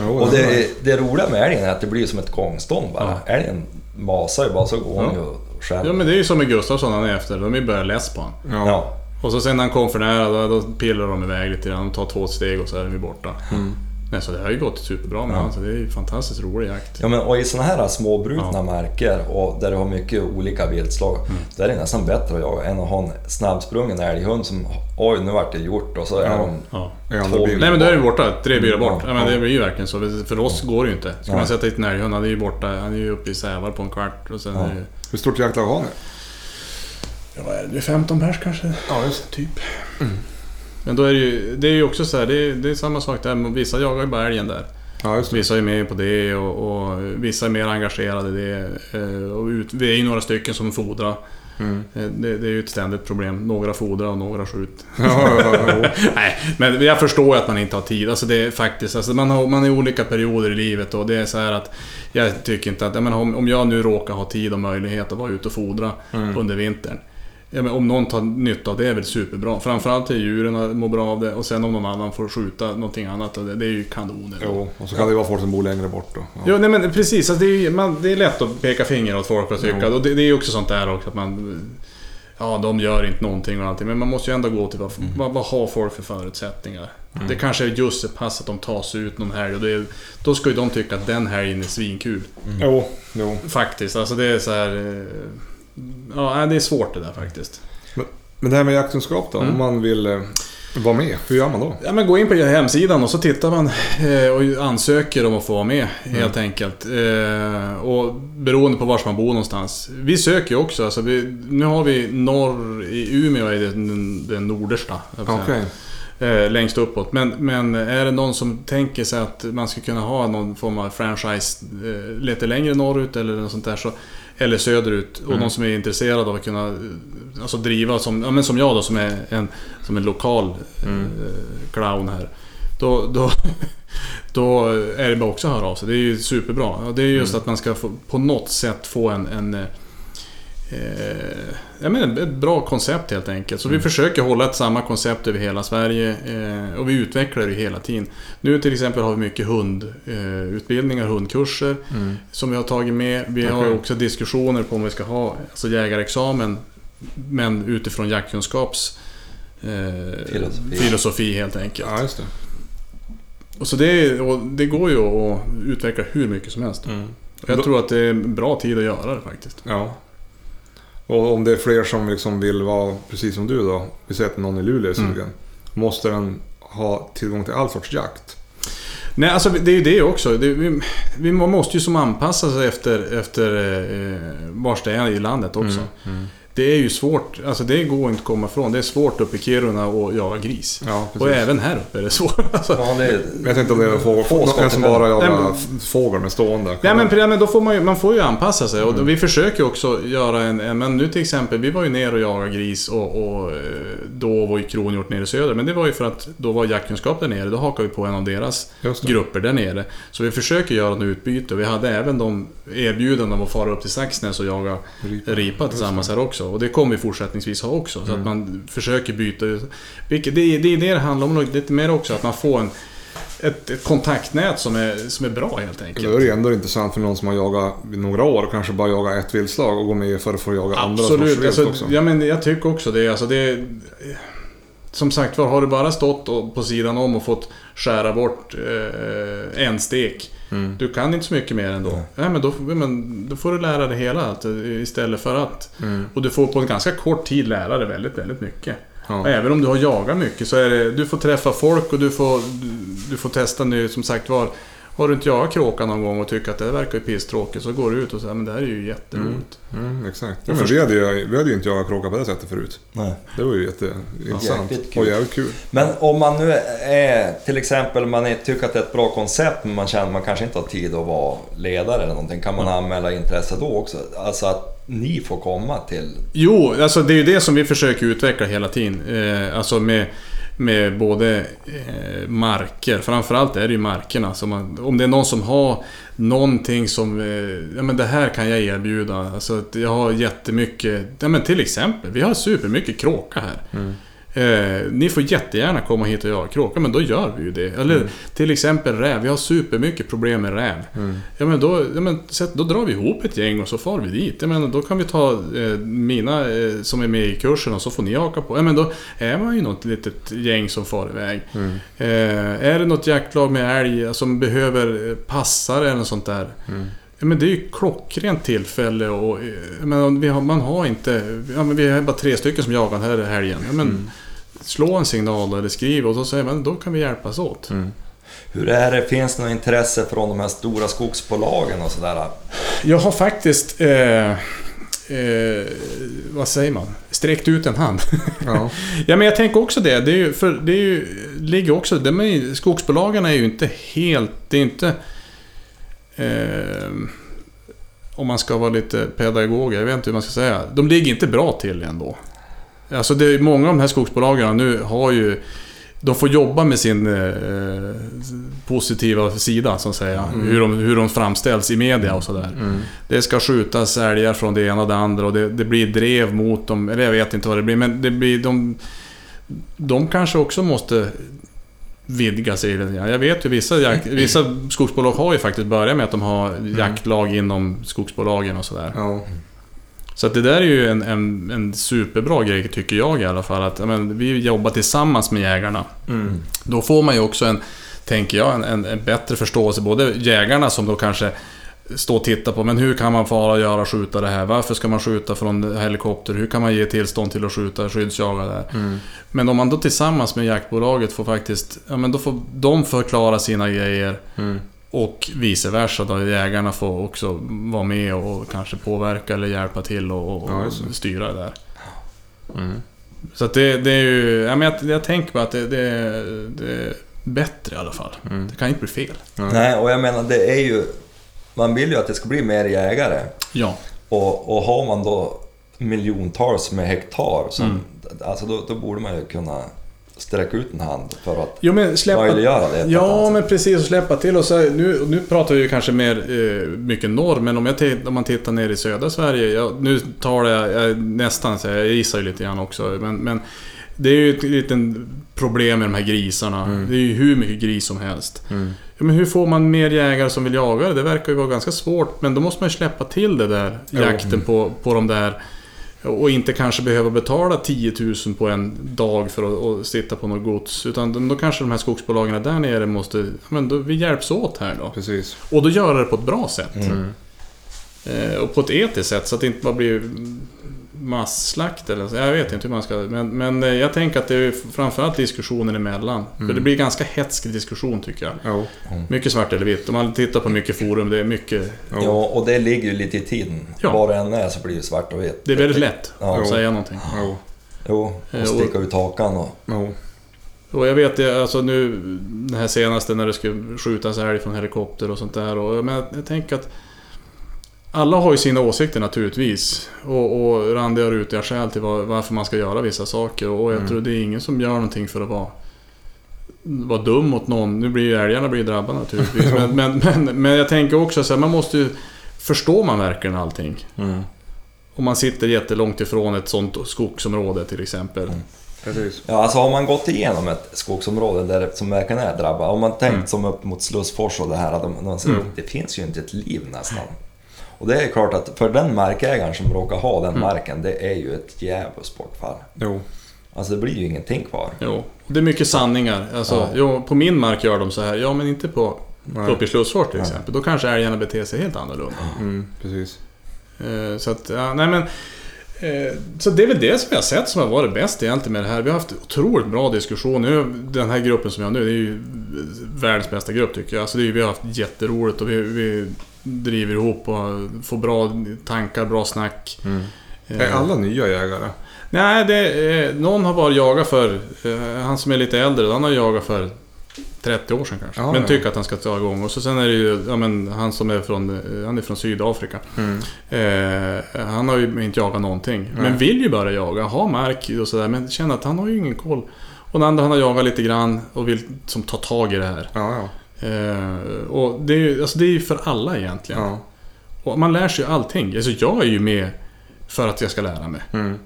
Jo, och det, det roliga med älgen är att det blir som ett gångstånd bara. Ja. Älgen masar ju bara, så går hon ja. och skäller. Ja men det är ju som med Gustafsson han är efter, de är ju börjat läsa på han. Ja. Ja. Och så sen när han kom för nära, då, då pillar de iväg lite grann, tar två steg och så är de borta. Mm. Nej, så det har ju gått superbra med ja. alltså, det är ju fantastiskt rolig jakt. Ja, men och i sådana här småbrutna ja. marker och där det har mycket olika viltslag mm. där är det nästan bättre att jaga än att ha en snabbsprungen älghund som oj, nu vart det gjort och så är ja. de ja. två bilar. Nej, men då är det borta, tre bilar bort. Ja. Ja, men det blir ju verkligen så, för oss ja. går det ju inte. Ska ja. man sätta hit en älghund, han är ju borta, han är ju uppe i sävar på en kvart och sen ja. är ju... Hur stort jaktlag har ni? Ja, det är femton pers kanske. Ja, just typ. Mm. Men då är det ju, det är ju också så här, det är, det är samma sak där, vissa jagar ju bara älgen där. Ja, just det. Vissa är med på det och, och vissa är mer engagerade i det. Och ut, vi är ju några stycken som fodrar. Mm. Det, det är ju ett ständigt problem. Några fodrar och några skjut. Ja, ja, ja. Nej, men jag förstår att man inte har tid. Alltså det är faktiskt, alltså man har, man är i olika perioder i livet och det är så här att jag tycker inte att, jag menar, om, om jag nu råkar ha tid och möjlighet att vara ute och fodra mm. under vintern. Ja, men om någon tar nytta av det är väl superbra. Framförallt är djuren mår bra av det. Och sen om någon annan får skjuta någonting annat, det, det är ju kanoner. Jo, och så kan det ju vara folk som bor längre bort då. Ja. Jo, nej men precis, alltså det, är ju, man, det är lätt att peka finger åt folk och tycka. Och det, det är ju också sånt där också att man, ja de gör inte någonting och allting. Men man måste ju ändå gå till vad, mm. vad, vad har folk för förutsättningar. Mm. Det kanske är just ett pass att de tar sig ut någon helg och det är, då ska ju de tycka att den helgen är svinkul. Mm. Jo, jo. Faktiskt, alltså det är så här. Ja, det är svårt det där faktiskt. Men, men det här med jaktkunskap då, mm. om man vill eh, vara med, hur gör man då? Ja, men gå in på hemsidan och så tittar man eh, och ansöker om att få vara med mm. helt enkelt. Eh, och beroende på var man bor någonstans. Vi söker ju också, alltså vi, nu har vi norr i Umeå är det den, den nordersta. Okay. Eh, längst uppåt. Men, men är det någon som tänker sig att man ska kunna ha någon form av franchise eh, lite längre norrut eller något sånt där så... eller söderut och mm. de som är intresserade av att kunna alltså driva som ja, men som jag då som är en som en lokal mm. eh, clown här då då då är det bara också att höra av sig. Det är ju superbra. Och det är just mm. att man ska få, på något sätt få en en eh, jag menar ett bra koncept helt enkelt. Så mm. vi försöker hålla ett samma koncept över hela Sverige eh, och vi utvecklar det hela tiden. Nu till exempel har vi mycket hundutbildningar, eh, hundkurser mm. som vi har tagit med. Vi okay. har också diskussioner på om vi ska ha alltså jägarexamen men utifrån jaktkunskaps eh, filosofi. filosofi helt enkelt. Ja, just det. Och så det, och det går ju att utveckla hur mycket som helst. Mm. Och jag tror att det är en bra tid att göra det faktiskt. Ja. Och om det är fler som liksom vill vara precis som du då, vi säger att någon i Luleå är sugen, mm. måste den ha tillgång till all sorts jakt? Nej, alltså det är ju det också. Det, vi, vi måste ju som anpassa sig efter, efter eh, vars det är i landet också. Mm, mm. Det är ju svårt, alltså det går inte att komma ifrån. Det är svårt uppe i Kiruna att jaga gris. Ja, och även här uppe är det svårt. Alltså. Ja, det är, jag tänkte om det är få, få, någon som bara jagar fåglar med stående. Ja, men, ja, men då får man, ju, man får ju anpassa sig. Mm. Och vi försöker också göra en... Men nu till exempel, vi var ju ner och jagade gris och, och då var ju kronhjort nere i söder. Men det var ju för att då var J A K-kunskap där nere. Då hakade vi på en av deras grupper där nere. Så vi försöker göra ett utbyte. Vi hade även de erbjudanden om att fara upp till Saxnäs och jaga ripa, ripa tillsammans här också. Och det kommer vi fortsättningsvis ha också. Så mm. att man försöker byta. Vilket, det, det är det det handlar om lite mer också. Att man får en, ett, ett kontaktnät som är, som är bra helt enkelt. Det är ju ändå intressant för någon som har jagat några år och kanske bara jagar ett vildslag och går med för att få jaga andra. Absolut. Alltså, också. Ja, men jag tycker också det. Alltså det, som sagt, har du bara stått på sidan om och fått skära bort eh, en stek. Mm. Du kan inte så mycket mer ändå. Ja. Nej, men då, men då får du lära dig hela att, istället för att mm. och du får på en ganska kort tid lära dig väldigt, väldigt mycket. Ja. Även om du har jagat mycket så är det, du får träffa folk och du får, du, du får testa nu som sagt var. Har du inte jagat kråkan någon gång och tycker att det verkar ju pisstråkigt, så går du ut och säger men det här är ju jätteroligt. Mm. Mm, exakt. Ja, men vi, hade ju, vi hade ju inte jagat kråkan på det sättet förut. Nej. Det var ju jätteintressant ja, och jävligt kul. Men om man nu är, till exempel man är, tycker att det är ett bra koncept men man känner att man kanske inte har tid att vara ledare eller någonting, kan man mm. anmäla intresse då också? Alltså att ni får komma till... Jo, alltså det är ju det som vi försöker utveckla hela tiden. Eh, alltså med... med både eh, marker, framförallt är det ju markerna som man, om det är någon som har någonting som eh, ja, men det här kan jag erbjuda, alltså, att jag har jättemycket, ja, men till exempel vi har supermycket kråka här mm. eh, ni får jättegärna komma hit och göra kråka, men då gör vi ju det. Eller mm. till exempel räv, vi har supermycket problem med räv mm. ja, men då, ja, men, då drar vi ihop ett gäng och så far vi dit, ja, men, då kan vi ta eh, mina eh, som är med i kursen och så får ni haka på, ja, men då är man ju något litet gäng som far iväg mm. eh, är det något jaktlag med älg som behöver passare eller sånt där mm. ja, men det är ju klockrent tillfälle och, ja, men, vi har, man har inte ja, men vi har bara tre stycken som jagar här i helgen, ja, men mm. slå en signal eller skriv och så säger man, då kan vi hjälpas åt. Mm. Hur är det? Finns det något intresse från de här stora skogsbolagen och sådär? Jag har faktiskt eh, eh, vad säger man? Sträckt ut en hand. Ja. Ja, men jag tänker också det. Det är ju, för det är ju, ligger också, det med, skogsbolagen är ju inte helt, det är inte eh, om man ska vara lite pedagog, jag vet inte hur man ska säga. De ligger inte bra till ändå. Alltså det är många av de här skogsbolagen nu har ju, de får jobba med sin eh, positiva sida så att säga, mm. hur, de, hur de framställs i media och sådär. Mm. Det ska skjutas älgar från det ena och det andra och det, det blir drev mot dem, eller jag vet inte vad det blir, men det blir, de, de kanske också måste vidga sig. Jag vet ju vissa, jakt, vissa skogsbolag har ju faktiskt börjat med att de har jaktlag inom skogsbolagen och sådär. Ja. Så att det där är ju en, en, en superbra grej tycker jag i alla fall, att ja, men, vi jobbar tillsammans med jägarna. Mm. Då får man ju också en, tänker jag, en, en, en bättre förståelse, både jägarna som då kanske står och tittar på, men hur kan man fara och göra skjuta det här? Varför ska man skjuta från helikopter? Hur kan man ge tillstånd till att skjuta skyddsjaga där? Mm. Men om man då tillsammans med jaktbolaget får faktiskt, ja men då får de förklara sina grejer. Mm. Och vice versa då, jägarna får också vara med och kanske påverka eller hjälpa till och, och ja, styra det där. Mm. Så att det, det är ju, jag, menar, jag, jag tänker på att det, det, det är bättre i alla fall. Mm. Det kan inte bli fel. Mm. Nej, och jag menar det är ju, man vill ju att det ska bli mer jägare. Ja. Och, och har man då miljontals med hektar som, mm. alltså då, då borde man ju kunna sträcka ut en hand för att jo, men släppa, möjliggöra det. Ja, men precis, och släppa till. Och så, nu, nu pratar vi ju kanske mer eh, mycket norr, men om, jag t- om man tittar ner i södra Sverige, jag, nu tar jag, jag nästan, så jag gissar ju lite grann också, men, men det är ju ett litet problem med de här grisarna. Mm. Det är ju hur mycket gris som helst. Mm. Ja, men hur får man mer jägare som vill jaga det? Det verkar ju vara ganska svårt, men då måste man släppa till det där, jo. Jakten på, på de där och inte kanske behöva betala tio tusen på en dag för att sitta på något gods, utan då kanske de här skogsbolagen där nere måste, men då, vi hjälps åt här då. Precis. Och då göra det på ett bra sätt. Mm. Eh, och på ett etiskt sätt, så att det inte bara blir masslakt eller så. Jag vet inte hur man ska, men, men jag tänker att det är framförallt diskussionen emellan. Mm. För det blir ganska hätsk diskussion, tycker jag. Jo. Mycket svart eller vitt. Om man tittar på mycket forum, det är mycket... Jo. Ja, och det ligger ju lite i tiden. Ja. Bara en är så blir det svart och vitt. Det är väldigt lätt ja. att säga någonting. Jo, jo. och sticka ut hakan då. Jo. Och jag vet, alltså nu, den här senaste när det skulle skjutas älg från helikopter och sånt där. Och, men jag, jag tänker att alla har ju sina åsikter naturligtvis, och, och randiga rutiga skäl till var, varför man ska göra vissa saker, och jag mm. tror det är ingen som gör någonting för att vara, vara dum mot någon. Nu blir ju älgarna blir drabbade naturligtvis, men, men, men, men jag tänker också så här, man måste ju förstå man verkligen allting. Mm. Om man sitter jättelångt ifrån ett sånt skogsområde till exempel. Mm. Precis. Ja, alltså har man gått igenom ett skogsområde där som verkligen är drabbat, om man tänkt mm. som upp mot Slussfors och det här, de, de säger, mm. det finns ju inte ett liv nästan. Och det är klart att för den markägaren som råkar ha den mm. marken, det är ju ett jävligt bortfall. Jo. Alltså det blir ju ingenting kvar. Jo. Det är mycket sanningar. Alltså, ja. jo, på min mark gör de så här, ja men inte på uppe i Slussfors till exempel. Nej. Då kanske älgarna beter sig helt annorlunda. Mm, precis. Eh, så att, ja, nej men... Så det är väl det som jag har sett som har varit bäst egentligen med det här. Vi har haft otroligt bra diskussioner. Den här gruppen som jag har nu, det är ju världens bästa grupp tycker jag. Alltså det är, vi har haft jätteroligt och vi, vi driver ihop och får bra tankar, bra snack. Mm. Är alla nya jägare? Nej, det, någon har varit jagat för, han som är lite äldre, han har jagat för trettio år sedan kanske. Aha, men tycker att han ska ta igång. Och så sen är det ju ja, men han som är från han är från Sydafrika. Mm. Eh, han har ju inte jagat någonting. Nej. Men vill ju börja jaga, ha mark och sådär, men känner att han har ju ingen koll. Och den andra han har jagat lite grann och vill som ta tag i det här. Ja, ja. Eh, och det är ju alltså det är ju för alla egentligen. Ja. Och man lär sig ju allting. Alltså jag är ju med för att jag ska lära mig. Mm.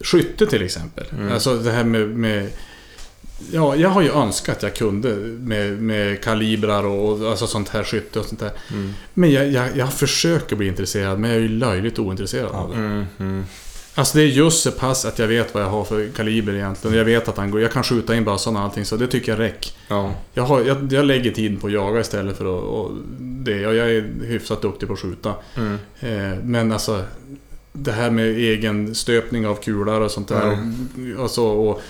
Skytte till exempel. Mm. Alltså det här med, med ja, jag har ju önskat att jag kunde med, med kalibrar och alltså sånt här skytte och sånt där. Mm. Men jag, jag, jag försöker bli intresserad, men jag är ju löjligt ointresserad av det. Mm, mm. Alltså det är just så pass att jag vet vad jag har för kaliber egentligen. Jag vet att han går, jag kan skjuta in bössan och allting, så det tycker jag räcker. Ja. Jag, har, jag, jag lägger tiden på att jaga istället för att, och det. Och jag är hyfsat duktig på att skjuta. Mm. Eh, men alltså... det här med egen stöpning av kulor och sånt där mm. och, alltså, och,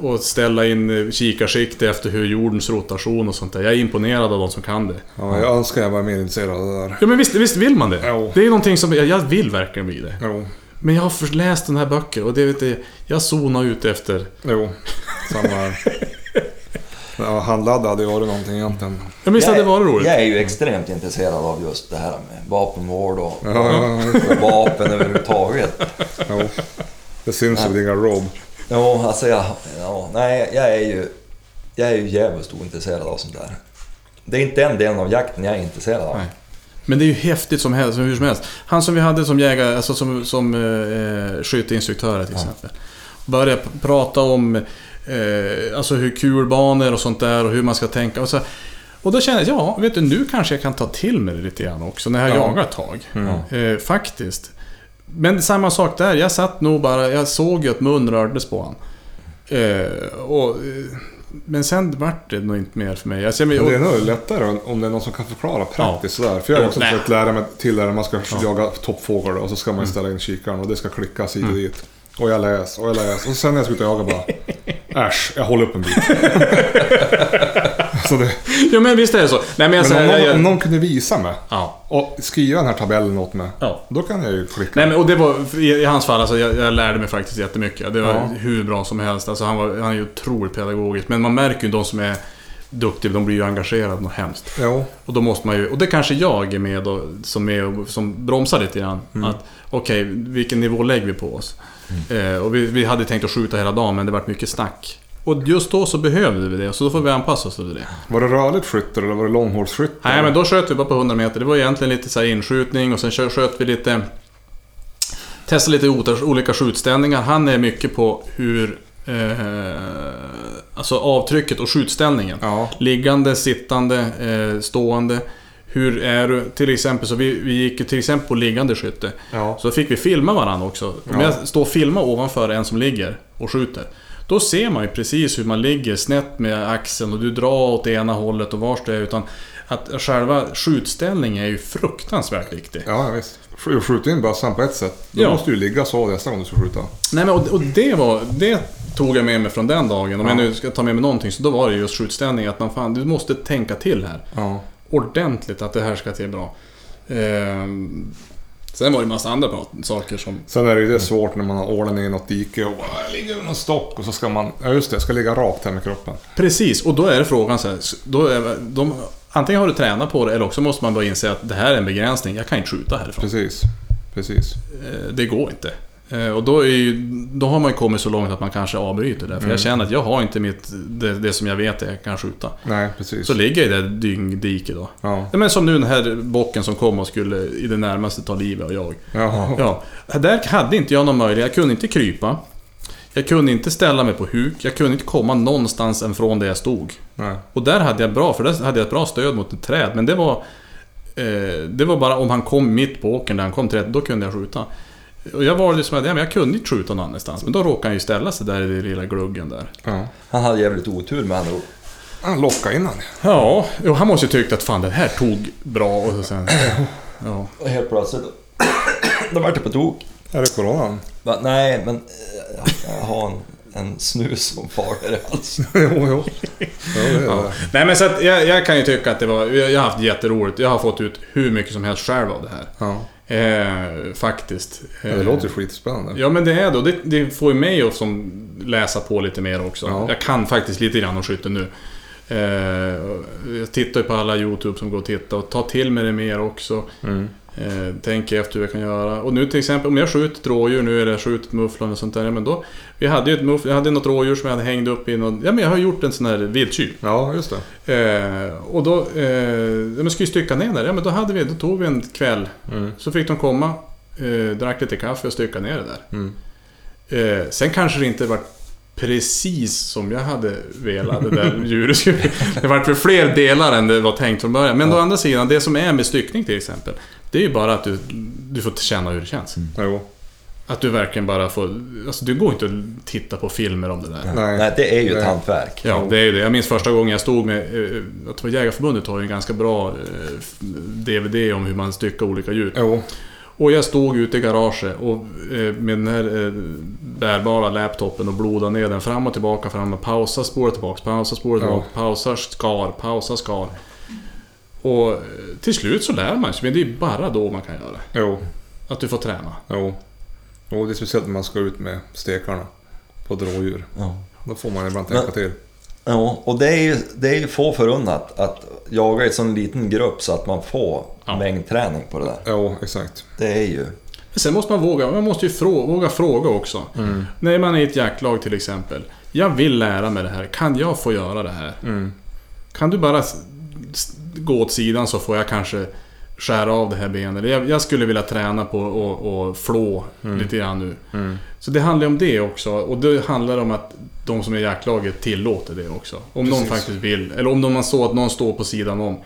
och ställa in kikarsikte efter hur jordens rotation och sånt där. Jag är imponerad av de som kan det. Ja, jag önskar jag vara mer intresserad av det där. Ja, men visst, visst vill man det. Jo. Det är någonting som jag, jag vill verkligen bli det. Jo. Men jag har läst den här böcker och det vet jag, jag zonar ut efter. Jo, samma här. Ja, handlade hade varit någonting egentligen. Jag missade det var roligt. Jag är ju extremt intresserad av just det här med vapenvård och, ja, ja, ja. och vapen överhuvudtaget. Jo, det syns ju inga rob. Jo, alltså jag, ja, nej, jag är ju jag är ju jävligt ointresserad av sånt där. Det är inte en del av jakten jag är intresserad av. Nej. Men det är ju häftigt som helst, hur som helst. Han som vi hade som jägare, alltså som, som eh, skytteinstruktör till exempel. Ja. Började prata om Eh, alltså hur kulbanor och sånt där och hur man ska tänka och, så, och då känner jag, ja vet du, nu kanske jag kan ta till mig det lite grann också när jag ja. jagar ett tag mm. eh, faktiskt. Men samma sak där, jag satt nog bara, jag såg ju att mun rördes på han eh, och, men sen vart det nog inte mer för mig alltså, men, och, det är nog lättare om det är någon som kan förklara praktiskt ja. sådär, för jag har också försökt lära mig till där man ska ja. jaga toppfågel och så ska man ställa in kikaren och det ska klicka sig mm. dit och jag läser och jag läser och sen när jag ska ut och jaga bara äsch, jag håller upp en bit. Så det... Jo men visst är det så. Nej, men jag, men om någon, jag... någon kunde visa mig ja. och skriva den här tabellen åt mig ja. då kan jag ju klicka. Nej, men, och det var, i, i hans fall, alltså, jag, jag lärde mig faktiskt jättemycket. Det var ja. hur bra som helst alltså, han, var, han är ju otroligt pedagogisk. Men man märker ju de som är duktiga, de blir ju engagerade något hemskt ja. och, då måste man ju, och det kanske jag är med då, som, är, som bromsar lite grann mm. att okej, okay, vilken nivå lägger vi på oss? Mm. Eh, och vi, vi hade tänkt att skjuta hela dagen, men det var mycket snack. Och just då så behövde vi det, så då får vi anpassa oss till det. Var det rörligt skytte eller var det långhålsskytte? Nej, men då sköt vi bara på hundra meter. Det var egentligen lite så här inskjutning. Och sen sköt vi lite, testade lite olika skjutställningar. Han är mycket på hur eh, alltså avtrycket och skjutställningen ja. liggande, sittande, eh, stående, hur är du till exempel, så vi, vi gick till exempel på liggande skytte, ja. Så fick vi filma varandra också. Om ja. jag står och filmar ovanför en som ligger och skjuter, då ser man ju precis hur man ligger snett med axeln och du drar åt ena hållet och varst det är, utan att själva skjutställningen är ju fruktansvärt viktig. Ja visst, skjuter in bara på ett sätt. Då ja. måste du ligga så nästa gång du ska skjuta. Nej, men och, och det var det tog jag med mig från den dagen. Om ja. jag nu ska ta med mig någonting, så då var det just skjutställning, att man fan, du måste tänka till här. Ja. Ordentligt, att det här ska till bra. Ehm, sen var det en massa andra bra saker som... Sen är det ju det svårt när man har ålen i något dike och bara ligger över någon stock och så ska man... Ja just det, ska ligga rakt här med kroppen. Precis, och då är det frågan så här, då är de... Antingen har du tränat på det, eller också måste man bara inse att det här är en begränsning. Jag kan inte skjuta härifrån. Precis, precis. Det går inte. Och då, är ju, då har man ju kommit så långt att man kanske avbryter det. För mm. jag känner att jag har inte mitt, det, det som jag vet jag kan skjuta. Nej, precis. Så ligger jag i det dyngdiket då. Ja. Men som nu den här bocken som kom och skulle i det närmaste ta livet av jag. Jaha. Ja. Där hade inte jag någon möjlighet. Jag kunde inte krypa. Jag kunde inte ställa mig på huk. Jag kunde inte komma någonstans än från där jag stod. Nej. Och där hade jag bra, för där hade jag ett bra stöd mot ett träd. Men det var, eh, det var bara om han kom mitt på åken där han kom till träd, då kunde jag skjuta. Och jag var liksom, ja, men jag kunde inte skjuta någon annanstans. Men då råkade han ju ställa sig där i den lilla gluggen där. Ja. Han hade jävligt otur med andra ord. Han lockade innan. Ja, och han måste ju tyckt att fan, det här tog bra. Och sen, ja. Och helt plötsligt, då var det på tok. Är det coronan? Va, nej, men jag har en, en snus som far där alltså. jo, jo. Ja, det ja. Nej, men så att jag, jag kan ju tycka att det var... Jag har haft jätteroligt. Jag har fått ut hur mycket som helst själv av det här. Ja. Eh, faktiskt. Eh, ja, det låter skitspännande. Ja, men det är då. Det, det får ju mig att som läsa på lite mer också. Ja. Jag kan faktiskt lite grann om skytte nu. Eh, jag tittar ju på alla YouTube som går och tittar och tar till mig det mer också. Mm. Eh, tänker efter hur jag kan göra. Och nu till exempel, om jag skjuter rådjur nu, eller jag skjuter mufflon och sånt där, men då, vi hade ju ett mufflon, jag hade något rådjur som jag hade hängt upp i någon, ja men jag har gjort en sån här viltkyl. Ja, just det. Eh, och då, eh, ja, men ska ju stycka ner där. Ja, men då hade vi, då tog vi en kväll. Mm. Så fick de komma, eh, drack lite kaffe och stycka ner det där. Mm. Eh, sen kanske det inte var precis som jag hade velat det där djuret. Det var för fler delar än det var tänkt från början. Men ja. Å andra sidan, det som är med styckning till exempel, det är ju bara att du, du får känna hur det känns. Mm. Jo. Att du verkligen bara får... Alltså du går inte att titta på filmer om det där. Nej, Nej det är ju ett hantverk. Ja, det är ju det. Jag minns första gången jag stod med... Jag tror Jägarförbundet har ju en ganska bra D V D om hur man styckar olika djur. Jo. Och jag stod ute i garaget och med den här bärbara laptopen och blodade ner den fram och tillbaka, fram och pausa, spåret tillbaka, pausa, spåret tillbaka, ja. pausa, skar, pausa, skar. Och till slut så lär man sig, men det är bara då man kan göra det. Jo. Att du får träna. Jo. Och det är speciellt när man ska ut med stekarna på drådjur. Ja. Då får man ibland tänka men, till. Ja, och det är ju, det är ju få förunnat att jaga i sån liten grupp så att man får ja. mängd träning på det där. Ja, exakt. Det är ju... Men sen måste man våga, man måste ju fråga, våga fråga också. Mm. När man är i ett jaktlag till exempel. Jag vill lära mig det här, kan jag få göra det här? Mm. Kan du bara... gå åt sidan så får jag kanske skära av det här benet. Jag, jag skulle vilja träna på och, och flå mm. lite grann nu. Mm. Så det handlar om det också. Och det handlar om att de som är i jaktlaget tillåter det också. Om Precis. någon faktiskt vill. Eller om man såg att någon står på sidan om.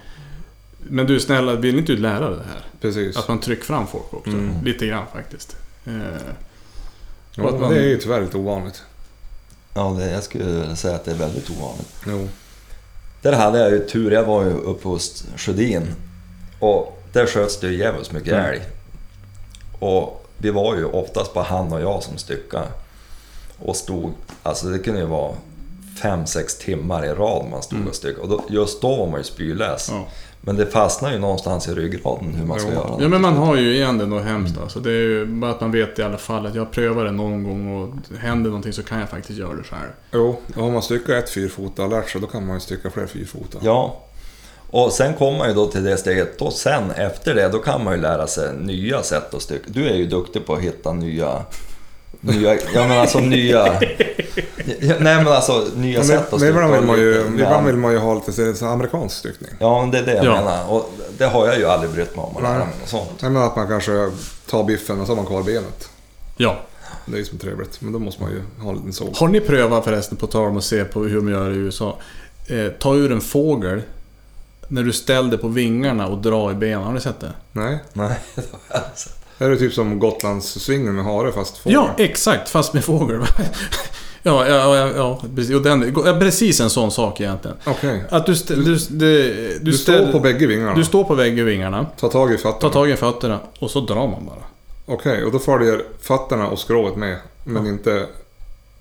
Men du snälla, vill inte du lära det här? Precis. Att man trycker fram folk också. Mm. Lite grann faktiskt. Eh, ja, att man... Det är ju tyvärr lite ovanligt. Ja, det, jag skulle säga att det är väldigt ovanligt. Jo. Där hade jag ju tur, jag var ju uppe hos Sjödin och där sköts det ju jävligt mycket mm. älg. Och vi var ju oftast bara han och jag som styckade och stod, alltså det kunde ju vara fem sex timmar i rad man stod mm. och styckade. Och då, just då var man ju spyläs. Ja. Men det fastnar ju någonstans i ryggraden hur man ska ja. göra. Ja, men man har ju igen det nog hemskt. Mm. Så det är ju bara att man vet i alla fall att jag prövar det någon gång och händer någonting så kan jag faktiskt göra det så här. Jo, om man styckar ett fyrfota lärt sig, då kan man ju stycka fler fyrfota. Ja, och sen kommer man ju då till det steget och sen efter det då kan man ju lära sig nya sätt att stycka. Du är ju duktig på att hitta nya... nya ja, men alltså nya... Nej men alltså nya men, sätt att stycka. Ibland vill man ju, ibland vill man ju ha lite så amerikansk styckning. Ja, men det är det jag ja. menar. Och det har jag ju aldrig brytt mig om. Nej. Sånt. Nej, men att man kanske tar biffen och så har man kvar benet. Ja. Det är ju som trevligt. Men då måste man ju ha en liten såg. Har ni prövat förresten på tal om att se på hur man gör i U S A? Eh, ta ur en fågel när du ställde på vingarna och drar i benen. Har du sett det? Nej. Nej, det har jag inte sett. Är det typ som Gotlandsvingen med hare fast fågel? Ja, exakt, fast med fågel. Ja, ja, ja, ja, precis. Och den, precis en sån sak egentligen. Okay. Att du, st- du, du, du, du ställ, står på bägge vingarna. Du står på bägge vingarna. Ta tag i fötterna. Ta tag i fötterna och så drar man bara. Okej, okay, och då följer fötterna och skrovet med, men ja. inte.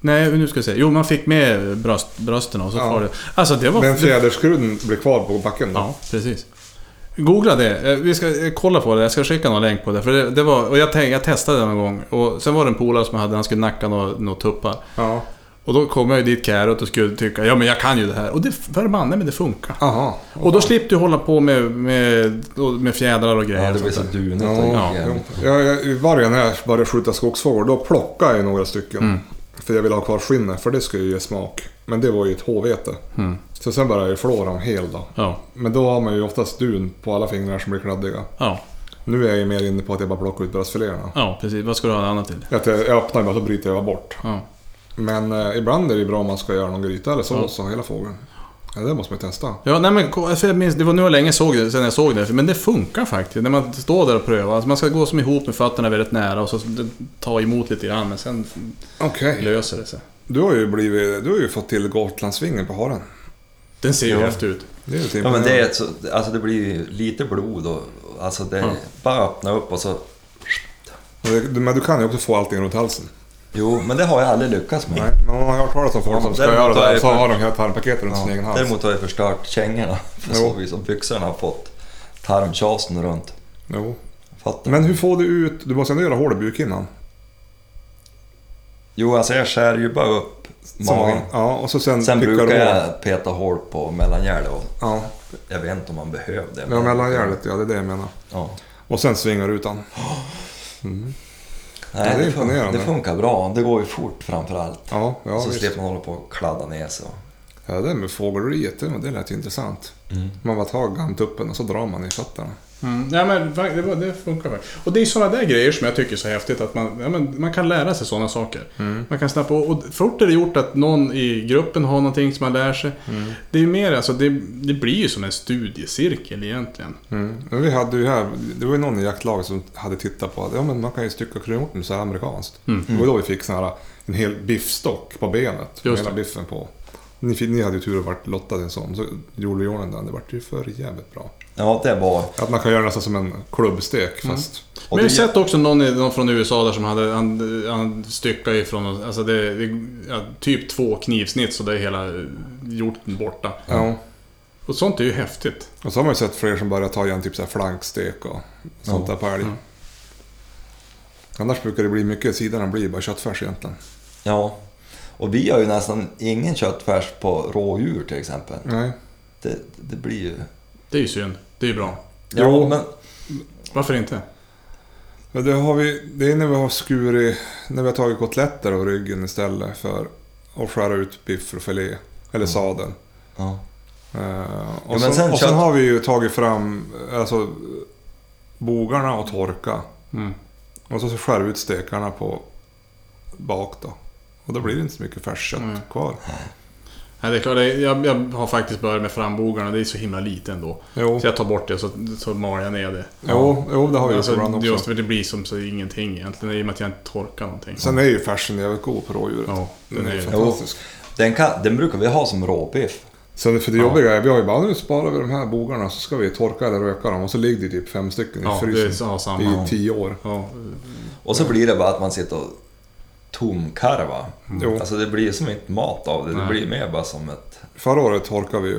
Nej, nu ska jag säga. Jo, man fick med bröst, brösten och så ja. följer. Alltså det var. Men fjäderskruden blir kvar på backen då. Ja, precis. Googla det. Vi ska kolla på det. Jag ska skicka någon länk på det. För det, det var, och jag, tänkte, jag testade det någon gång. Och sen var det en polare som hade, han skulle nacka någon, någon tuppa. Ja. Och då kom jag ju dit kärot och skulle tycka, ja men jag kan ju det här. Och det förbannade, men det funkar. Aha, och då slippte du hålla på med, med, med fjädrar och grejer. Ja, det blir så dunet. Ja, ja. Jag, I varje när jag började skjuta skogsfågel, då plockade jag några stycken. Mm. För jag ville ha kvar skinnet, för det skulle ju ge smak. Men det var ju ett håvete. Mm. Så sen började jag flåra om hel då. Ja. Men då har man ju oftast dun på alla fingrar som blir knaddiga. Ja. Nu är jag ju mer inne på att jag bara plockar ut bröstfiléerna. Ja, precis. Vad ska du ha annat till? Att jag, jag öppnar bara så bryter jag bort. Ja. Men eh, ibland är det bra om man ska göra någon gryta eller så, ja. så hela fågeln. Ja, det måste man testa. Ja, nej, men jag minns, det var nu länge såg det, sen jag såg det. Men det funkar faktiskt när man står där och prövar. Alltså man ska gå som ihop med fötterna väldigt nära och så ta emot lite grann, men sen okay. löser det sig. Du har ju blivit, du har ju fått till Gotlandsvingen på haren. Den ser ju ja. häftigt ut. Det är ja, men det är så, alltså det blir ju lite blod och alltså det ja. bara öppna upp och så. Men du kan ju också få allting runt halsen. Jo, men det har jag aldrig lyckats med. Nej, men man har hört talas om folk som ska göra det där, så har de här tarmpaketen runt ja, sin egen hals. Däremot har jag förstört kängorna för så vis som byxorna har fått tarmchasen runt. Jo. Fattar. Men hur får du ut, du måste ändå göra hård buk innan. Jo, alltså jag skär ju bara upp magen. Ja, och så sen, sen brukar jag peta hål på mellangärdet. Ja. Jag vet inte om man behöver det. Men ja, mellangärdet, ja, det är det jag menar. Ja. Och sen svingar utan. Mm. Nej, ja, det, det, funkar, det funkar bra. Det går ju fort framförallt. Ja, ja, så slipper man hålla på och kladda ner sig. Ja, det med fågelriet, det lät ju intressant. Mm. Man var taggant uppen och så drar man i fötterna. Mm. Ja, men det, det funkar faktiskt. Och det är sådana där grejer som jag tycker är så häftigt. Att man, ja, men man kan lära sig sådana saker. Mm. Man kan snappa, och fort är det gjort att någon i gruppen har någonting som man lär sig. Mm. Det, är mer, alltså, det, det blir ju som en studiecirkel egentligen. Mm. Men vi hade ju här, det var ju någon i jaktlaget som hade tittat på att ja, men man kan ju stycka kronhjorten så här amerikanskt. Mm. Mm. Och då vi fick sån här, en hel biffstock på benet. Hela biffen på. Ni, ni hade ju tur att varit lottad en sån. Så gjorde vi jorden den. Det var ju för jävligt bra. Ja, det var. Att man kan göra nästan som en klubbstek mm. fast. Men jag har sett också någon, någon från U S A där som hade han, han styckade ifrån alltså det, det, ja, typ två knivsnitt så det är hela hjorten borta. Ja. Och sånt är ju häftigt. Och så har man ju sett fler som bara tar igen typ så här flankstek och sånt ja. där på älg. Mm. Annars brukar det bli mycket sidorna blir bara köttfärs egentligen. Ja. Och vi har ju nästan ingen köttfärs på rådjur till exempel. Nej. Det, det blir ju. Det är ju synd. Det är ju bra. Ja, jo, men varför inte? Det, har vi, det är när vi har skurit, när vi har tagit kotletter av ryggen istället för att skära ut biff och filé eller mm. sadeln. Ja. Uh, och, ja, så, sen, och kött... sen har vi ju tagit fram alltså, bogarna och torka. Mm. Och så skär vi ut stekarna på bak då. Och då blir det inte så mycket färskött mm. kvar. Nej, det är klart, jag, jag har faktiskt börjat med frambogarna. Det är så himla lite ändå. Jo. Så jag tar bort det och så, så malar jag ner det. Jo, jo det har jag alltså, också. Just för det blir som så ingenting egentligen. I och med att jag inte torkar någonting. Sen är ju färsen jävligt god på rådjuret. Ja, den, den är ju fantastisk. Den, kan, den brukar vi ha som råbiff. Sen för det jobbiga är vi har ju bara nu sparar vi de här bogarna så ska vi torka eller röka dem och så ligger det typ fem stycken i ja, frysen i tio år. Ja. Och så blir det bara att man sitter och tomkarva. Mm. Alltså det blir som inte mat av det. Nej. Det blir mer bara som ett... Förra året torkade vi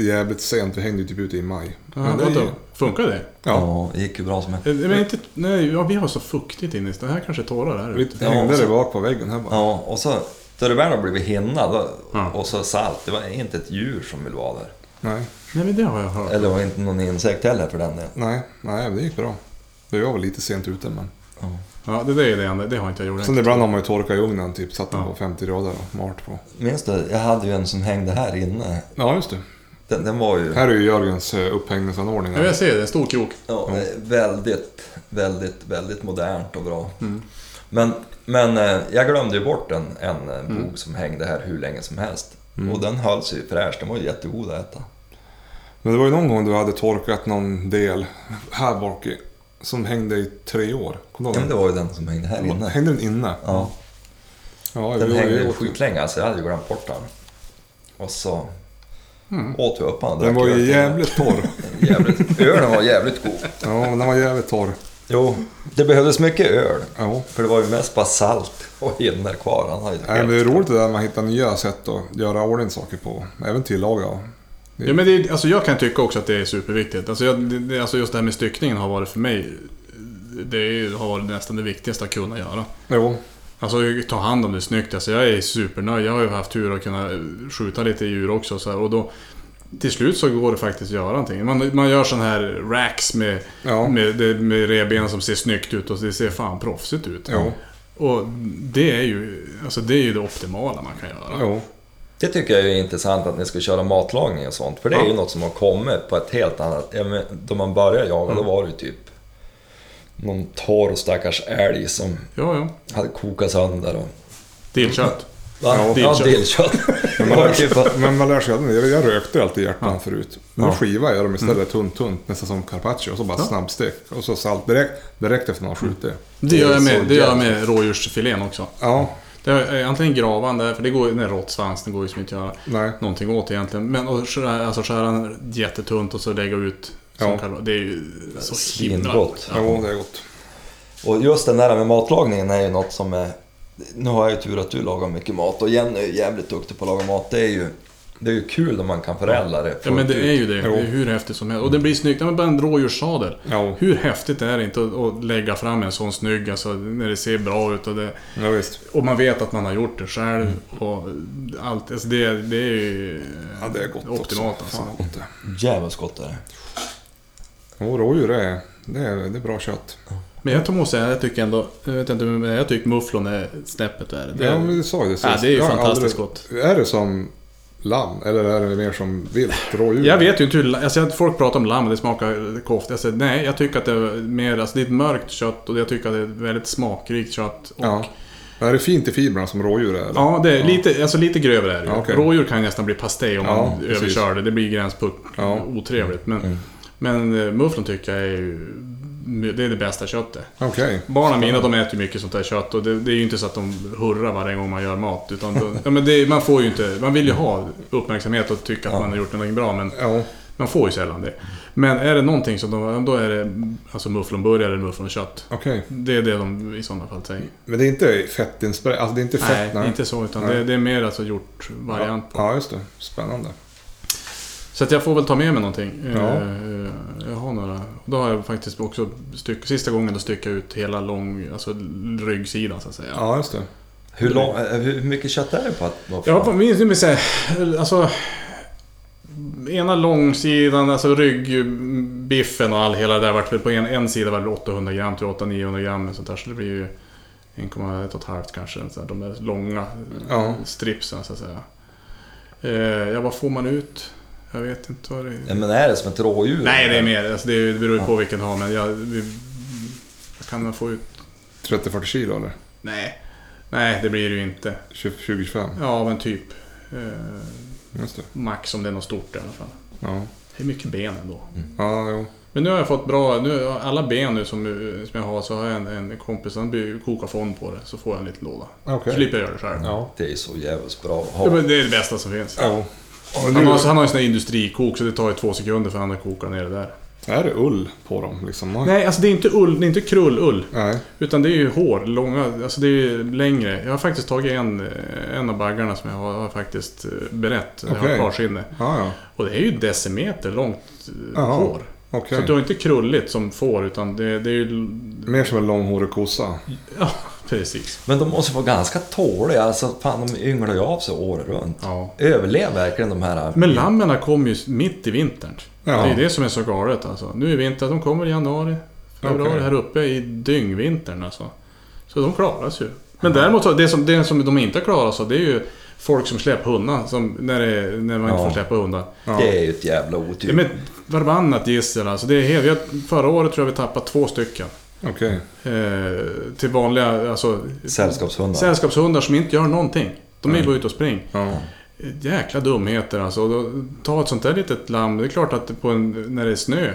ju jävligt sent. Vi hängde ju typ ute i maj. Ja, men det ju... Funkar det? Ja, det gick ju bra som ett... Men inte... Nej, ja, vi har så fuktigt inne. Det här kanske torrar här ute. Vi hängde ja, så... det bak på väggen här bara. Ja, och så... Då det väl blev hinna då, ja. och så salt. Det var inte ett djur som ville vara där. Nej. Nej, men det har jag hört. Eller var inte någon insekt heller för den delen. Nej, nej, det gick bra. Det var väl lite sent ute, men... Ja. Ja, det är det enda. Det har inte jag gjort. Sen det ibland har man ju torkat i ugnen, typ satt den ja. på femtio grader och malt på. Minns du? Jag hade ju en som hängde här inne. Ja, just det. Den, den var ju... Här är ju Jörgens upphängningsanordning. Ja, jag ser det. En stor krok. Ja, ja. Väldigt, väldigt, väldigt modernt och bra. Mm. Men, men jag glömde ju bort en, en mm. bok som hängde här hur länge som helst. Mm. Och den höll sig ju fräsch. Den var ju jättegod att äta. Men det var ju någon gång du hade torkat någon del här bak i, som hängde i tre år. Kom ja, men det var ju den som hängde här inne. Hängde den inne? Ja. Ja, den hängde skitlänge, alltså jag hade ju glömt bort den. Och så mm. åt vi upp den. Den var ju jävligt torr. jävligt, ölen var jävligt god. Ja, men den var jävligt torr. Jo, det behövdes mycket öl. Ja. För det var ju mest bara salt och hinner kvar. Han hade Nej, men det är roligt det där man hittar nya sätt att göra ordning saker på. Även tillaga. Ja, men det är, alltså jag kan tycka också att det är superviktigt. Alltså, jag, det, alltså just det här med styckningen har varit för mig, det är, har varit nästan det viktigaste att kunna göra. Jo. Alltså ta hand om det snyggt. Alltså, jag är supernöjd. Jag har ju haft tur att kunna skjuta lite djur också. Så här, och då... Till slut så går det faktiskt att göra någonting. Man, man gör sån här racks med, ja. med, med reben som ser snyggt ut och det ser fan proffsigt ut. Ja. Och det är, ju, alltså det är ju det optimala man kan göra. Ja. Det tycker jag är intressant att ni ska köra matlagning och sånt. För det är ja. ju något som har kommit på ett helt annat... Då man började jaga mm. då var det typ någon torr stackars älg som ja, ja. hade kokat sönder. Och... Dillkött. Ja, ja, delkött. Men man lär sig, men man lär sig jag, jag rökte alltid hjärtan ja. förut. Nu ja. skivar jag dem istället mm. tunt tunt, nästan som carpaccio, och så bara ja. snabbstek och så salt direkt direkt efter någon skjuter. Det gör jag med, det gör jag med rådjursfilén också. Ja. Det är antingen gravan där, för det går när råttsvansen går ju som inte göra Nej. någonting åt egentligen, men och så där, alltså skära den jättetunt och så lägga ut ja. som, det är ju så himla gott. Ja. Ja, det är gott. Och just den där med matlagningen är ju något som är... Nu har jag ju tur att du lagar mycket mat. Och Jenny är jävligt duktig på att laga mat. Det är ju, det är ju kul om man kan förädla det. Ja, men det är ju det, det är hur häftigt som helst. Och det blir snyggt, ja, men bara en rådjurssadel. ja. Hur häftigt är det inte att, att lägga fram en sån snygg, alltså, när det ser bra ut. Och, det, ja, visst. och man vet att man har gjort det själv. Och allt, alltså det, det är ju ja, det är gott optimalt också. Alltså. Jävligt gott är det. Och rådjur är, det är, det är bra kött. Men jag tror måste säga, jag tycker ändå, jag vet inte, men jag tycker mufflon är snäppet värre. Det är, ja, men du sa ju det sist. Ja, det är ju jag fantastiskt aldrig, gott. Är det som lamm eller är det mer som vilt rådjur? Jag vet ju inte hur, alltså, folk pratar om lamm och det smakar koft. Jag säger nej, jag tycker att det är mer, alltså, det är ett mörkt kött och jag tycker att det är väldigt smakrikt kött. Och ja. Är det fint i fibrarna som rådjur är? Eller? Ja, det är ja. lite, alltså lite grövre är det. Ja, okay. Rådjur kan nästan bli pastej om ja, man precis. överkör det. Det blir gränspuck ja. otrevligt. Men, mm. men mufflon tycker jag är ju... Det är det bästa köttet. Okay. Barnen mina, de äter ju mycket sånt där kött. Och det, det är ju inte så att de hurrar varje gång man gör mat, utan då, ja, men det, man får ju inte. Man vill ju ha uppmärksamhet och tycka att ja. man har gjort någonting bra. Men ja. man får ju sällan det. Men är det någonting som de, då är det alltså mufflonburgare eller mufflonkött. Okay. Det är det de i sådana fall säger. Men det är inte fettinspirerad, alltså det är inte fett. Nej, nej. inte så, utan det, det är mer alltså gjort variant. Ja. ja, just det. Spännande. Så att jag får väl ta med mig någonting. Ja. Jag har några. Då har jag faktiskt också styck, sista gången då stycka ut hela lång, alltså ryggsidan så att säga. Ja, just det. Hur, lång, hur mycket kött är det på? Att, ja, på minst vill säga, alltså ena långsidan, alltså ryggbiffen och all hela där vart väl på en, en sida var det åttahundra gram till åtta niohundra gram sånt där, så det blir ju en komma ett och ett halvt kanske så här, de där långa ja. stripsen så att säga. Eh, ja, vad får man ut? Jag vet inte vad det är. Ja, men är det som ett rådjur? Nej, det är mer. Alltså, det beror ju på ja. vilken har, men jag, vi, jag kan man få ut... trettio till fyrtio kilo eller? Nej, Nej det blir det ju inte. tjugo till tjugofem? Ja, men typ. Eh, Just det. Max om det är något stort i alla fall. Ja. Det är mycket ben ändå. Mm. Ja, jo. Men nu har jag fått bra... Nu, alla ben nu som, som jag har, så har jag en, en kompis som kokar fond på det. Så får jag en liten låda. Okay. Så slipper jag göra det själv. Ja. Det är så jävligt bra att ha. Ja, men det är det bästa som finns. Ja. Han har, han har ju sån här industrikok, så det tar ju två sekunder för han att koka ner det där. Är det ull på dem? Liksom? Nej, alltså det är inte ull, det är inte krullull. Nej. Utan det är ju hår, långa, alltså det är ju längre. Jag har faktiskt tagit en, en av baggarna som jag har, har faktiskt berett. Okay. Jag har kvarsinne. Ah, ja. Och det är ju decimeter långt Aha. hår. Okay. Så det är inte krulligt som får, utan det, det är ju... Mer som en långhårig kossa. Ja, precis. Men de måste vara ganska tåliga. Alltså, fan, de ynglar ju av sig året runt. Ja. Överlever verkligen de här... Men lammarna kommer ju mitt i vintern. Ja. Det är det som är så galet. Alltså. Nu är vintern, de kommer i januari, februari okay. här uppe i dyngvintern. Alltså. Så de klaras ju. Men däremot, det som, det som de inte klarar så, det är ju... Folk som släpper hundar, som när, det, när man ja. inte får släppa hundar. Ja. Det är ju ett jävla otyg. Men förbannat gissel. Alltså det är helt, vi, förra året tror jag vi tappade två stycken. Okej. Okay. Eh, till vanliga... Alltså, sällskapshundar. Sällskapshundar som inte gör någonting. De är mm. bara ute och spring. Ja. jäkla dumheter alltså. Då, ta ett sånt där litet lamm. Det är klart att på en, när det är snö,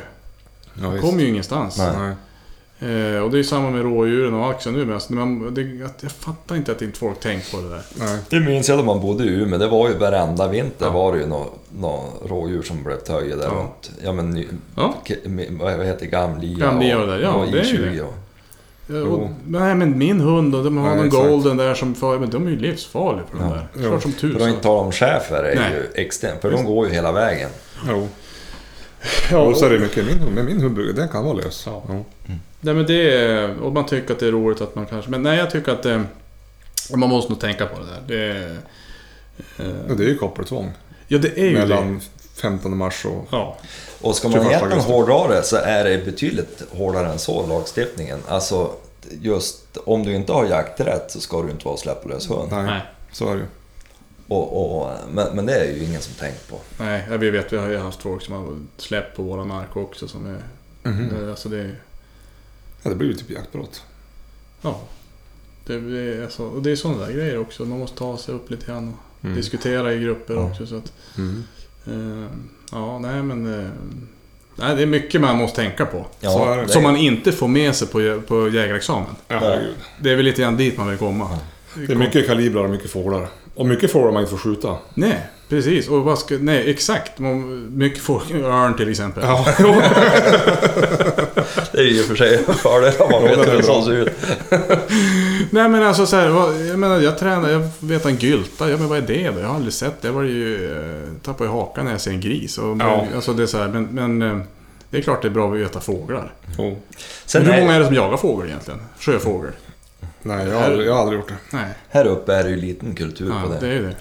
ja, kommer ju ingenstans. Nej. Eh, och det är ju samma med rådjuren och axeln nu, men alltså, man, det, jag fattar inte att inte folk tänkt på det där. Nej. Det minns jag att man bodde i Umeå. Det var ju varenda vinter, ja, var det ju några nå rådjur som blev töjda där, ja, runt. Ja, men ny, ja. Vad heter Gamlia? Gamlia och, och där, ja, och det är ju det. Och, nej, men min hund och de har, ja, någon exakt, golden där som för, men de är ju livsfarliga för, ja, de där. Klart som tusen. För att inte tala om schäfer är, nej, ju extremt, för de går ju hela vägen. Jo. Ja, och så är det mycket min hund, men min hund, den kan vara lös. Ja. Ja. Mm. Nej, men det är, och man tycker att det är roligt att man kanske, men nej, jag tycker att det, man måste nog tänka på det där. Det är, eh, det är ju koppeltvång. Ja, det är ju mellan det. femtonde mars och... Ja. Och ska man egentligen hårdare så är det betydligt hårdare än så, lagstiftningen. Alltså just om du inte har jakträtt så ska du inte vara släpplös hund. Nej, nej, så är det ju. Och, och, men, men det är ju ingen som tänkt på. Nej, vi vet, vi har ju haft folk som har släppt på våra mark också. Som är, mm-hmm. alltså det, ja, det blir ju typ jaktbrott. Ja, det, är så, och det är sådana där grejer också. Man måste ta sig upp lite grann och mm. diskutera i grupper, ja, också. Så att, mm. eh, ja, nej men... Eh, nej, det är mycket man måste tänka på. Ja, som man inte får med sig på, på jägarexamen. Ja, det är väl lite grann dit man vill komma. Ja. Det är mycket kalibrar och mycket fåglar. Och mycket fåglar man inte får skjuta. Nej, precis. Och vad ska, nej, exakt. Man, mycket fåglar, örn till exempel. Ja. Det är ju för sig farligt om man vet hur det såg ut. Nej, men alltså så här, vad, jag menar, jag tränar, jag vet en gylta. Ja, men vad är det då? Jag har aldrig sett det. Jag var ju, tappade ju hakan när jag ser en gris. Och, ja. Alltså det är så här, men... men det är klart det är bra att veta fåglar. Mm. Sen hur är... många är det som jagar fåglar egentligen? Sjöfåglar. Nej, jag har, aldrig, jag har aldrig gjort det. Nej. Här uppe är det ju liten kultur, ja, på det. Ja, det är det.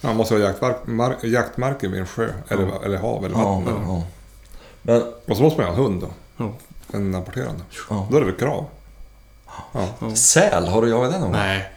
Man måste ha jaktmark, mar, jaktmarker vid en sjö, ja, eller, eller hav eller vatten. Ja, ja. Men, och så måste man ha en hund då. Ja. En apporterande. Ja. Då är det väl krav. Ja. Ja. Säl, har du jagat den någon? Nej.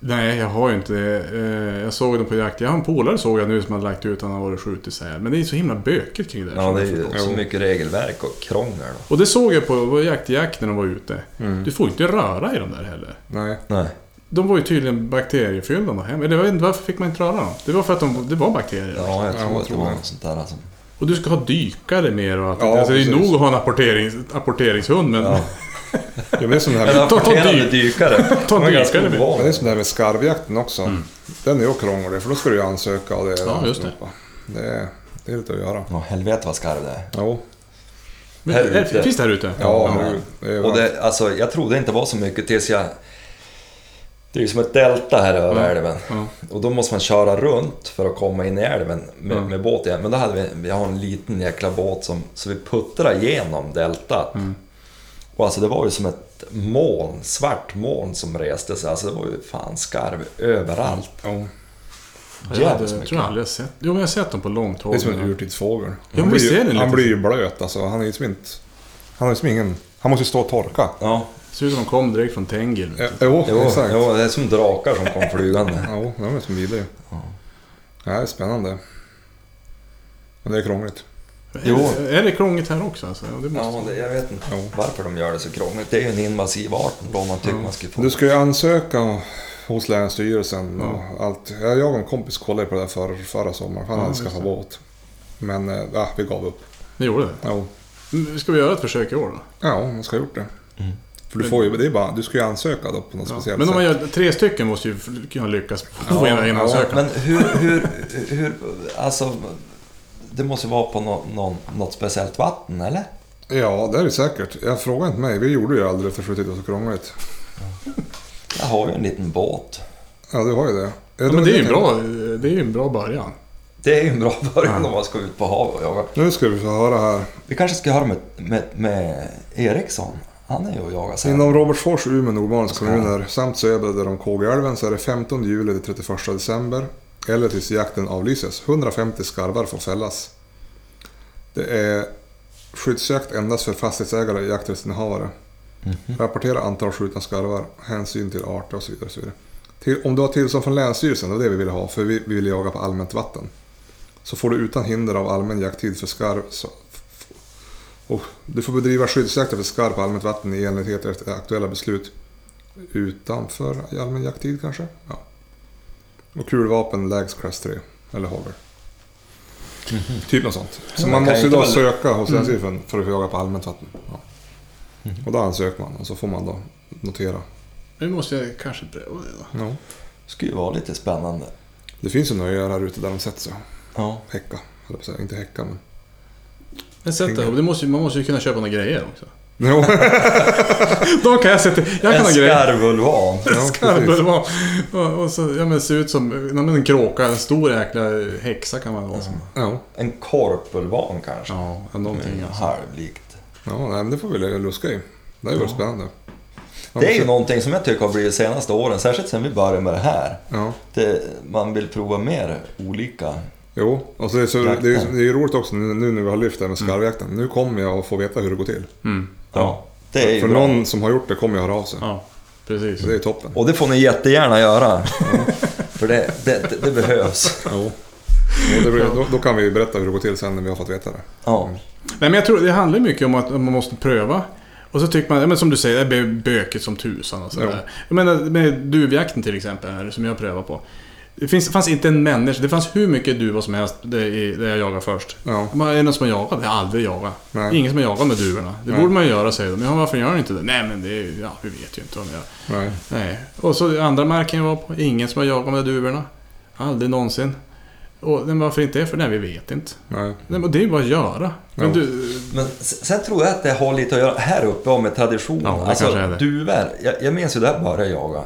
Nej, jag har ju inte det. Jag såg den på jakt. Jag har en polare såg jag nu som hade lagt ut att han har varit skjutit säl. Men det är så himla bökigt kring det där. Ja, det är ju så mycket regelverk och krångel. Då. Och det såg jag på jakt i jakt när de var ute. Mm. Du får inte röra i dem där heller. Nej. Nej. De var ju tydligen bakteriefyllda då hem. Eller jag vet inte, varför fick man inte röra dem? Det var för att de, det var bakterier. Ja, jag tror, jag tror det var något sånt där. Alltså. Och du ska ha dykare mer. Och att, ja, alltså, det är nog att ha en apporterings, apporteringshund, men... Ja. Ja, men det är som det här med torterande dykare. Torterande dykare. Men det är som det här med skarvjakten också. Mm. Den är ju krånglig, för då ska du ju ansöka och det är, ja, just det. Det är, det är lite att göra. Ja, helvete vad skarv det är. Jo. Men här det, ute. Finns det här ute? Ja, ja. Det är, och det, alltså, jag trodde det inte var så mycket tills jag... Det är ju som ett delta här över, ja, älven. Ja. Och då måste man köra runt för att komma in i älven med, ja, med båt igen. Men då hade vi, vi har en liten jäkla båt som, så vi puttrar igenom deltat. Mm. Och alltså det var ju som ett moln, svart moln som reste sig. Alltså det var ju fan skarv överallt. Ja. Jag hade, tror jag aldrig sett. Jo, men jag har sett dem på långt håll. Det är som en urtidsfågel. Ja, han, blir, han lite. Blir ju blöt alltså. Han är ju som inte... Han är som ingen... Han måste ju stå och torka. Ja. Det ser ut som de kom direkt från Tengil. Ja, jo, jo, exakt. Jo, det är som drakar som kom flygande. Jo, de är som vidare. Ja. Ja, det är spännande. Men det är krångligt. Jo. Är det krångligt här också? Alltså? Det måste... Ja, det, jag vet inte jo. varför de gör det så krångligt. Det är ju en invasiv art då man tycker mm. man ska få. Du ska ju ansöka hos länsstyrelsen och ja. allt. Jag och en kompis kollade på det där för, förra sommaren. Han ja, hade skaffat båt. Men äh, vi gav upp. Ni gjorde det? Ja. Ska vi göra ett försök i år då? Ja, man ska ha gjort det. Mm. För du får ju, det är bara, du ska ju ansöka då på något ja. speciellt men om man gör tre stycken måste ju kunna lyckas på ja, en ansökan. Ja. Men hur, hur, hur alltså... Det måste vara på no- någon, något speciellt vatten, eller? Ja, det är det säkert. Jag frågar inte mig. Vi gjorde ju aldrig förskjutit och så krångligt. Jag har ju en liten båt. Ja, du har ju det. Ja, ja, men det är ju en bra, det är ju en bra början. Det är ju en bra början ja. om man ska ut på hav och jaga. Nu ska vi få höra här. Vi kanske ska höra med, med, med Eriksson. Han är ju och jagar sen. Inom Robertsfors, Umeå, Norrmanens kommuner samt Söbrade om Kågeälven så är det femtonde juli till trettioförsta december. Eller tills jakten avlyses. hundrafemtio skarvar får fällas. Det är skyddsjakt endast för fastighetsägare och jakträttsinnehavare. Mm-hmm. Rapportera antal skjutna skarvar, hänsyn till arter och så vidare. Och så vidare. Till, om du har tillstånd från länsstyrelsen, det är det vi vill ha, för vi, vi vill jaga på allmänt vatten. Så får du utan hinder av allmän jakttid för skarv. Så, och du får bedriva skyddsjakt för skarv på allmänt vatten i enlighet efter aktuella beslut utanför allmän jakttid kanske. Ja. Och kulvapen lägst class tre eller haver. Mm-hmm. Typ något sånt. Så man måste ju då väl... söka hos länsstyrelsen mm. för att jaga på allmänt vatten. Ja. Mm-hmm. Och då ansöker man och så får man då notera. Nu måste jag kanske pröva det då. Ja. Det skulle ju vara lite spännande. Det finns ju nöjer här ute där de sätter sig. Ja. Häcka. Eller inte häcka men... Men sätta ihop. Måste, man måste ju kunna köpa några grejer också. Jo. Då kan jag sätta... Jag kan en skarvulvan. En skarvulvan. Och, och så, ja, men ser ut som en kråka, en stor jäkla häxa kan man vara som. Ja. En korpulvan kanske. Ja, någonting alltså. Halvlikt. Ja, nej, men det får vi luska i. Det är ju ja. Spännande. Det är ju någonting som jag tycker har blivit de senaste åren, särskilt sen vi började med det här. Ja. Det, man vill prova mer olika. Jo, och så är så, det är ju roligt också nu när vi har lyft det med skarvjakten. Mm. Nu kommer jag att få veta hur det går till. Mm. Ja, det är ju för bra. Någon som har gjort det kommer jag höra av sig. Ja, precis. Det är toppen. Och det får ni jättegärna göra. För det, det, det, det behövs. Jo. Och det blir, då, då kan vi berätta hur det går till sen när vi har fått veta det. Ja. Mm. Nej, men jag tror det handlar mycket om att man måste pröva. Och så tycker man, men som du säger, det är böket som tusan och sådär. Jag menar, med duvjakten till exempel här, som jag prövar på. Det finns, fanns inte en människa, det fanns hur mycket duvar som helst det, det jag jagar först. Ja. Man, är det någon som har jagat? Jag har aldrig jagat. Nej. Ingen som har jagat med duvorna. Det nej. Borde man göra, säger de. Men varför gör ni inte det? Nej, men det är ju, ja, vi vet ju inte vad de gör. Nej. Nej. Och så andra märken var på, ingen som har jagat med duvorna. Aldrig någonsin. Och men varför inte det? För nej, vi vet inte. Nej. Nej, men det är ju bara att göra. Men, du... men sen tror jag att det har lite att göra här uppe om med tradition. Ja, alltså duvor, jag, jag minns ju där bara jag jaga.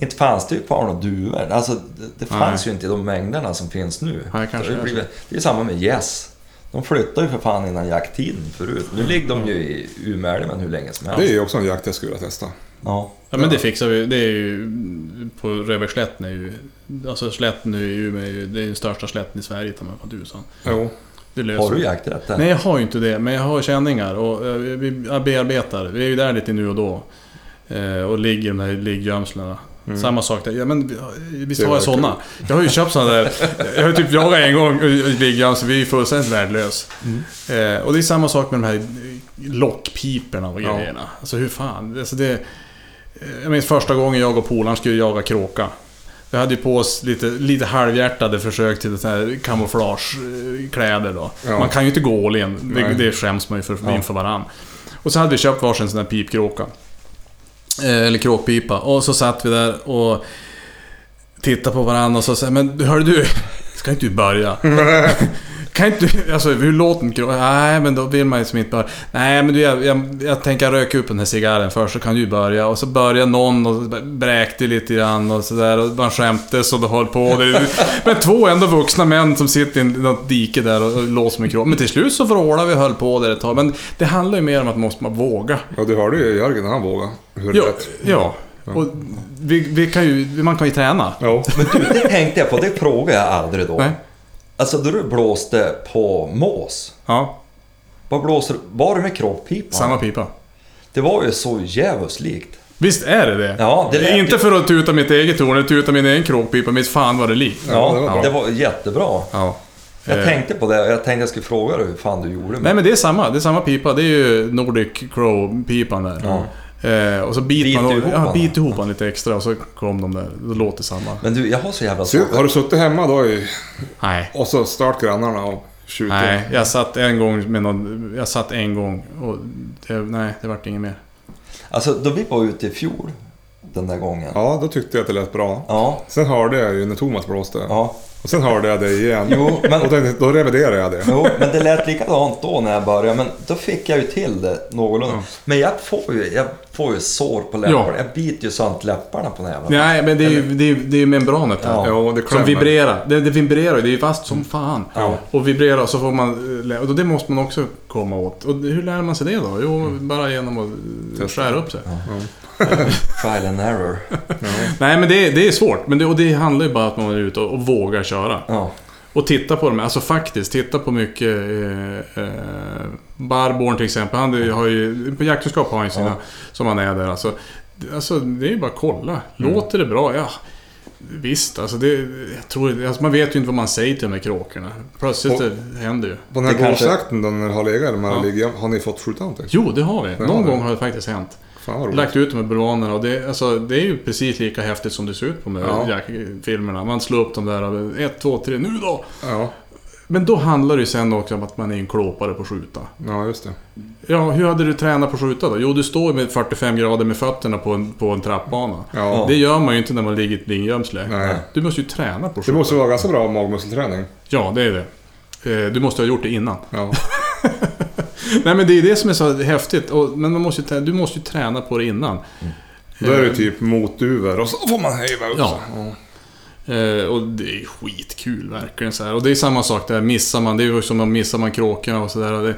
Inte fanns det ju kvar några duvor. Alltså det, det fanns ju inte i de mängderna som finns nu. Nej, det, blir, det är ju samma med gäss. De flyttar ju för fan innan jakttiden förut. Nu ligger de ju i Umeälven hur länge som helst. Det är ju också en jakt jag skulle testa. Ja. Ja, men det fixar vi. Det är ju på Röväckslätten är ju alltså slätten är ju med det är den största slätten i Sverige tar man på tusan. Jo. Har du jakträtt där? Nej, jag har ju inte det, men jag har känningar och vi bearbetar. Vi är ju där lite nu och då. Och ligger de här liggömslorna. Mm. Samma sak där. Ja, men visst har jag sådana. Jag har ju köpt sådana där. Jag har ju typ jagat en gång ligger så vi är fullständigt värdelös. Mm. Eh, och det är samma sak med de här lockpiperna och grejerna. Ja. Alltså hur fan? Alltså det, jag minns första gången jag och polaren skulle jaga kråka. Vi hade ju på oss lite, lite halvhjärtade försök till sådana här kamouflagekläder då. Ja. Man kan ju inte gå all in. Det, det skäms man ju för, för ja. Inför varann. Och så hade vi köpt varsin sån här pipkråka. Eller kråkpipa. Och så satt vi där och tittade på varandra och så sa, men hör du, ska inte du börja? Kan inte, alltså hur låter en kråk? Nej, men då vill man ju som inte börja. Nej, men du, jag, jag, jag tänker röka upp den här cigarren först så kan du börja. Och så börjar någon och bräkte lite grann och sådär. Och man skämtes och då höll på. Men två ändå vuxna män som sitter i något dike där och låser med kråk. Men till slut så förhållar vi och höll på där ett tag. Men det handlar ju mer om att man måste man våga. Ja, du hörde ju Jörgen när han vågade. Ja, ja. Och vi, vi kan ju, man kan ju träna. Ja. Men du, det tänkte jag på. Det frågade jag aldrig då. Nej. Alltså då du blåste på mås. Ja. Vad blåser var det med kråkpipa? Samma pipa. Det var ju så jävligt likt. Visst är det det? Ja, det är inte det... för att tuta mitt eget horn, utan tuta min egen kråkpipa, men fan var det likt. Ja, ja, det var, det var jättebra. Ja. Jag eh... tänkte på det och jag tänkte jag skulle fråga dig hur fan du gjorde med. Nej, men det är samma, det är samma pipa, det är ju Nordic Crow pipan där. Ja. Eh, och så bit man ihop, ja, bit ihop han lite extra och så kom de där, då låter samma. Men du, jag har så jävla svårt. Har du suttit hemma då i... Nej. Och så start grannarna och tjugo. Nej, jag satt en gång med någon, jag satt en gång och det, nej, det vart inget mer. Alltså då vi var ute i fjol den där gången. Ja, då tyckte jag att det lät bra. Ja. Sen hörde jag ju när Thomas blåste. Ja. Och sen hörde jag det igen. Jo, men... Och då, då reviderade jag det. Jo, men det lät likadant då när jag började. Men då fick jag ju till det någorlunda. Ja. Men jag får ju, jag får ju sår på läpparna. Ja. Jag biter ju sånt läpparna på nävarna. Nej, men det är ju, det är, det är membranet här. Ja. Ja, som vibrerar. Det, det vibrerar, det är fast som fan. Ja. Och vibrerar så får man... Och det måste man också komma åt. Och hur lär man sig det då? Jo, mm. bara genom att skära upp sig. Ja. Ja. Trial and error. Ja. Nej, men det, det är svårt. Men det, och det handlar ju bara om att man är ute och, och vågar köra. Ja. Och titta på dem. Alltså faktiskt, titta på mycket eh, eh, Barborn till exempel. Han har ju, på JAK-kunskap har han ju sina ja. Som han är där. Alltså, alltså det är ju bara kolla. Låter mm. det bra? Ja. Visst, alltså det, jag tror, alltså man vet ju inte vad man säger till de här kråkorna. Plötsligt och, det händer ju. På den här gårdsjakten då när har legat, de här ligger, har ni fått skjuta någonting? Jo, det har vi. Den Någon har gång det. har det faktiskt hänt. Fan, lagt ut de här bulvanerna och det, alltså, det är ju precis lika häftigt som det ser ut på de här ja. filmerna. Man slår upp dem där, ett, två, tre, nu då! Ja. Men då handlar det ju sen också om att man är en klåpare på skjuta. Ja, just det. Ja, hur hade du tränat på skjuta då? Jo, du står med fyrtiofem grader med fötterna på en, på en trappbana. Ja. Det gör man ju inte när man ligger i ett blingjömsle. Du måste ju träna på skjuta. Det måste vara ganska bra magmuskelträning. Ja, det är det. Du måste ha gjort det innan. Ja. Nej, men det är det som är så häftigt. Men man måste ju, du måste ju träna på det innan. Mm. Då är det typ motduver och så får man hejva upp. Ja. Ja. Och det är skitkul verkligen så här. Och det är samma sak där, missar man, det är ju som man missar man kråkorna och sådär, det,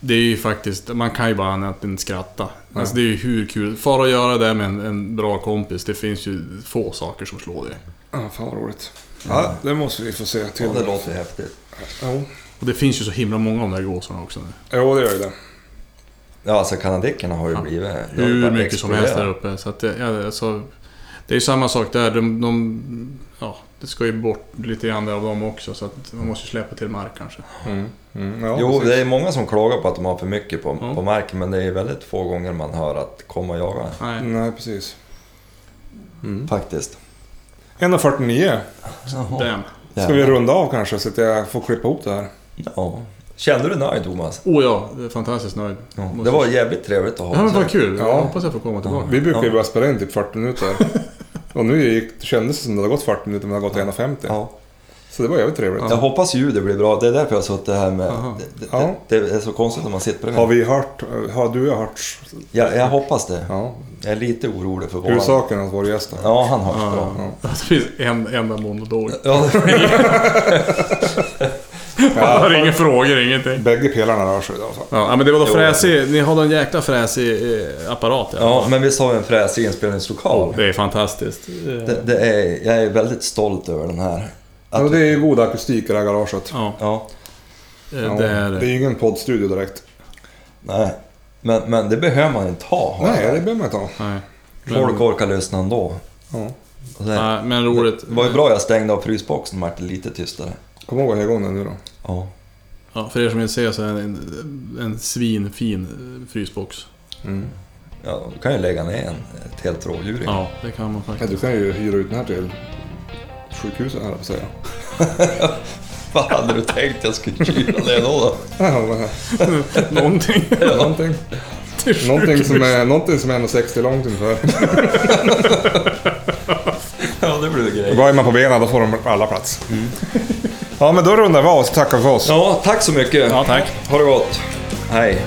det är ju faktiskt, man kan ju bara inte skratta. Ja. Alltså det är ju hur kul, far att göra det med en, en bra kompis, det finns ju få saker som slår det. Ja, fan vad roligt. Ja, det måste vi få se till. Ja, det låter häftigt. Ja. Och det finns ju så himla många av de där gåsarna också nu. Ja, det gör ju det. Ja, alltså kanadickerna har ju ja. blivit hur mycket explodera. Som helst där uppe, så att ja, alltså, det är ju samma sak där, de, de ja, det ska ju bort lite grann av dem också, så att man måste släppa till mark kanske. Mm. Mm. Ja, jo, precis. Det är många som klagar på att de har för mycket på, mm. på marken, men det är väldigt få gånger man hör att komma och jaga. Nej, Nej precis. Mm. Faktiskt. ett fyrtionio Ska vi runda av kanske så att jag får klippa ihop det här? Ja. Kände du nöjd, Thomas? Åh oh, ja, det är fantastiskt nöjd. Ja. Det var jävligt trevligt att ha. Ja, men vad kul. Jag hoppas jag får komma tillbaka. Ja. Vi brukar ju ja. bara spela in typ fyrtio minuter. Och nu gick, kändes det som det hade gått fyrtio minuter, men det har gått ett femtio. Ja. Så det var jävligt trevligt. Jag hoppas ju det blir bra. Det är därför jag sa att det här med... Det, det, ja. det är så konstigt när man sitter bredvid. Har vi hört... Har du hört... Ja, jag hoppas det. Ja. Jag är lite orolig för våra... Hur saken att vår gäst är. Ja, han hörs ja. bra. Ja. Det finns en enda monolog. Ja, det blir... Ja, det är ingen frågor, ingenting. Bägge pelarna rörs idag. Ja, men det var då fräsig. Ni har en jäkla fräsig apparat. Ja, ja, men vi har en fräsig inspelningslokal. Oh, det är fantastiskt. Det, det är, jag är väldigt stolt över den här. Att... Ja, det är ju god akustik i det här garaget. Ja. Ja. Ja, det är det. Det är ingen poddstudio direkt. Nej, men, men det behöver man inte ha. Nej, det behöver man inte ha. Nej. Folk orkar lyssna ändå. Ja. Nej, men roligt. Det var ju bra jag stängde av frysboxen, Martin, lite tystare. Kom ihåg hejgången nu då. Ja. Ja, för er som inte ser så är det en, en svinfin frysbox. Mm. Ja, du kan ju lägga ner en, ett helt rådjur. Ja, det kan man faktiskt. Ja, du kan ju hyra ut den här till sjukhuset här, säger jag. Vad hade du tänkt jag skulle hyra det då? Någonting. Ja. Någonting. Någonting som är, någonting som är sextio långt ungefär. Ja, det blir grej. Går man på benen då får de alla plats. Mm. Ja, men då rundar vi av och tackar för oss. Ja, tack så mycket. Ja, tack. Ha det gott. Hej.